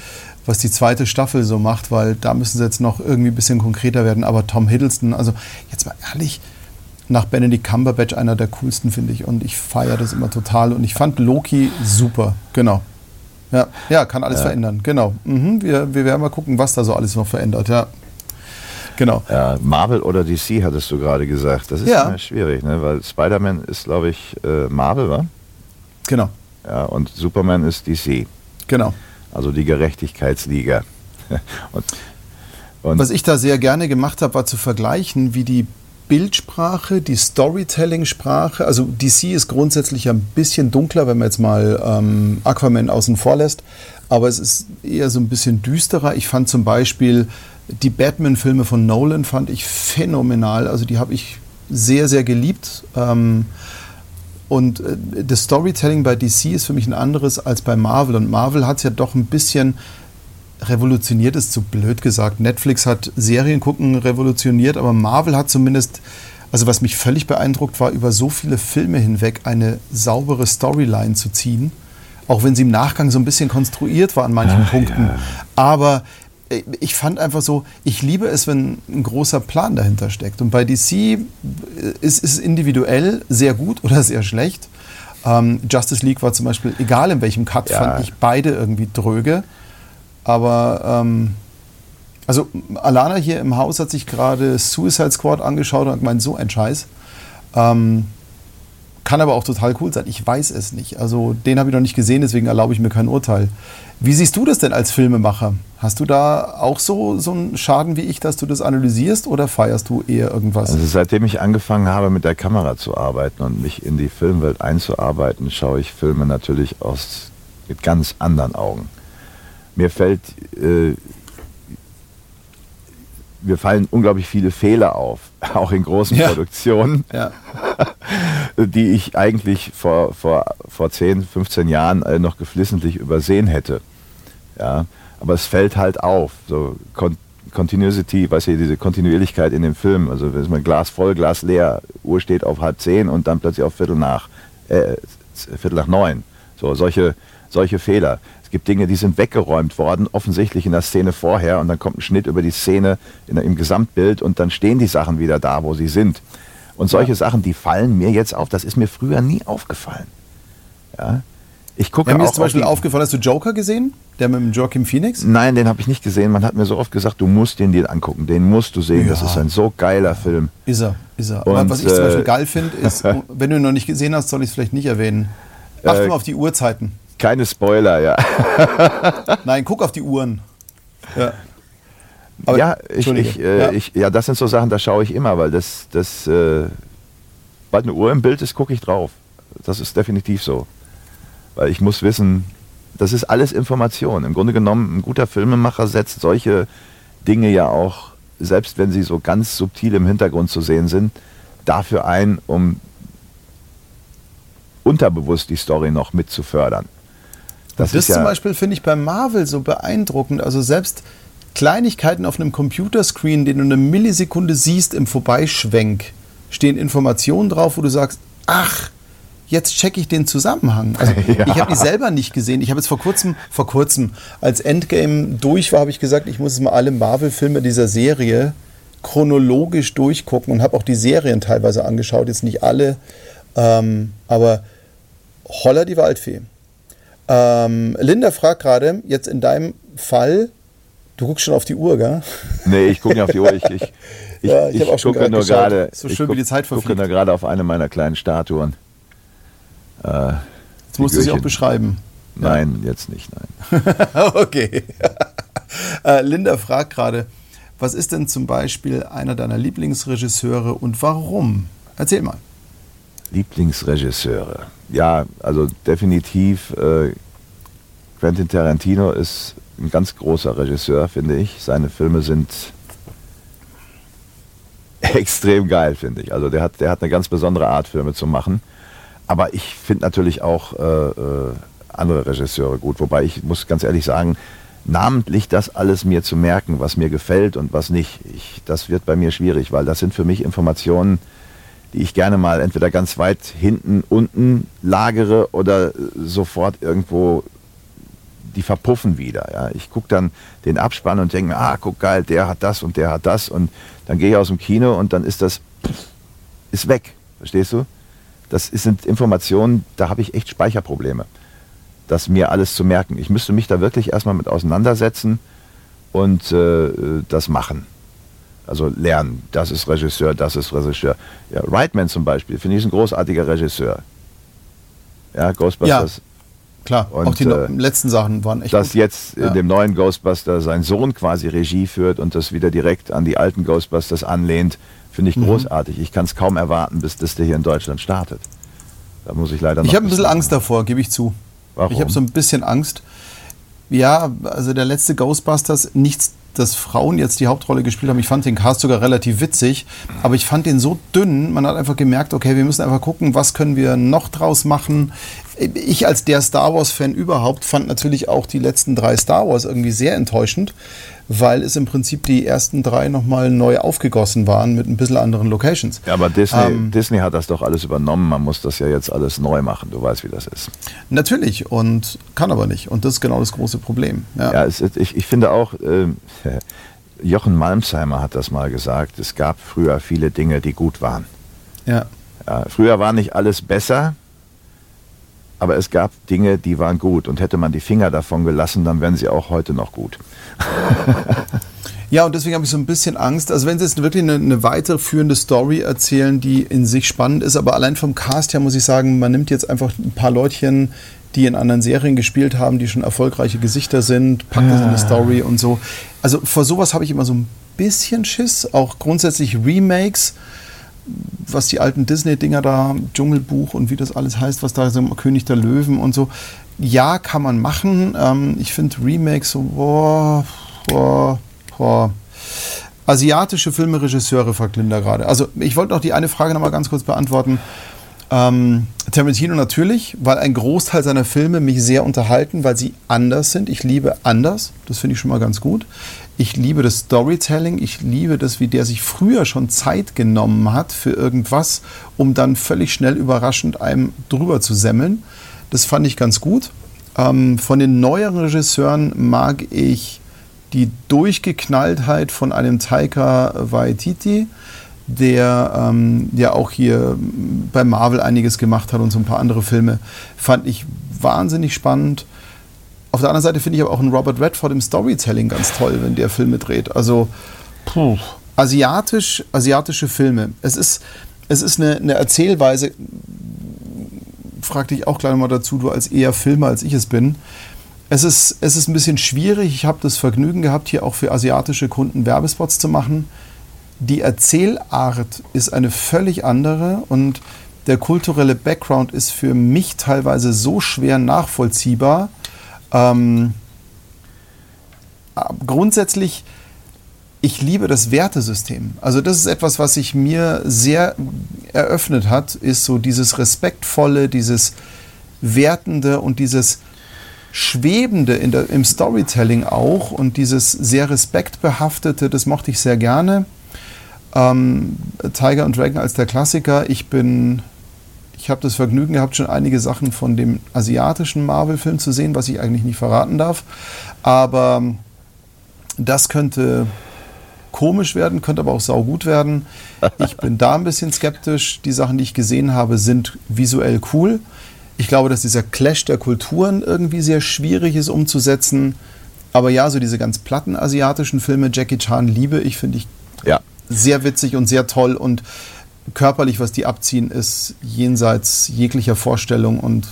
zweite Staffel so macht, weil da müssen sie jetzt noch irgendwie ein bisschen konkreter werden. Aber Tom Hiddleston, also jetzt mal ehrlich, nach Benedict Cumberbatch einer der coolsten, finde ich. Und ich feiere das immer total. Und ich fand Loki super, genau. Ja, kann alles verändern, genau. Wir werden mal gucken, was da so alles noch verändert, Genau. Ja, Marvel oder DC hattest du gerade gesagt. Das ist immer schwierig, ne? Weil Spider-Man ist, glaube ich, Marvel, wa? Genau. Ja, und Superman ist DC. Genau. Also die Gerechtigkeitsliga. und was ich da sehr gerne gemacht habe, war zu vergleichen, wie die Bildsprache, die Storytelling-Sprache, also DC ist grundsätzlich ein bisschen dunkler, wenn man jetzt mal Aquaman außen vor lässt, aber es ist eher so ein bisschen düsterer. Ich fand zum Beispiel die Batman-Filme von Nolan fand ich phänomenal, also die habe ich sehr, sehr geliebt. Und das Storytelling bei DC ist für mich ein anderes als bei Marvel. Und Marvel hat es ja doch ein bisschen revolutioniert, ist zu blöd gesagt. Netflix hat Serien gucken revolutioniert, aber Marvel hat zumindest, also was mich völlig beeindruckt war, über so viele Filme hinweg eine saubere Storyline zu ziehen. Auch wenn sie im Nachgang so ein bisschen konstruiert war an manchen Punkten. Ja. Aber ich fand einfach so, ich liebe es, wenn ein großer Plan dahinter steckt. Und bei DC ist es individuell sehr gut oder sehr schlecht. Justice League war zum Beispiel, egal in welchem Cut, fand ich beide irgendwie dröge. Aber Also Alana hier im Haus hat sich gerade Suicide Squad angeschaut und hat gemeint, so ein Scheiß. Kann aber auch total cool sein. Ich weiß es nicht. Also den habe ich noch nicht gesehen, deswegen erlaube ich mir kein Urteil. Wie siehst du das denn als Filmemacher? Hast du da auch so einen Schaden wie ich, dass du das analysierst oder feierst du eher irgendwas? Also seitdem ich angefangen habe, mit der Kamera zu arbeiten und mich in die Filmwelt einzuarbeiten, schaue ich Filme natürlich mit ganz anderen Augen. Mir fallen unglaublich viele Fehler auf, auch in großen Produktionen, die ich eigentlich vor 10, 15 Jahren noch geflissentlich übersehen hätte. Ja, aber es fällt halt auf. So Continuity, weißt du, diese Kontinuierlichkeit in dem Film. Also wenn man Glas voll, Glas leer, Uhr steht auf 9:30 und dann plötzlich auf 8:45. So, solche Fehler. Es gibt Dinge, die sind weggeräumt worden, offensichtlich in der Szene vorher, und dann kommt ein Schnitt über die Szene im Gesamtbild und dann stehen die Sachen wieder da, wo sie sind. Und solche Sachen, die fallen mir jetzt auf. Das ist mir früher nie aufgefallen. Ja? Ich gucke mir ist zum Beispiel aufgefallen, hast du Joker gesehen? Der mit dem Joaquin Phoenix? Nein, den habe ich nicht gesehen. Man hat mir so oft gesagt, du musst den dir angucken, den musst du sehen. Ja. Das ist ein so geiler Film. Ist er. Und was ich zum Beispiel geil finde, ist, wenn du ihn noch nicht gesehen hast, soll ich es vielleicht nicht erwähnen. Achte mal auf die Uhrzeiten. Keine Spoiler, ja. Nein, guck auf die Uhren. Ja, aber das sind so Sachen, da schaue ich immer, weil sobald eine Uhr im Bild ist, gucke ich drauf. Das ist definitiv so. Weil ich muss wissen, das ist alles Information. Im Grunde genommen, ein guter Filmemacher setzt solche Dinge ja auch, selbst wenn sie so ganz subtil im Hintergrund zu sehen sind, dafür ein, um unterbewusst die Story noch mit zu fördern. Das zum Beispiel finde ich bei Marvel so beeindruckend. Also selbst Kleinigkeiten auf einem Computerscreen, den du eine Millisekunde siehst im Vorbeischwenk, stehen Informationen drauf, wo du sagst, ach, jetzt checke ich den Zusammenhang. Also ich habe die selber nicht gesehen. Ich habe jetzt vor kurzem, als Endgame durch war, habe ich gesagt, ich muss jetzt mal alle Marvel-Filme dieser Serie chronologisch durchgucken und habe auch die Serien teilweise angeschaut, jetzt nicht alle, aber Holla die Waldfee. Linda fragt gerade, jetzt in deinem Fall, du guckst schon auf die Uhr, gell? Nee, ich gucke nicht auf die Uhr. Ich gucke nur gerade. So schön wie die Zeit verfliegt. Ich gucke nur gerade auf eine meiner kleinen Statuen. Jetzt musst du sie auch beschreiben. Nein, jetzt nicht, nein. Okay. Linda fragt gerade, was ist denn zum Beispiel einer deiner Lieblingsregisseure und warum? Erzähl mal. Lieblingsregisseure. Ja, also definitiv Quentin Tarantino ist ein ganz großer Regisseur, finde ich. Seine Filme sind extrem geil, finde ich. Also der hat eine ganz besondere Art, Filme zu machen. Aber ich finde natürlich auch andere Regisseure gut. Wobei ich muss ganz ehrlich sagen, namentlich das alles mir zu merken, was mir gefällt und was nicht, das wird bei mir schwierig, weil das sind für mich Informationen, die ich gerne mal entweder ganz weit hinten unten lagere oder sofort irgendwo, die verpuffen wieder. Ja. Ich gucke dann den Abspann und denke mir, guck geil, der hat das und dann gehe ich aus dem Kino und dann ist das, ist weg, verstehst du? Das sind Informationen, da habe ich echt Speicherprobleme, das mir alles zu merken. Ich müsste mich da wirklich erstmal mit auseinandersetzen und das machen. Also lernen, das ist Regisseur, das ist Regisseur. Ja, Reitman zum Beispiel, finde ich, ist ein großartiger Regisseur. Ja, Ghostbusters. Ja, klar, und auch die letzten Sachen waren echt gut. Jetzt in dem neuen Ghostbuster sein Sohn quasi Regie führt und das wieder direkt an die alten Ghostbusters anlehnt, finde ich großartig. Ich kann es kaum erwarten, bis das hier in Deutschland startet. Da muss ich leider noch... Ich habe ein bisschen Angst davor, gebe ich zu. Warum? Ich habe so ein bisschen Angst. Ja, also der letzte Ghostbusters, nichts, dass Frauen jetzt die Hauptrolle gespielt haben. Ich fand den Cast sogar relativ witzig, aber ich fand den so dünn. Man hat einfach gemerkt, okay, wir müssen einfach gucken, was können wir noch draus machen. Ich als der Star Wars-Fan überhaupt fand natürlich auch die letzten 3 Star Wars irgendwie sehr enttäuschend, weil es im Prinzip die ersten 3 nochmal neu aufgegossen waren mit ein bisschen anderen Locations. Ja, aber Disney hat das doch alles übernommen. Man muss das ja jetzt alles neu machen. Du weißt, wie das ist. Natürlich, und kann aber nicht. Und das ist genau das große Problem. Ja, ich finde auch, Jochen Malmsheimer hat das mal gesagt, es gab früher viele Dinge, die gut waren. Ja. Ja, früher war nicht alles besser, aber es gab Dinge, die waren gut. Und hätte man die Finger davon gelassen, dann wären sie auch heute noch gut. Ja, und deswegen habe ich so ein bisschen Angst. Also wenn sie jetzt wirklich eine weiterführende Story erzählen, die in sich spannend ist, aber allein vom Cast her muss ich sagen, man nimmt jetzt einfach ein paar Leutchen, die in anderen Serien gespielt haben, die schon erfolgreiche Gesichter sind, packt das in eine Story und so. Also vor sowas habe ich immer so ein bisschen Schiss, auch grundsätzlich Remakes, was die alten Disney-Dinger da, Dschungelbuch und wie das alles heißt, was da so König der Löwen und so. Ja, kann man machen. Ich finde Remakes so, asiatische Filmeregisseure verklinden da gerade. Also ich wollte noch die eine Frage nochmal ganz kurz beantworten. Tarantino natürlich, weil ein Großteil seiner Filme mich sehr unterhalten, weil sie anders sind. Ich liebe anders, das finde ich schon mal ganz gut. Ich liebe das Storytelling, ich liebe das, wie der sich früher schon Zeit genommen hat für irgendwas, um dann völlig schnell überraschend einem drüber zu semmeln. Das fand ich ganz gut. Von den neueren Regisseuren mag ich die Durchgeknalltheit von einem Taika Waititi, der auch hier bei Marvel einiges gemacht hat und so ein paar andere Filme, fand ich wahnsinnig spannend. Auf der anderen Seite finde ich aber auch einen Robert Redford im Storytelling ganz toll, wenn der Filme dreht. Also asiatische Filme. Es ist eine Erzählweise, frag dich auch gleich mal dazu, du als eher Filmer als ich es bin. Es ist ein bisschen schwierig. Ich habe das Vergnügen gehabt, hier auch für asiatische Kunden Werbespots zu machen. Die Erzählart ist eine völlig andere und der kulturelle Background ist für mich teilweise so schwer nachvollziehbar. Grundsätzlich, ich liebe das Wertesystem. Also das ist etwas, was sich mir sehr eröffnet hat, ist so dieses Respektvolle, dieses Wertende und dieses Schwebende im Storytelling auch und dieses sehr Respektbehaftete, das mochte ich sehr gerne. Tiger and Dragon als der Klassiker. Ich habe das Vergnügen gehabt, schon einige Sachen von dem asiatischen Marvel-Film zu sehen, was ich eigentlich nicht verraten darf. Aber das könnte komisch werden, könnte aber auch saugut werden. Ich bin da ein bisschen skeptisch. Die Sachen, die ich gesehen habe, sind visuell cool. Ich glaube, dass dieser Clash der Kulturen irgendwie sehr schwierig ist umzusetzen. Aber ja, so diese ganz platten asiatischen Filme, Jackie Chan liebe ich, finde ich sehr witzig und sehr toll und körperlich, was die abziehen, ist jenseits jeglicher Vorstellung und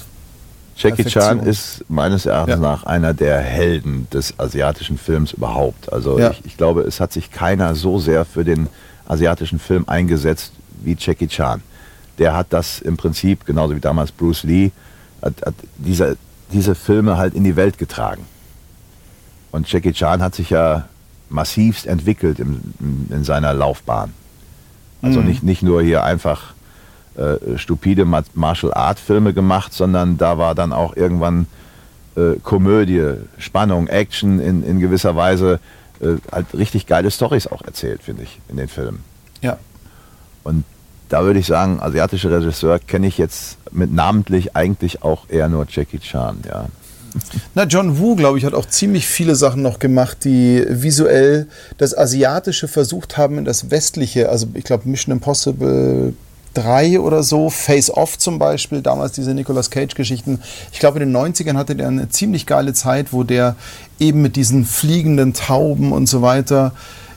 Jackie Chan ist meines Erachtens nach einer der Helden des asiatischen Films überhaupt. Also ich glaube, es hat sich keiner so sehr für den asiatischen Film eingesetzt wie Jackie Chan. Der hat das im Prinzip, genauso wie damals Bruce Lee, hat diese Filme halt in die Welt getragen. Und Jackie Chan hat sich ja massivst entwickelt in seiner Laufbahn. Also nicht nur hier einfach stupide Martial-Art-Filme gemacht, sondern da war dann auch irgendwann Komödie, Spannung, Action in gewisser Weise, halt richtig geile Storys auch erzählt, finde ich, in den Filmen. Ja. Und da würde ich sagen, asiatische Regisseur kenne ich jetzt mit namentlich eigentlich auch eher nur Jackie Chan, ja. Na, John Woo, glaube ich, hat auch ziemlich viele Sachen noch gemacht, die visuell das Asiatische versucht haben in das Westliche. Also ich glaube Mission Impossible 3 oder so, Face Off zum Beispiel, damals diese Nicolas Cage-Geschichten. Ich glaube, in den 90ern hatte der eine ziemlich geile Zeit, wo der eben mit diesen fliegenden Tauben und so weiter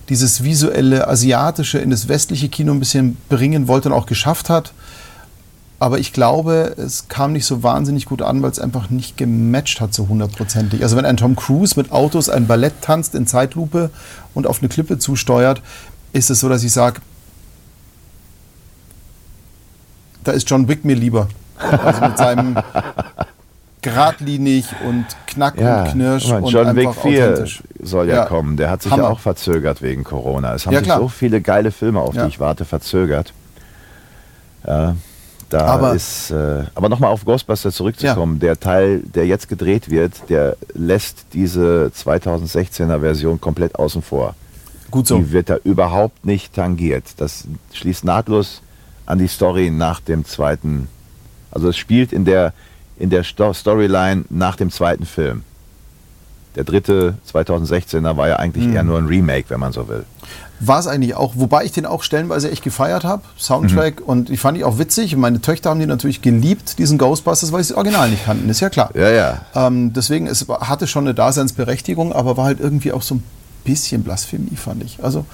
dieses visuelle Asiatische in das westliche Kino ein bisschen bringen wollte und auch geschafft hat. Aber ich glaube, es kam nicht so wahnsinnig gut an, weil es einfach nicht gematcht hat so hundertprozentig. Also wenn ein Tom Cruise mit Autos ein Ballett tanzt in Zeitlupe und auf eine Klippe zusteuert, ist es so, dass ich sage, da ist John Wick mir lieber. Also mit seinem geradlinig und Knack und Knirsch und John Wick 4 soll ja kommen. Der hat sich ja auch verzögert wegen Corona. Es haben sich so viele geile Filme, auf die ich warte, verzögert. Ja. Aber nochmal auf Ghostbusters zurückzukommen, der Teil, der jetzt gedreht wird, der lässt diese 2016er Version komplett außen vor. Gut so. Die wird da überhaupt nicht tangiert. Das schließt nahtlos an die Story nach dem zweiten, also es spielt in der Storyline nach dem zweiten Film. Der dritte 2016er war ja eigentlich eher nur ein Remake, wenn man so will. War es eigentlich auch, wobei ich den auch stellenweise echt gefeiert habe, Soundtrack, und ich fand ihn auch witzig. Meine Töchter haben den natürlich geliebt, diesen Ghostbusters, weil sie das Original nicht kannten, ist ja klar. Ja, ja. Deswegen, es hatte schon eine Daseinsberechtigung, aber war halt irgendwie auch so ein bisschen Blasphemie, fand ich. Also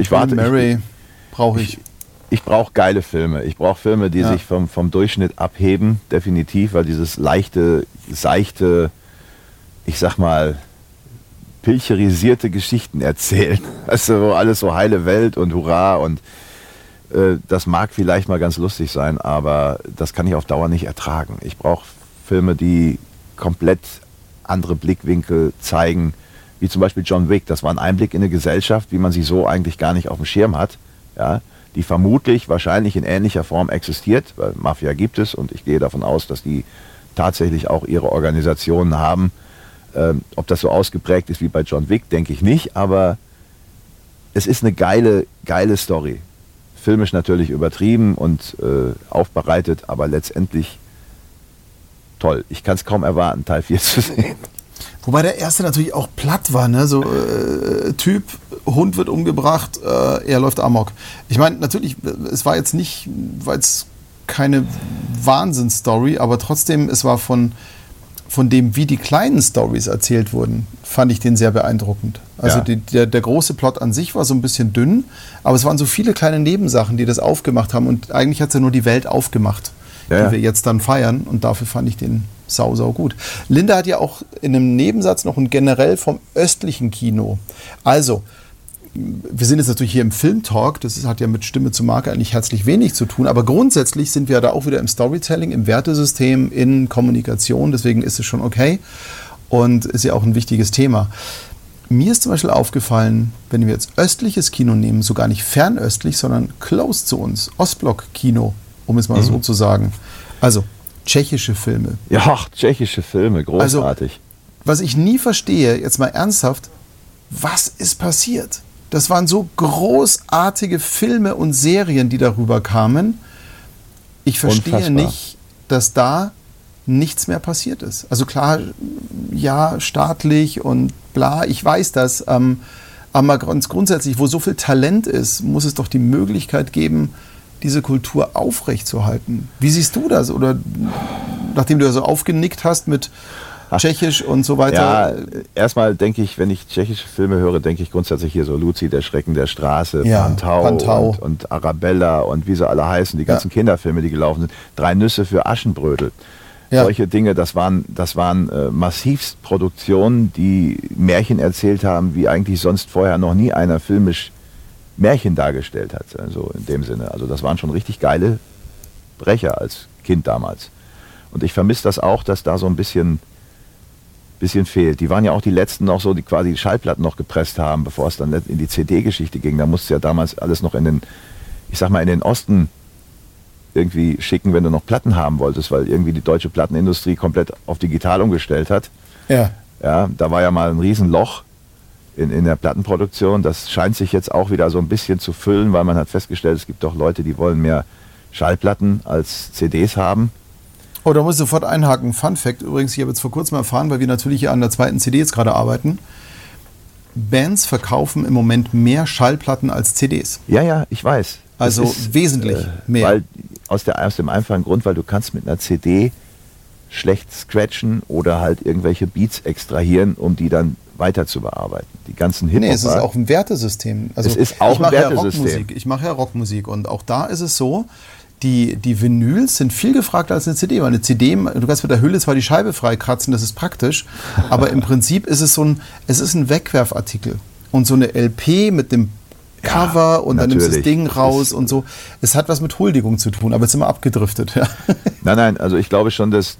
ich warte. Mary brauche ich. Ich brauche geile Filme. Ich brauche Filme, die sich vom Durchschnitt abheben, definitiv, weil dieses leichte, seichte, ich sag mal, pilcherisierte Geschichten erzählen. Also alles so heile Welt und Hurra und das mag vielleicht mal ganz lustig sein, aber das kann ich auf Dauer nicht ertragen. Ich brauche Filme, die komplett andere Blickwinkel zeigen, wie zum Beispiel John Wick. Das war ein Einblick in eine Gesellschaft, wie man sie so eigentlich gar nicht auf dem Schirm hat. Ja? Die vermutlich, wahrscheinlich in ähnlicher Form existiert, weil Mafia gibt es und ich gehe davon aus, dass die tatsächlich auch ihre Organisationen haben. Ob das so ausgeprägt ist wie bei John Wick, denke ich nicht, aber es ist eine geile Story. Filmisch natürlich übertrieben und aufbereitet, aber letztendlich toll. Ich kann es kaum erwarten, Teil 4 zu sehen. Wobei der erste natürlich auch platt war, ne? So Typ, Hund wird umgebracht, er läuft amok. Ich meine, natürlich, es war jetzt nicht, war jetzt keine Wahnsinnsstory, aber trotzdem, es war von dem, wie die kleinen Stories erzählt wurden, fand ich den sehr beeindruckend. Also der große Plot an sich war so ein bisschen dünn, aber es waren so viele kleine Nebensachen, die das aufgemacht haben und eigentlich hat es ja nur die Welt aufgemacht, die wir jetzt dann feiern und dafür fand ich den sau gut. Linda hat ja auch in einem Nebensatz noch ein generell vom östlichen Kino. Also, wir sind jetzt natürlich hier im Filmtalk, das hat ja mit Stimme zu Marke eigentlich herzlich wenig zu tun, aber grundsätzlich sind wir ja da auch wieder im Storytelling, im Wertesystem, in Kommunikation, deswegen ist es schon okay und ist ja auch ein wichtiges Thema. Mir ist zum Beispiel aufgefallen, wenn wir jetzt östliches Kino nehmen, so gar nicht fernöstlich, sondern close zu uns, Ostblock-Kino, um es mal so zu sagen. Also, tschechische Filme. Ja, tschechische Filme, großartig. Also, was ich nie verstehe, jetzt mal ernsthaft, was ist passiert? Das waren so großartige Filme und Serien, die darüber kamen. Ich verstehe nicht, dass da nichts mehr passiert ist. Also klar, ja, staatlich und bla, ich weiß das. Aber ganz grundsätzlich, wo so viel Talent ist, muss es doch die Möglichkeit geben, diese Kultur aufrechtzuerhalten. Wie siehst du das? Oder nachdem du so aufgenickt hast mit Tschechisch und so weiter. Ja, erstmal denke ich, wenn ich tschechische Filme höre, denke ich grundsätzlich hier so Luzi, der Schrecken der Straße, ja, Pantau. Und Arabella und wie sie alle heißen, die ganzen Kinderfilme, die gelaufen sind. 3 Nüsse für Aschenbrödel. Ja. Solche Dinge, das waren massivst Produktionen, die Märchen erzählt haben, wie eigentlich sonst vorher noch nie einer filmisch Märchen dargestellt hat. Also in dem Sinne. Also das waren schon richtig geile Brecher als Kind damals. Und ich vermisse das auch, dass da so ein bisschen fehlt. Die waren ja auch die letzten noch so, die quasi die Schallplatten noch gepresst haben, bevor es dann in die CD-Geschichte ging. Da musst du ja damals alles noch in den Osten irgendwie schicken, wenn du noch Platten haben wolltest, weil irgendwie die deutsche Plattenindustrie komplett auf digital umgestellt hat. Ja. Ja, da war ja mal ein Riesenloch in der Plattenproduktion. Das scheint sich jetzt auch wieder so ein bisschen zu füllen, weil man hat festgestellt, es gibt doch Leute, die wollen mehr Schallplatten als CDs haben. Oh, da muss ich sofort einhaken. Fun Fact übrigens, ich habe jetzt vor kurzem erfahren, weil wir natürlich hier an der zweiten CD jetzt gerade arbeiten. Bands verkaufen im Moment mehr Schallplatten als CDs. Ja, ich weiß. Also ist, wesentlich mehr. Weil, aus dem einfachen Grund, weil du kannst mit einer CD schlecht scratchen oder halt irgendwelche Beats extrahieren, um die dann weiter zu bearbeiten. Die ganzen Hip-Hop. Nee, es ist auch ein Wertesystem. Also, es ist auch ein Wertesystem. Ich mache ja Rockmusik und auch da ist es so, Die Vinyls sind viel gefragter als eine CD, weil eine CD, du kannst mit der Hülle zwar die Scheibe freikratzen, das ist praktisch, aber im Prinzip ist es ein Wegwerfartikel und so eine LP mit dem Cover und dann nimmst du das Ding raus und so. Es hat was mit Huldigung zu tun, aber jetzt sind wir abgedriftet. Ja. Nein, also ich glaube schon, dass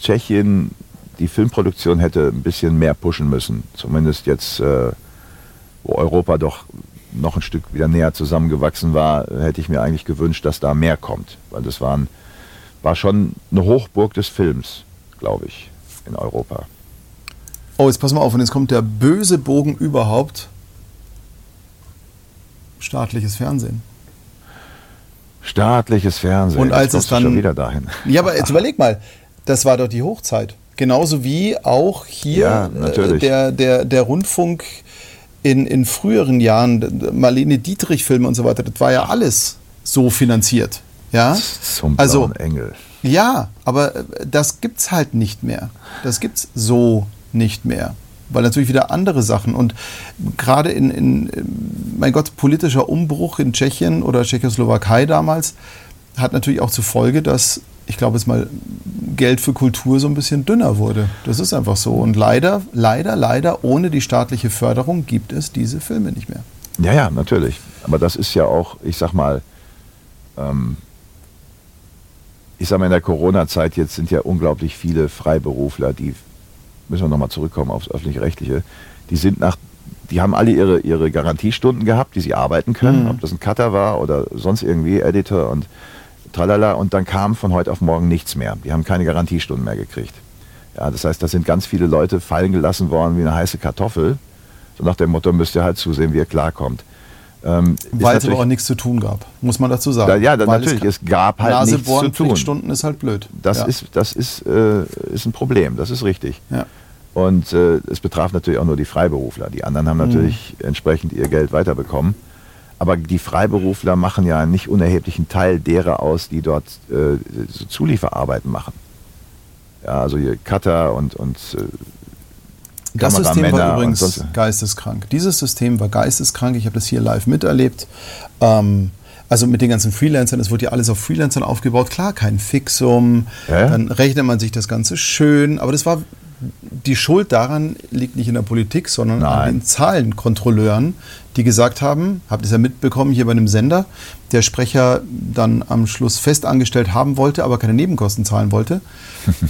Tschechien die Filmproduktion hätte ein bisschen mehr pushen müssen, zumindest jetzt, wo Europa doch noch ein Stück wieder näher zusammengewachsen war, hätte ich mir eigentlich gewünscht, dass da mehr kommt. Weil das war schon eine Hochburg des Films, glaube ich, in Europa. Oh, jetzt pass mal auf, und jetzt kommt der böse Bogen überhaupt. Staatliches Fernsehen. Staatliches Fernsehen. Und als es dann schon wieder dahin. Ja, aber jetzt überleg mal, das war doch die Hochzeit. Genauso wie auch hier der Rundfunk. In früheren Jahren, Marlene Dietrich-Filme und so weiter, das war ja alles so finanziert. Ja? Zum blauen Engel. Ja, aber das gibt's halt nicht mehr. Das gibt's so nicht mehr. weil natürlich wieder andere Sachen und gerade in mein Gott, politischer Umbruch in Tschechien oder Tschechoslowakei damals hat natürlich auch zur Folge, dass, ich glaube jetzt mal, Geld für Kultur so ein bisschen dünner wurde. Das ist einfach so. Und leider, ohne die staatliche Förderung gibt es diese Filme nicht mehr. Ja, natürlich. Aber das ist ja auch, ich sag mal, in der Corona-Zeit jetzt sind ja unglaublich viele Freiberufler, die, müssen wir nochmal zurückkommen aufs Öffentlich-Rechtliche, die haben alle ihre Garantiestunden gehabt, die sie arbeiten können, ob das ein Cutter war oder sonst irgendwie, Editor und tralala, und dann kam von heute auf morgen nichts mehr. Die haben keine Garantiestunden mehr gekriegt. Ja, das heißt, da sind ganz viele Leute fallen gelassen worden wie eine heiße Kartoffel. So nach dem Motto, müsst ihr halt zusehen, wie ihr klarkommt. Weil es aber auch nichts zu tun gab, muss man dazu sagen. Natürlich, es gab halt Nase nichts bohren, zu tun. Pflichtstunden ist halt blöd. Das ist ein Problem, das ist richtig. Ja. Und es betraf natürlich auch nur die Freiberufler. Die anderen haben natürlich entsprechend ihr Geld weiterbekommen. Aber die Freiberufler machen ja einen nicht unerheblichen Teil derer aus, die dort so Zulieferarbeiten machen. Ja, also hier Cutter und das System war übrigens geisteskrank. Dieses System war geisteskrank. Ich habe das hier live miterlebt. Also mit den ganzen Freelancern, es wurde ja alles auf Freelancern aufgebaut. Klar, kein Fixum. Dann rechnet man sich das Ganze schön. Aber das war, die Schuld daran liegt nicht in der Politik, sondern an den Zahlenkontrolleuren, die gesagt haben, habt ihr es ja mitbekommen, hier bei einem Sender, der Sprecher dann am Schluss festangestellt haben wollte, aber keine Nebenkosten zahlen wollte,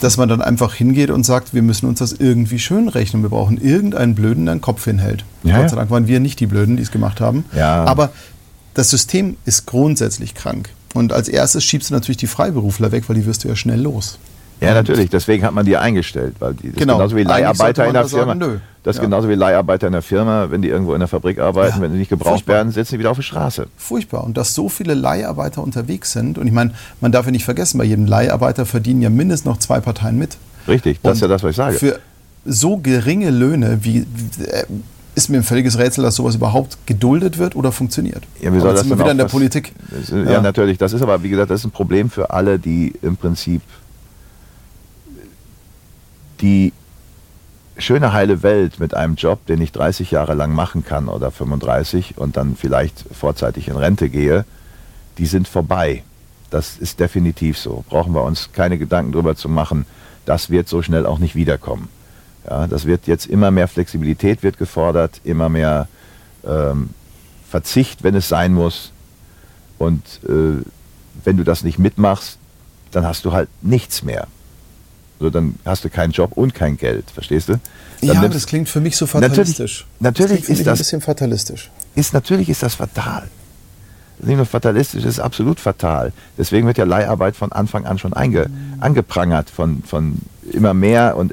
dass man dann einfach hingeht und sagt, wir müssen uns das irgendwie schön rechnen, wir brauchen irgendeinen Blöden, der einen Kopf hinhält. Ja. Gott sei Dank waren wir nicht die Blöden, die es gemacht haben. Ja. Aber das System ist grundsätzlich krank. Und als erstes schiebst du natürlich die Freiberufler weg, weil die wirst du ja schnell los. Ja, natürlich, deswegen hat man die eingestellt, weil die genauso wie Leiharbeiter in der Firma. Das ist genauso wie Leiharbeiter in der Firma, wenn die irgendwo in der Fabrik arbeiten, wenn die nicht gebraucht werden, sitzen die wieder auf der Straße. Furchtbar. Und dass so viele Leiharbeiter unterwegs sind, und ich meine, man darf ja nicht vergessen, bei jedem Leiharbeiter verdienen ja mindestens noch zwei Parteien mit. Richtig, das ist ja das, was ich sage. Für so geringe Löhne wie ist mir ein völliges Rätsel, dass sowas überhaupt geduldet wird oder funktioniert. Ja, wie soll das denn wieder in der Politik? Ja, natürlich. Das ist aber, wie gesagt, das ist ein Problem für alle, die im Prinzip die schöne, heile Welt mit einem Job, den ich 30 Jahre lang machen kann oder 35 und dann vielleicht vorzeitig in Rente gehe, die sind vorbei. Das ist definitiv so. Brauchen wir uns keine Gedanken drüber zu machen, das wird so schnell auch nicht wiederkommen. Ja, das wird jetzt immer mehr Flexibilität wird gefordert, immer mehr Verzicht, wenn es sein muss. Und wenn du das nicht mitmachst, dann hast du halt nichts mehr. Also dann hast du keinen Job und kein Geld, verstehst du? Dann aber das klingt für mich so fatalistisch. Natürlich ist das fatal. Das ist nicht nur fatalistisch, das ist absolut fatal. Deswegen wird ja Leiharbeit von Anfang an schon angeprangert von immer mehr. Und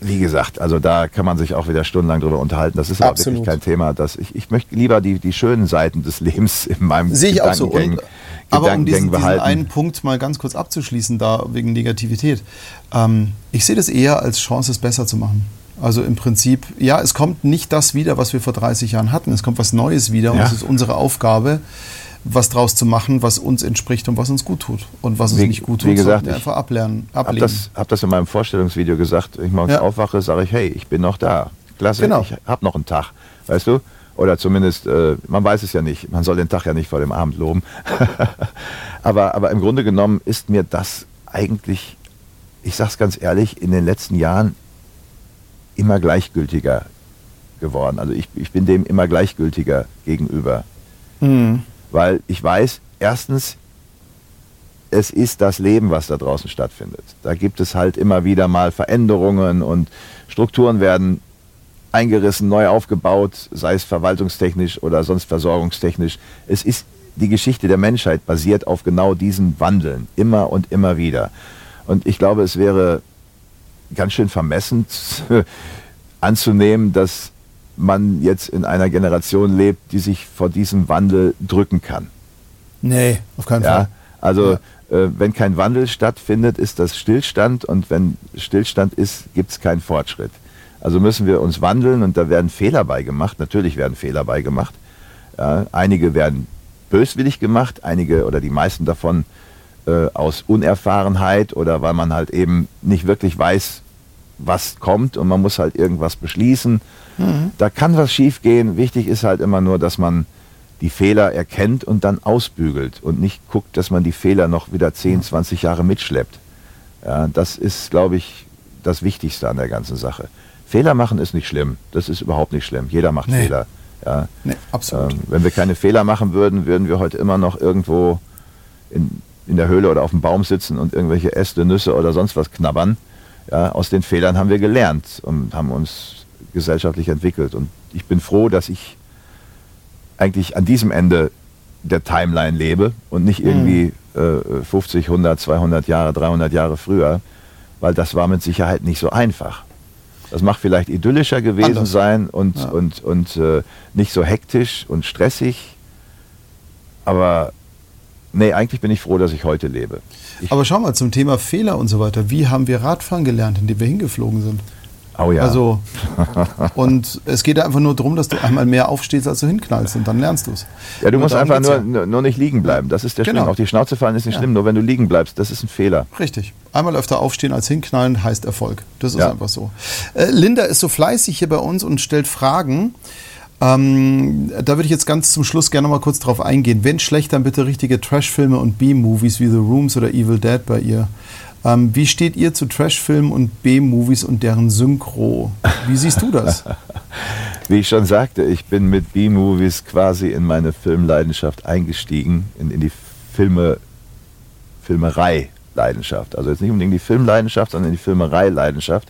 wie gesagt, also da kann man sich auch wieder stundenlang drüber unterhalten. Das ist aber wirklich kein Thema. Ich möchte lieber die schönen Seiten des Lebens in meinem Gedankengängen. Aber um diesen einen Punkt mal ganz kurz abzuschließen, da wegen Negativität. Ich sehe das eher als Chance, es besser zu machen. Also im Prinzip, ja, es kommt nicht das wieder, was wir vor 30 Jahren hatten. Es kommt was Neues wieder und es ist unsere Aufgabe, was draus zu machen, was uns entspricht und was uns gut tut. Und was uns nicht gut tut, sollten wir einfach ablehnen. Ich habe das in meinem Vorstellungsvideo gesagt. Wenn ich morgens aufwache, sage ich, hey, ich bin noch da. Klasse, ich habe noch einen Tag. Weißt du? Oder zumindest, man weiß es ja nicht, man soll den Tag ja nicht vor dem Abend loben. aber im Grunde genommen ist mir das eigentlich, ich sag's ganz ehrlich, in den letzten Jahren immer gleichgültiger geworden. Also ich bin dem immer gleichgültiger gegenüber. Weil ich weiß, erstens, es ist das Leben, was da draußen stattfindet. Da gibt es halt immer wieder mal Veränderungen und Strukturen werden eingerissen, neu aufgebaut, sei es verwaltungstechnisch oder sonst versorgungstechnisch. Es ist die Geschichte der Menschheit basiert auf genau diesen Wandeln, immer und immer wieder. Und ich glaube, es wäre ganz schön vermessen anzunehmen, dass man jetzt in einer Generation lebt, die sich vor diesem Wandel drücken kann. Nee, auf keinen Fall. Also wenn kein Wandel stattfindet, ist das Stillstand, und wenn Stillstand ist, gibt es keinen Fortschritt. Also müssen wir uns wandeln, und da werden Fehler bei gemacht. Natürlich werden Fehler bei gemacht. Ja, einige werden böswillig gemacht, einige oder die meisten davon aus Unerfahrenheit oder weil man halt eben nicht wirklich weiß, was kommt und man muss halt irgendwas beschließen. Mhm. Da kann was schief gehen. Wichtig ist halt immer nur, dass man die Fehler erkennt und dann ausbügelt und nicht guckt, dass man die Fehler noch wieder 10, 20 Jahre mitschleppt. Ja, das ist, glaube ich, das Wichtigste an der ganzen Sache. Fehler machen ist nicht schlimm. Das ist überhaupt nicht schlimm. Jeder macht Fehler. Ja. Nee, absolut. Wenn wir keine Fehler machen würden, würden wir heute immer noch irgendwo in der Höhle oder auf dem Baum sitzen und irgendwelche Äste, Nüsse oder sonst was knabbern. Ja, aus den Fehlern haben wir gelernt und haben uns gesellschaftlich entwickelt. Und ich bin froh, dass ich eigentlich an diesem Ende der Timeline lebe und nicht irgendwie 50, 100, 200 Jahre, 300 Jahre früher, weil das war mit Sicherheit nicht so einfach. Das mag vielleicht idyllischer gewesen sein und nicht so hektisch und stressig, aber nee, eigentlich bin ich froh, dass ich heute lebe. Aber schau mal, zum Thema Fehler und so weiter, wie haben wir Radfahren gelernt, indem wir hingeflogen sind? Oh ja. Also, und es geht einfach nur darum, dass du einmal mehr aufstehst, als du hinknallst und dann lernst du es. Ja, du musst einfach nur nicht liegen bleiben, das ist der Schlimm. Auf die Schnauze fallen ist nicht schlimm, nur wenn du liegen bleibst, das ist ein Fehler. Richtig. Einmal öfter aufstehen als hinknallen heißt Erfolg. Das ist einfach so. Linda ist so fleißig hier bei uns und stellt Fragen. Da würde ich jetzt ganz zum Schluss gerne mal kurz drauf eingehen. Wenn schlecht, dann bitte richtige Trash-Filme und B-Movies wie The Rooms oder Evil Dead bei ihr. Wie steht ihr zu Trash-Filmen und B-Movies und deren Synchro? Wie siehst du das? Wie ich schon sagte, ich bin mit B-Movies quasi in meine Filmleidenschaft eingestiegen, in die Filmerei-Leidenschaft. Also jetzt nicht unbedingt die Filmleidenschaft, sondern die Filmerei-Leidenschaft.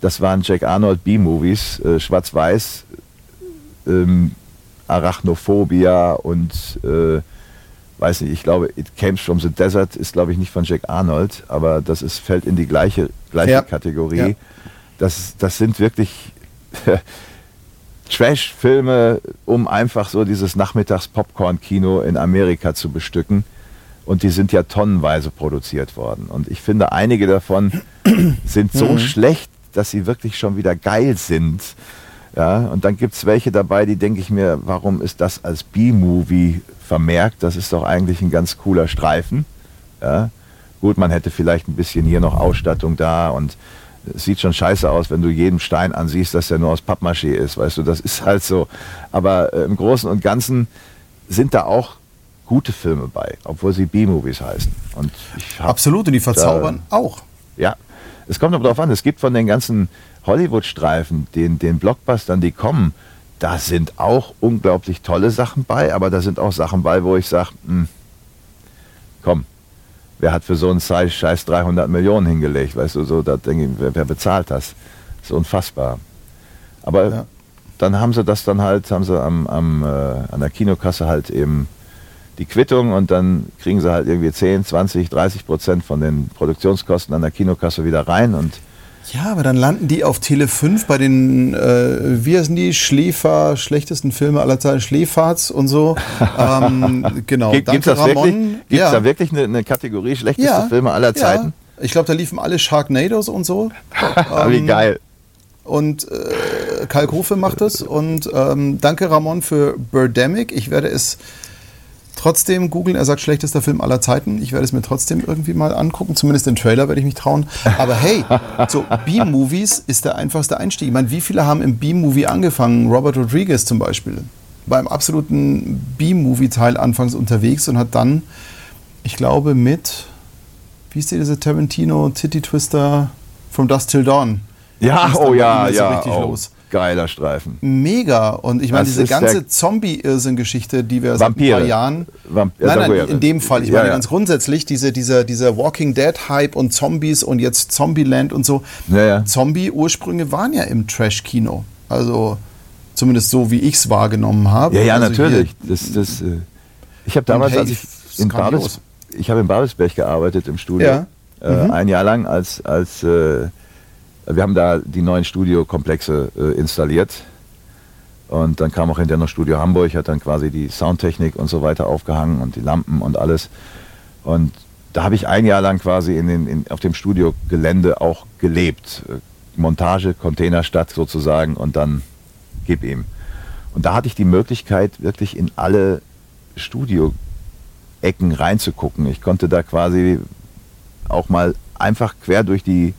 Das waren Jack Arnold B-Movies, schwarz-weiß, Arachnophobia und weiß nicht, ich glaube, It Came From the Desert ist, glaube ich, nicht von Jack Arnold, aber das ist, fällt in die gleiche Kategorie. Ja. Das sind wirklich Trash-Filme, um einfach so dieses Nachmittags-Popcorn-Kino in Amerika zu bestücken. Und die sind ja tonnenweise produziert worden. Und ich finde, einige davon sind so schlecht, dass sie wirklich schon wieder geil sind. Ja, und dann gibt es welche dabei, die denke ich mir, warum ist das als B-Movie vermerkt? Das ist doch eigentlich ein ganz cooler Streifen. Ja, gut, man hätte vielleicht ein bisschen hier noch Ausstattung da und es sieht schon scheiße aus, wenn du jedem Stein ansiehst, dass der nur aus Pappmaché ist, weißt du, das ist halt so. Aber im Großen und Ganzen sind da auch gute Filme bei, obwohl sie B-Movies heißen. Und absolut, und die verzaubern auch. Ja, es kommt aber darauf an, es gibt von den ganzen Hollywood-Streifen, den Blockbustern, die kommen, da sind auch unglaublich tolle Sachen bei, aber da sind auch Sachen bei, wo ich sage, komm, wer hat für so einen Scheiß 300 Millionen hingelegt, weißt du, so, da denke ich, wer bezahlt das? Das ist unfassbar. Aber dann haben sie das dann halt, haben sie an der Kinokasse halt eben die Quittung und dann kriegen sie halt irgendwie 10, 20, 30% von den Produktionskosten an der Kinokasse wieder rein und ja, aber dann landen die auf Tele 5 bei den, wie heißen die, schlechtesten Filme aller Zeiten, Schläferz und so. Genau. Gibt es da wirklich eine Kategorie schlechteste Filme aller Zeiten? Ja. Ich glaube, da liefen alle Sharknados und so. Wie geil. Und Karl Kofe macht es. Und danke Ramon für Birdemic. Ich werde es trotzdem googeln, er sagt schlechtester Film aller Zeiten. Ich werde es mir trotzdem irgendwie mal angucken. Zumindest den Trailer werde ich mich trauen. Aber hey, so B-Movies ist der einfachste Einstieg. Ich meine, wie viele haben im B-Movie angefangen? Robert Rodriguez zum Beispiel. War im absoluten B-Movie-Teil anfangs unterwegs und hat dann, ich glaube, mit, wie ist diese Tarantino, Titty Twister, From Dusk Till Dawn. Ja, oh ja, ja. Geiler Streifen. Mega. Und ich meine, diese ganze Zombie-Irrsinn-Geschichte, die wir seit ein paar Jahren... Nein, in dem Fall. Ich meine ganz grundsätzlich, dieser Walking Dead-Hype und Zombies und jetzt Zombieland und so. Ja, ja. Zombie-Ursprünge waren ja im Trash-Kino. Also zumindest so, wie ich es wahrgenommen habe. Ja, ja, also natürlich. Ich habe damals, als ich habe in Babelsberg gearbeitet im Studio. Ja. Ein Jahr lang als wir haben da die neuen Studiokomplexe installiert und dann kam auch hinterher noch Studio Hamburg, hat dann quasi die Soundtechnik und so weiter aufgehangen und die Lampen und alles. Und da habe ich ein Jahr lang quasi auf dem Studiogelände auch gelebt. Montage, Containerstadt sozusagen und dann gib ihm. Und da hatte ich die Möglichkeit, wirklich in alle Studio-Ecken reinzugucken. Ich konnte da quasi auch mal einfach quer durch die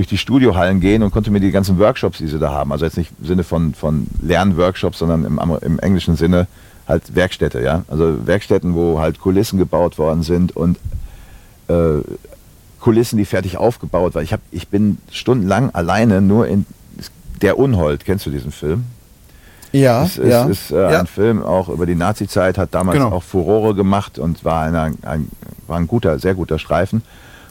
durch die Studiohallen gehen und konnte mir die ganzen Workshops, die sie da haben, also jetzt nicht im Sinne von Lernworkshops, sondern im englischen Sinne halt Werkstätte, ja, also Werkstätten, wo halt Kulissen gebaut worden sind und Kulissen, die fertig aufgebaut waren. Ich bin stundenlang alleine nur in Der Unhold, kennst du diesen Film? Ja, ein Film auch über die Nazi-Zeit, hat damals auch Furore gemacht und war ein guter, sehr guter Streifen.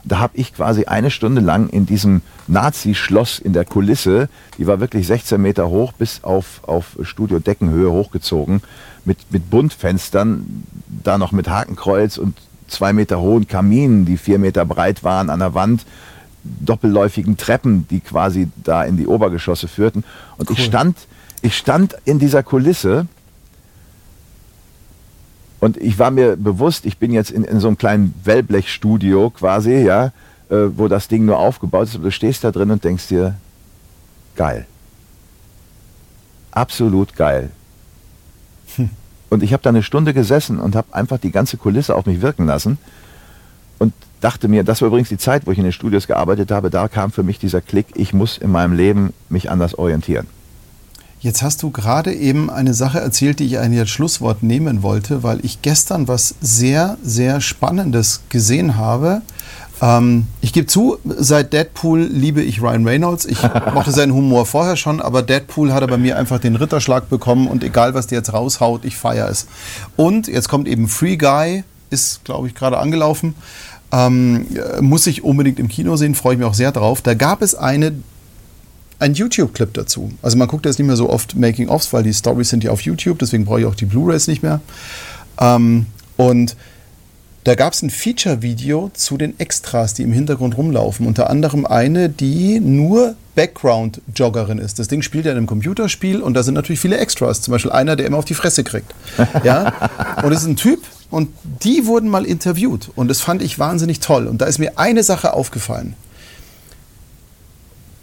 Da habe ich quasi eine Stunde lang in diesem Nazi-Schloss in der Kulisse, die war wirklich 16 Meter hoch, bis auf Studio-Deckenhöhe hochgezogen, mit Buntfenstern, da noch mit Hakenkreuz und 2 Meter hohen Kaminen, die 4 Meter breit waren an der Wand, doppelläufigen Treppen, die quasi da in die Obergeschosse führten. Und ich stand in dieser Kulisse und ich war mir bewusst, ich bin jetzt in so einem kleinen Wellblechstudio quasi, ja, wo das Ding nur aufgebaut ist. Und du stehst da drin und denkst dir, geil. Absolut geil. Und ich habe da eine Stunde gesessen und habe einfach die ganze Kulisse auf mich wirken lassen und dachte mir, das war übrigens die Zeit, wo ich in den Studios gearbeitet habe, da kam für mich dieser Klick, ich muss in meinem Leben mich anders orientieren. Jetzt hast du gerade eben eine Sache erzählt, die ich eigentlich als Schlusswort nehmen wollte, weil ich gestern was sehr, sehr Spannendes gesehen habe. Ich gebe zu, seit Deadpool liebe ich Ryan Reynolds. Ich mochte seinen Humor vorher schon, aber Deadpool hat er bei mir einfach den Ritterschlag bekommen und egal, was der jetzt raushaut, ich feiere es. Und jetzt kommt eben Free Guy, ist, glaube ich, gerade angelaufen. Muss ich unbedingt im Kino sehen, freue ich mich auch sehr drauf. Da gab es einen YouTube-Clip dazu. Also man guckt jetzt nicht mehr so oft Making-ofs, weil die Storys sind ja auf YouTube, deswegen brauche ich auch die Blu-rays nicht mehr. Und da gab es ein Feature-Video zu den Extras, die im Hintergrund rumlaufen. Unter anderem eine, die nur Background-Joggerin ist. Das Ding spielt ja in einem Computerspiel und da sind natürlich viele Extras. Zum Beispiel einer, der immer auf die Fresse kriegt. Ja? Und es ist ein Typ und die wurden mal interviewt. Und das fand ich wahnsinnig toll. Und da ist mir eine Sache aufgefallen.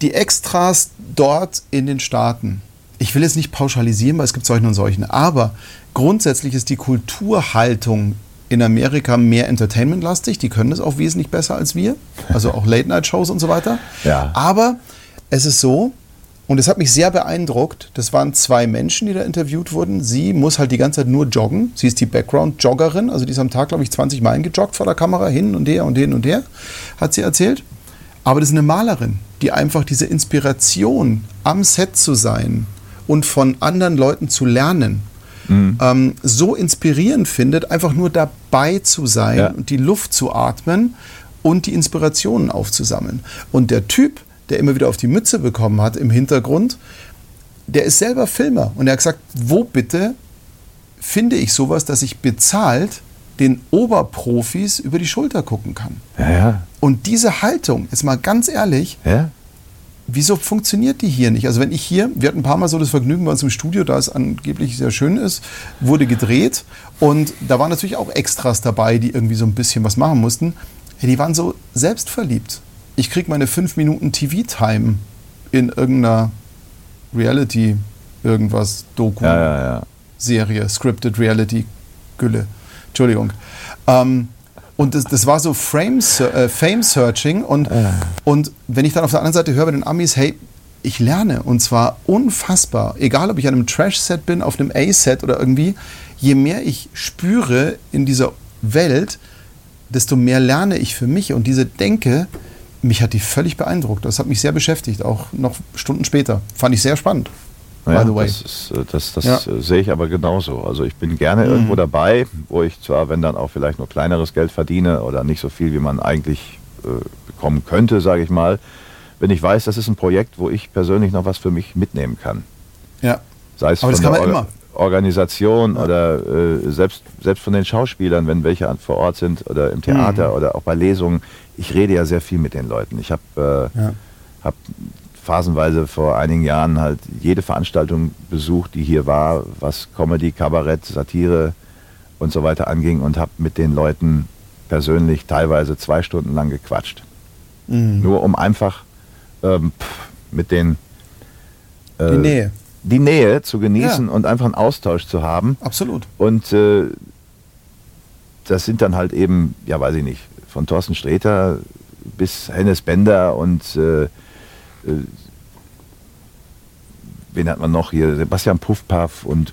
Die Extras dort in den Staaten. Ich will jetzt nicht pauschalisieren, weil es gibt solchen und solchen. Aber grundsätzlich ist die Kulturhaltung in Amerika mehr entertainmentlastig. Die können das auch wesentlich besser als wir. Also auch Late-Night-Shows und so weiter. Ja. Aber es ist so, und es hat mich sehr beeindruckt, das waren 2 Menschen, die da interviewt wurden. Sie muss halt die ganze Zeit nur joggen. Sie ist die Background-Joggerin. Also die ist am Tag, glaube ich, 20 Meilen gejoggt vor der Kamera. Hin und her und hin und her, hat sie erzählt. Aber das ist eine Malerin, die einfach diese Inspiration, am Set zu sein und von anderen Leuten zu lernen, so inspirierend findet, einfach nur dabei zu sein und die Luft zu atmen und die Inspirationen aufzusammeln. Und der Typ, der immer wieder auf die Mütze bekommen hat im Hintergrund, der ist selber Filmer und er hat gesagt, wo bitte finde ich sowas, dass ich bezahlt den Oberprofis über die Schulter gucken kann. Ja, ja. Und diese Haltung, jetzt mal ganz ehrlich, wieso funktioniert die hier nicht? Also wenn ich hier, wir hatten ein paar Mal so das Vergnügen bei uns im Studio, da es angeblich sehr schön ist, wurde gedreht und da waren natürlich auch Extras dabei, die irgendwie so ein bisschen was machen mussten. Hey, die waren so selbstverliebt. Ich kriege meine 5 Minuten TV-Time in irgendeiner Reality-Doku, Serie, Scripted Reality, Gülle. Entschuldigung. Und das war so Fame-Searching und wenn ich dann auf der anderen Seite höre bei den Amis, hey, ich lerne und zwar unfassbar, egal ob ich an einem Trash-Set bin, auf einem A-Set oder irgendwie, je mehr ich spüre in dieser Welt, desto mehr lerne ich für mich und diese Denke, mich hat die völlig beeindruckt, das hat mich sehr beschäftigt, auch noch Stunden später, fand ich sehr spannend. Ja, by the way. Das sehe ich aber genauso. Also ich bin gerne irgendwo dabei, wo ich zwar, wenn dann auch vielleicht nur kleineres Geld verdiene oder nicht so viel, wie man eigentlich bekommen könnte, sage ich mal, wenn ich weiß, das ist ein Projekt, wo ich persönlich noch was für mich mitnehmen kann. Ja. Sei es aber von der Organisation oder selbst von den Schauspielern, wenn welche vor Ort sind oder im Theater oder auch bei Lesungen. Ich rede ja sehr viel mit den Leuten. Ich habe phasenweise vor einigen Jahren halt jede Veranstaltung besucht, die hier war, was Comedy, Kabarett, Satire und so weiter anging und habe mit den Leuten persönlich teilweise 2 Stunden lang gequatscht. Mhm. Nur um einfach mit denen die Nähe zu genießen und einfach einen Austausch zu haben. Absolut. Und das sind dann halt eben, ja weiß ich nicht, von Thorsten Sträter bis Hennes Bender und wen hat man noch hier? Sebastian Puffpaff und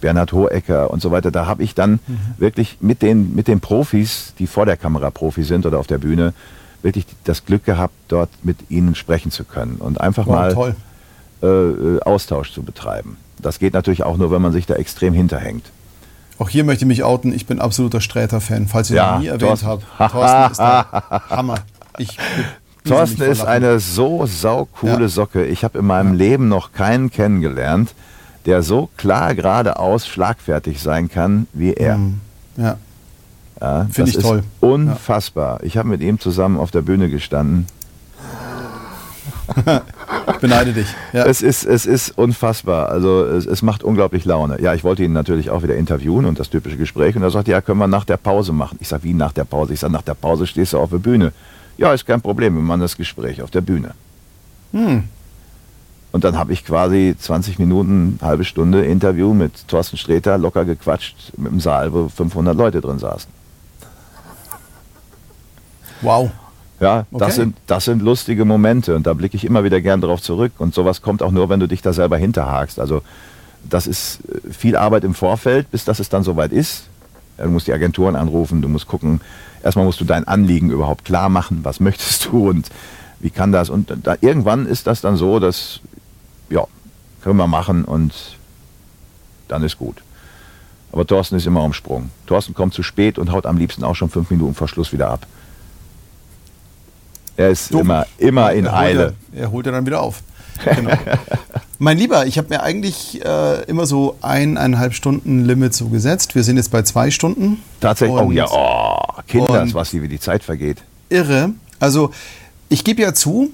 Bernhard Hohecker und so weiter. Da habe ich dann wirklich mit den Profis, die vor der Kamera Profi sind oder auf der Bühne, wirklich das Glück gehabt, dort mit ihnen sprechen zu können und einfach mal Austausch zu betreiben. Das geht natürlich auch nur, wenn man sich da extrem hinterhängt. Auch hier möchte ich mich outen, ich bin absoluter Sträter-Fan, falls ich noch nie erwähnt habe. Thorsten ist der Hammer. Thorsten ist eine so saucoole Socke. Ich habe in meinem Leben noch keinen kennengelernt, der so klar geradeaus schlagfertig sein kann wie er. Ja. Ja, finde ich toll. Unfassbar. Ja. Ich habe mit ihm zusammen auf der Bühne gestanden. Ich beneide dich. Ja. Es ist unfassbar. Also es macht unglaublich Laune. Ja, ich wollte ihn natürlich auch wieder interviewen und das typische Gespräch. Und er sagt, ja, können wir nach der Pause machen. Ich sage, wie nach der Pause? Ich sage, nach der Pause stehst du auf der Bühne. Ja, ist kein Problem, wir machen das Gespräch auf der Bühne. Und dann habe ich quasi 20 Minuten, halbe Stunde Interview mit Thorsten Sträter locker gequatscht mit dem Saal, wo 500 Leute drin saßen. Wow. Ja, okay. Das sind lustige Momente und da blicke ich immer wieder gern drauf zurück und sowas kommt auch nur, wenn du dich da selber hinterhakst. Also das ist viel Arbeit im Vorfeld, bis das es dann soweit ist. Du musst die Agenturen anrufen, du musst gucken, erstmal musst du dein Anliegen überhaupt klar machen, was möchtest du und wie kann das und da, irgendwann ist das dann so, dass können wir machen und dann ist gut. Aber Thorsten ist immer am Sprung. Thorsten kommt zu spät und haut am liebsten auch schon 5 Minuten vor Schluss wieder ab. Er ist immer in Eile. Er holt er dann wieder auf. Genau. Mein Lieber, ich habe mir eigentlich immer so 1,5 Stunden Limit so gesetzt. Wir sind jetzt bei 2 Stunden. Tatsächlich? Und, Kinders, was wie die Zeit vergeht. Irre. Also ich gebe ja zu,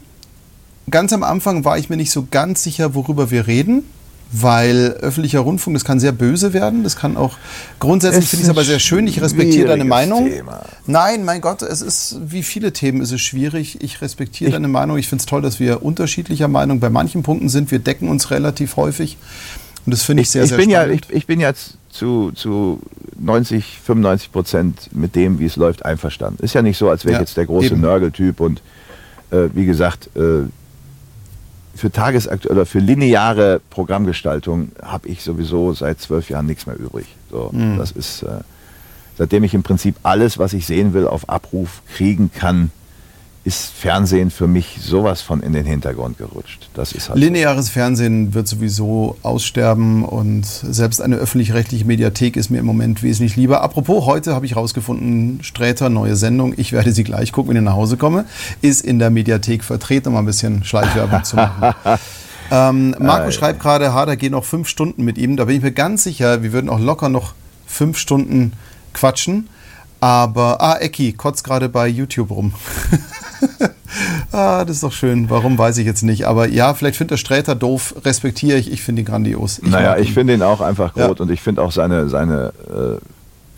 ganz am Anfang war ich mir nicht so ganz sicher, worüber wir reden, weil öffentlicher Rundfunk, das kann sehr böse werden, das kann auch, grundsätzlich finde ich es aber sehr schön, ich respektiere deine Meinung. Thema. Nein, mein Gott, es ist, wie viele Themen ist es schwierig, ich respektiere deine Meinung, ich finde es toll, dass wir unterschiedlicher Meinung bei manchen Punkten sind, wir decken uns relativ häufig und das finde ich sehr, sehr spannend. Ich bin jetzt zu 90-95% mit dem, wie es läuft, einverstanden. Ist ja nicht so, als wäre ich jetzt der große Nörgeltyp und wie gesagt, für tagesaktuelle oder für lineare Programmgestaltung habe ich sowieso seit 12 Jahren nichts mehr übrig. So, das ist, seitdem ich im Prinzip alles, was ich sehen will, auf Abruf kriegen kann, ist Fernsehen für mich sowas von in den Hintergrund gerutscht. Das ist halt lineares Fernsehen wird sowieso aussterben und selbst eine öffentlich-rechtliche Mediathek ist mir im Moment wesentlich lieber. Apropos, heute habe ich rausgefunden, Sträter, neue Sendung, ich werde sie gleich gucken, wenn ich nach Hause komme, ist in der Mediathek vertreten, um mal ein bisschen Schleichwerbung zu machen. Marco schreibt gerade, da gehen noch 5 Stunden mit ihm, da bin ich mir ganz sicher, wir würden auch locker noch 5 Stunden quatschen. Aber, Ecki kotzt gerade bei YouTube rum. Das ist doch schön. Warum, weiß ich jetzt nicht. Aber ja, vielleicht findet der Sträter doof, respektiere ich. Ich finde ihn grandios. Ich finde ihn auch einfach gut und ich finde auch seine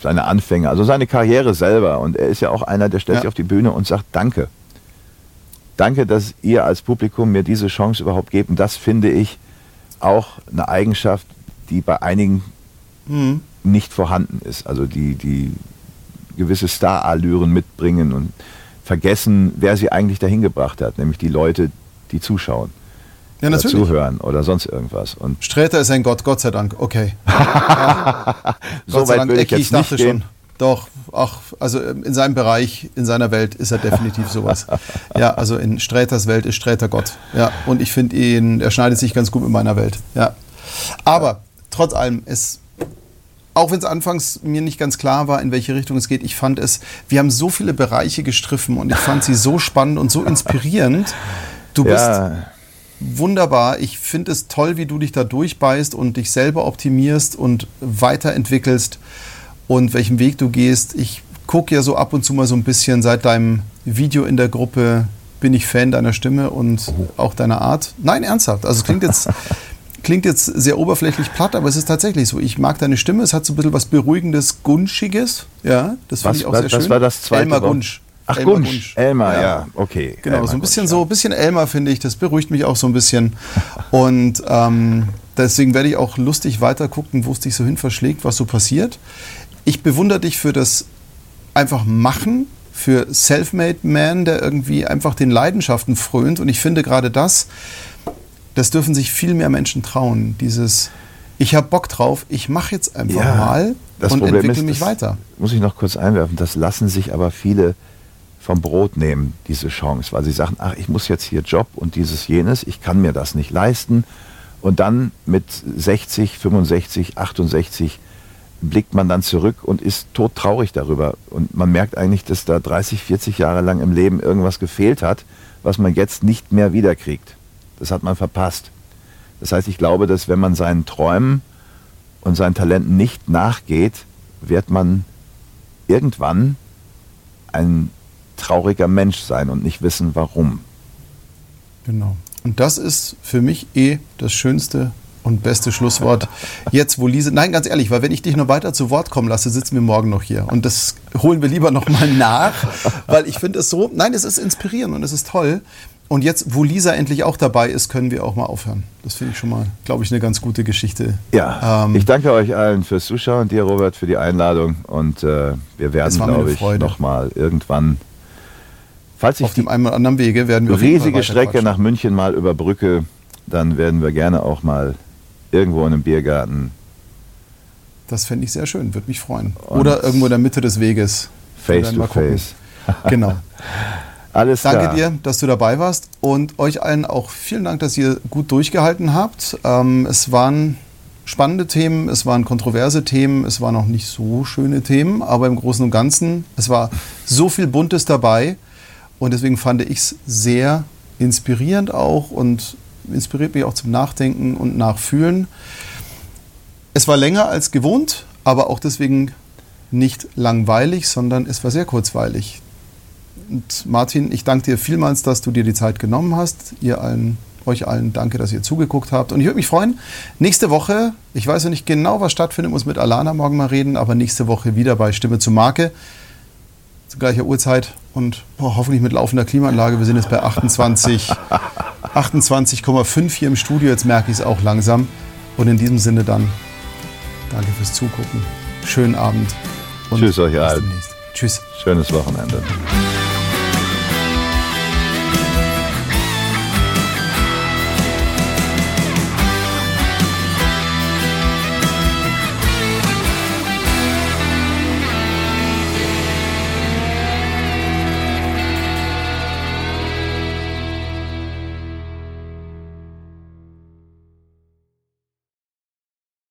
Anfänge, also seine Karriere selber. Und er ist ja auch einer, der stellt sich auf die Bühne und sagt Danke. Danke, dass ihr als Publikum mir diese Chance überhaupt gebt. Und das finde ich auch eine Eigenschaft, die bei einigen nicht vorhanden ist. Also die gewisse Star-Allüren mitbringen und vergessen, wer sie eigentlich dahin gebracht hat, nämlich die Leute, die zuschauen, oder zuhören oder sonst irgendwas. Und Sträter ist ein Gott, Gott sei Dank, okay. So weit würde ich jetzt nicht gehen. Doch, also in seinem Bereich, in seiner Welt ist er definitiv sowas. Ja, also in Sträters Welt ist Sträter Gott. Ja, und ich finde ihn, er schneidet sich ganz gut mit meiner Welt. Ja, aber trotz allem ist auch wenn es anfangs mir nicht ganz klar war, in welche Richtung es geht, ich fand es, wir haben so viele Bereiche gestriffen und ich fand sie so spannend und so inspirierend. Du bist wunderbar. Ich finde es toll, wie du dich da durchbeißt und dich selber optimierst und weiterentwickelst und welchen Weg du gehst. Ich gucke ja so ab und zu mal so ein bisschen seit deinem Video in der Gruppe, bin ich Fan deiner Stimme und auch deiner Art. Nein, ernsthaft. Also es klingt jetzt sehr oberflächlich platt, aber es ist tatsächlich so. Ich mag deine Stimme, es hat so ein bisschen was Beruhigendes, Gunschiges. Ja, das finde ich auch sehr schön. Was war das zweite? Elmar Gunsch. Ach, Gunsch. Elmar, ja, okay. Genau, Elmar so ein bisschen Elmar finde ich, das beruhigt mich auch so ein bisschen. Und deswegen werde ich auch lustig weiter gucken, wo es dich so hin verschlägt, was so passiert. Ich bewundere dich für das einfach Machen, für Selfmade Man, der irgendwie einfach den Leidenschaften frönt. Und ich finde gerade das dürfen sich viel mehr Menschen trauen. Dieses, ich habe Bock drauf, ich mache jetzt einfach mal und entwickle mich weiter. Muss ich noch kurz einwerfen, das lassen sich aber viele vom Brot nehmen, diese Chance, weil sie sagen, ach, ich muss jetzt hier Job und dieses, jenes, ich kann mir das nicht leisten. Und dann mit 60, 65, 68 blickt man dann zurück und ist todtraurig darüber. Und man merkt eigentlich, dass da 30, 40 Jahre lang im Leben irgendwas gefehlt hat, was man jetzt nicht mehr wiederkriegt. Das hat man verpasst. Das heißt, ich glaube, dass wenn man seinen Träumen und seinen Talenten nicht nachgeht, wird man irgendwann ein trauriger Mensch sein und nicht wissen, warum. Genau. Und das ist für mich das schönste und beste Schlusswort. Jetzt, wo Lise... Nein, ganz ehrlich, weil wenn ich dich noch weiter zu Wort kommen lasse, sitzen wir morgen noch hier. Und das holen wir lieber nochmal nach, weil ich finde es so... Nein, es ist inspirierend und es ist toll. Und jetzt, wo Lisa endlich auch dabei ist, können wir auch mal aufhören. Das finde ich schon mal, glaube ich, eine ganz gute Geschichte. Ja, ich danke euch allen fürs Zuschauen und dir, Robert, für die Einladung. Und wir werden, glaube ich, nochmal irgendwann... Falls ich auf dem einen oder anderen Wege werden wir... Riesige Strecke nach München mal überbrücke, dann werden wir gerne auch mal irgendwo in einem Biergarten... Das fände ich sehr schön, würde mich freuen. Oder irgendwo in der Mitte des Weges. Face to face. Genau. Alles klar. Danke dir, dass du dabei warst und euch allen auch vielen Dank, dass ihr gut durchgehalten habt. Es waren spannende Themen, es waren kontroverse Themen, es waren auch nicht so schöne Themen, aber im Großen und Ganzen, es war so viel Buntes dabei und deswegen fand ich es sehr inspirierend auch und inspiriert mich auch zum Nachdenken und Nachfühlen. Es war länger als gewohnt, aber auch deswegen nicht langweilig, sondern es war sehr kurzweilig. Und Martin, ich danke dir vielmals, dass du dir die Zeit genommen hast. Euch allen danke, dass ihr zugeguckt habt. Und ich würde mich freuen, nächste Woche, ich weiß ja nicht genau, was stattfindet, muss mit Alana morgen mal reden, aber nächste Woche wieder bei Stimme zur Marke, zu gleicher Uhrzeit und hoffentlich mit laufender Klimaanlage. Wir sind jetzt bei 28,5 hier im Studio, jetzt merke ich es auch langsam. Und in diesem Sinne dann, danke fürs Zugucken, schönen Abend und tschüss euch allen. Tschüss. Schönes Wochenende.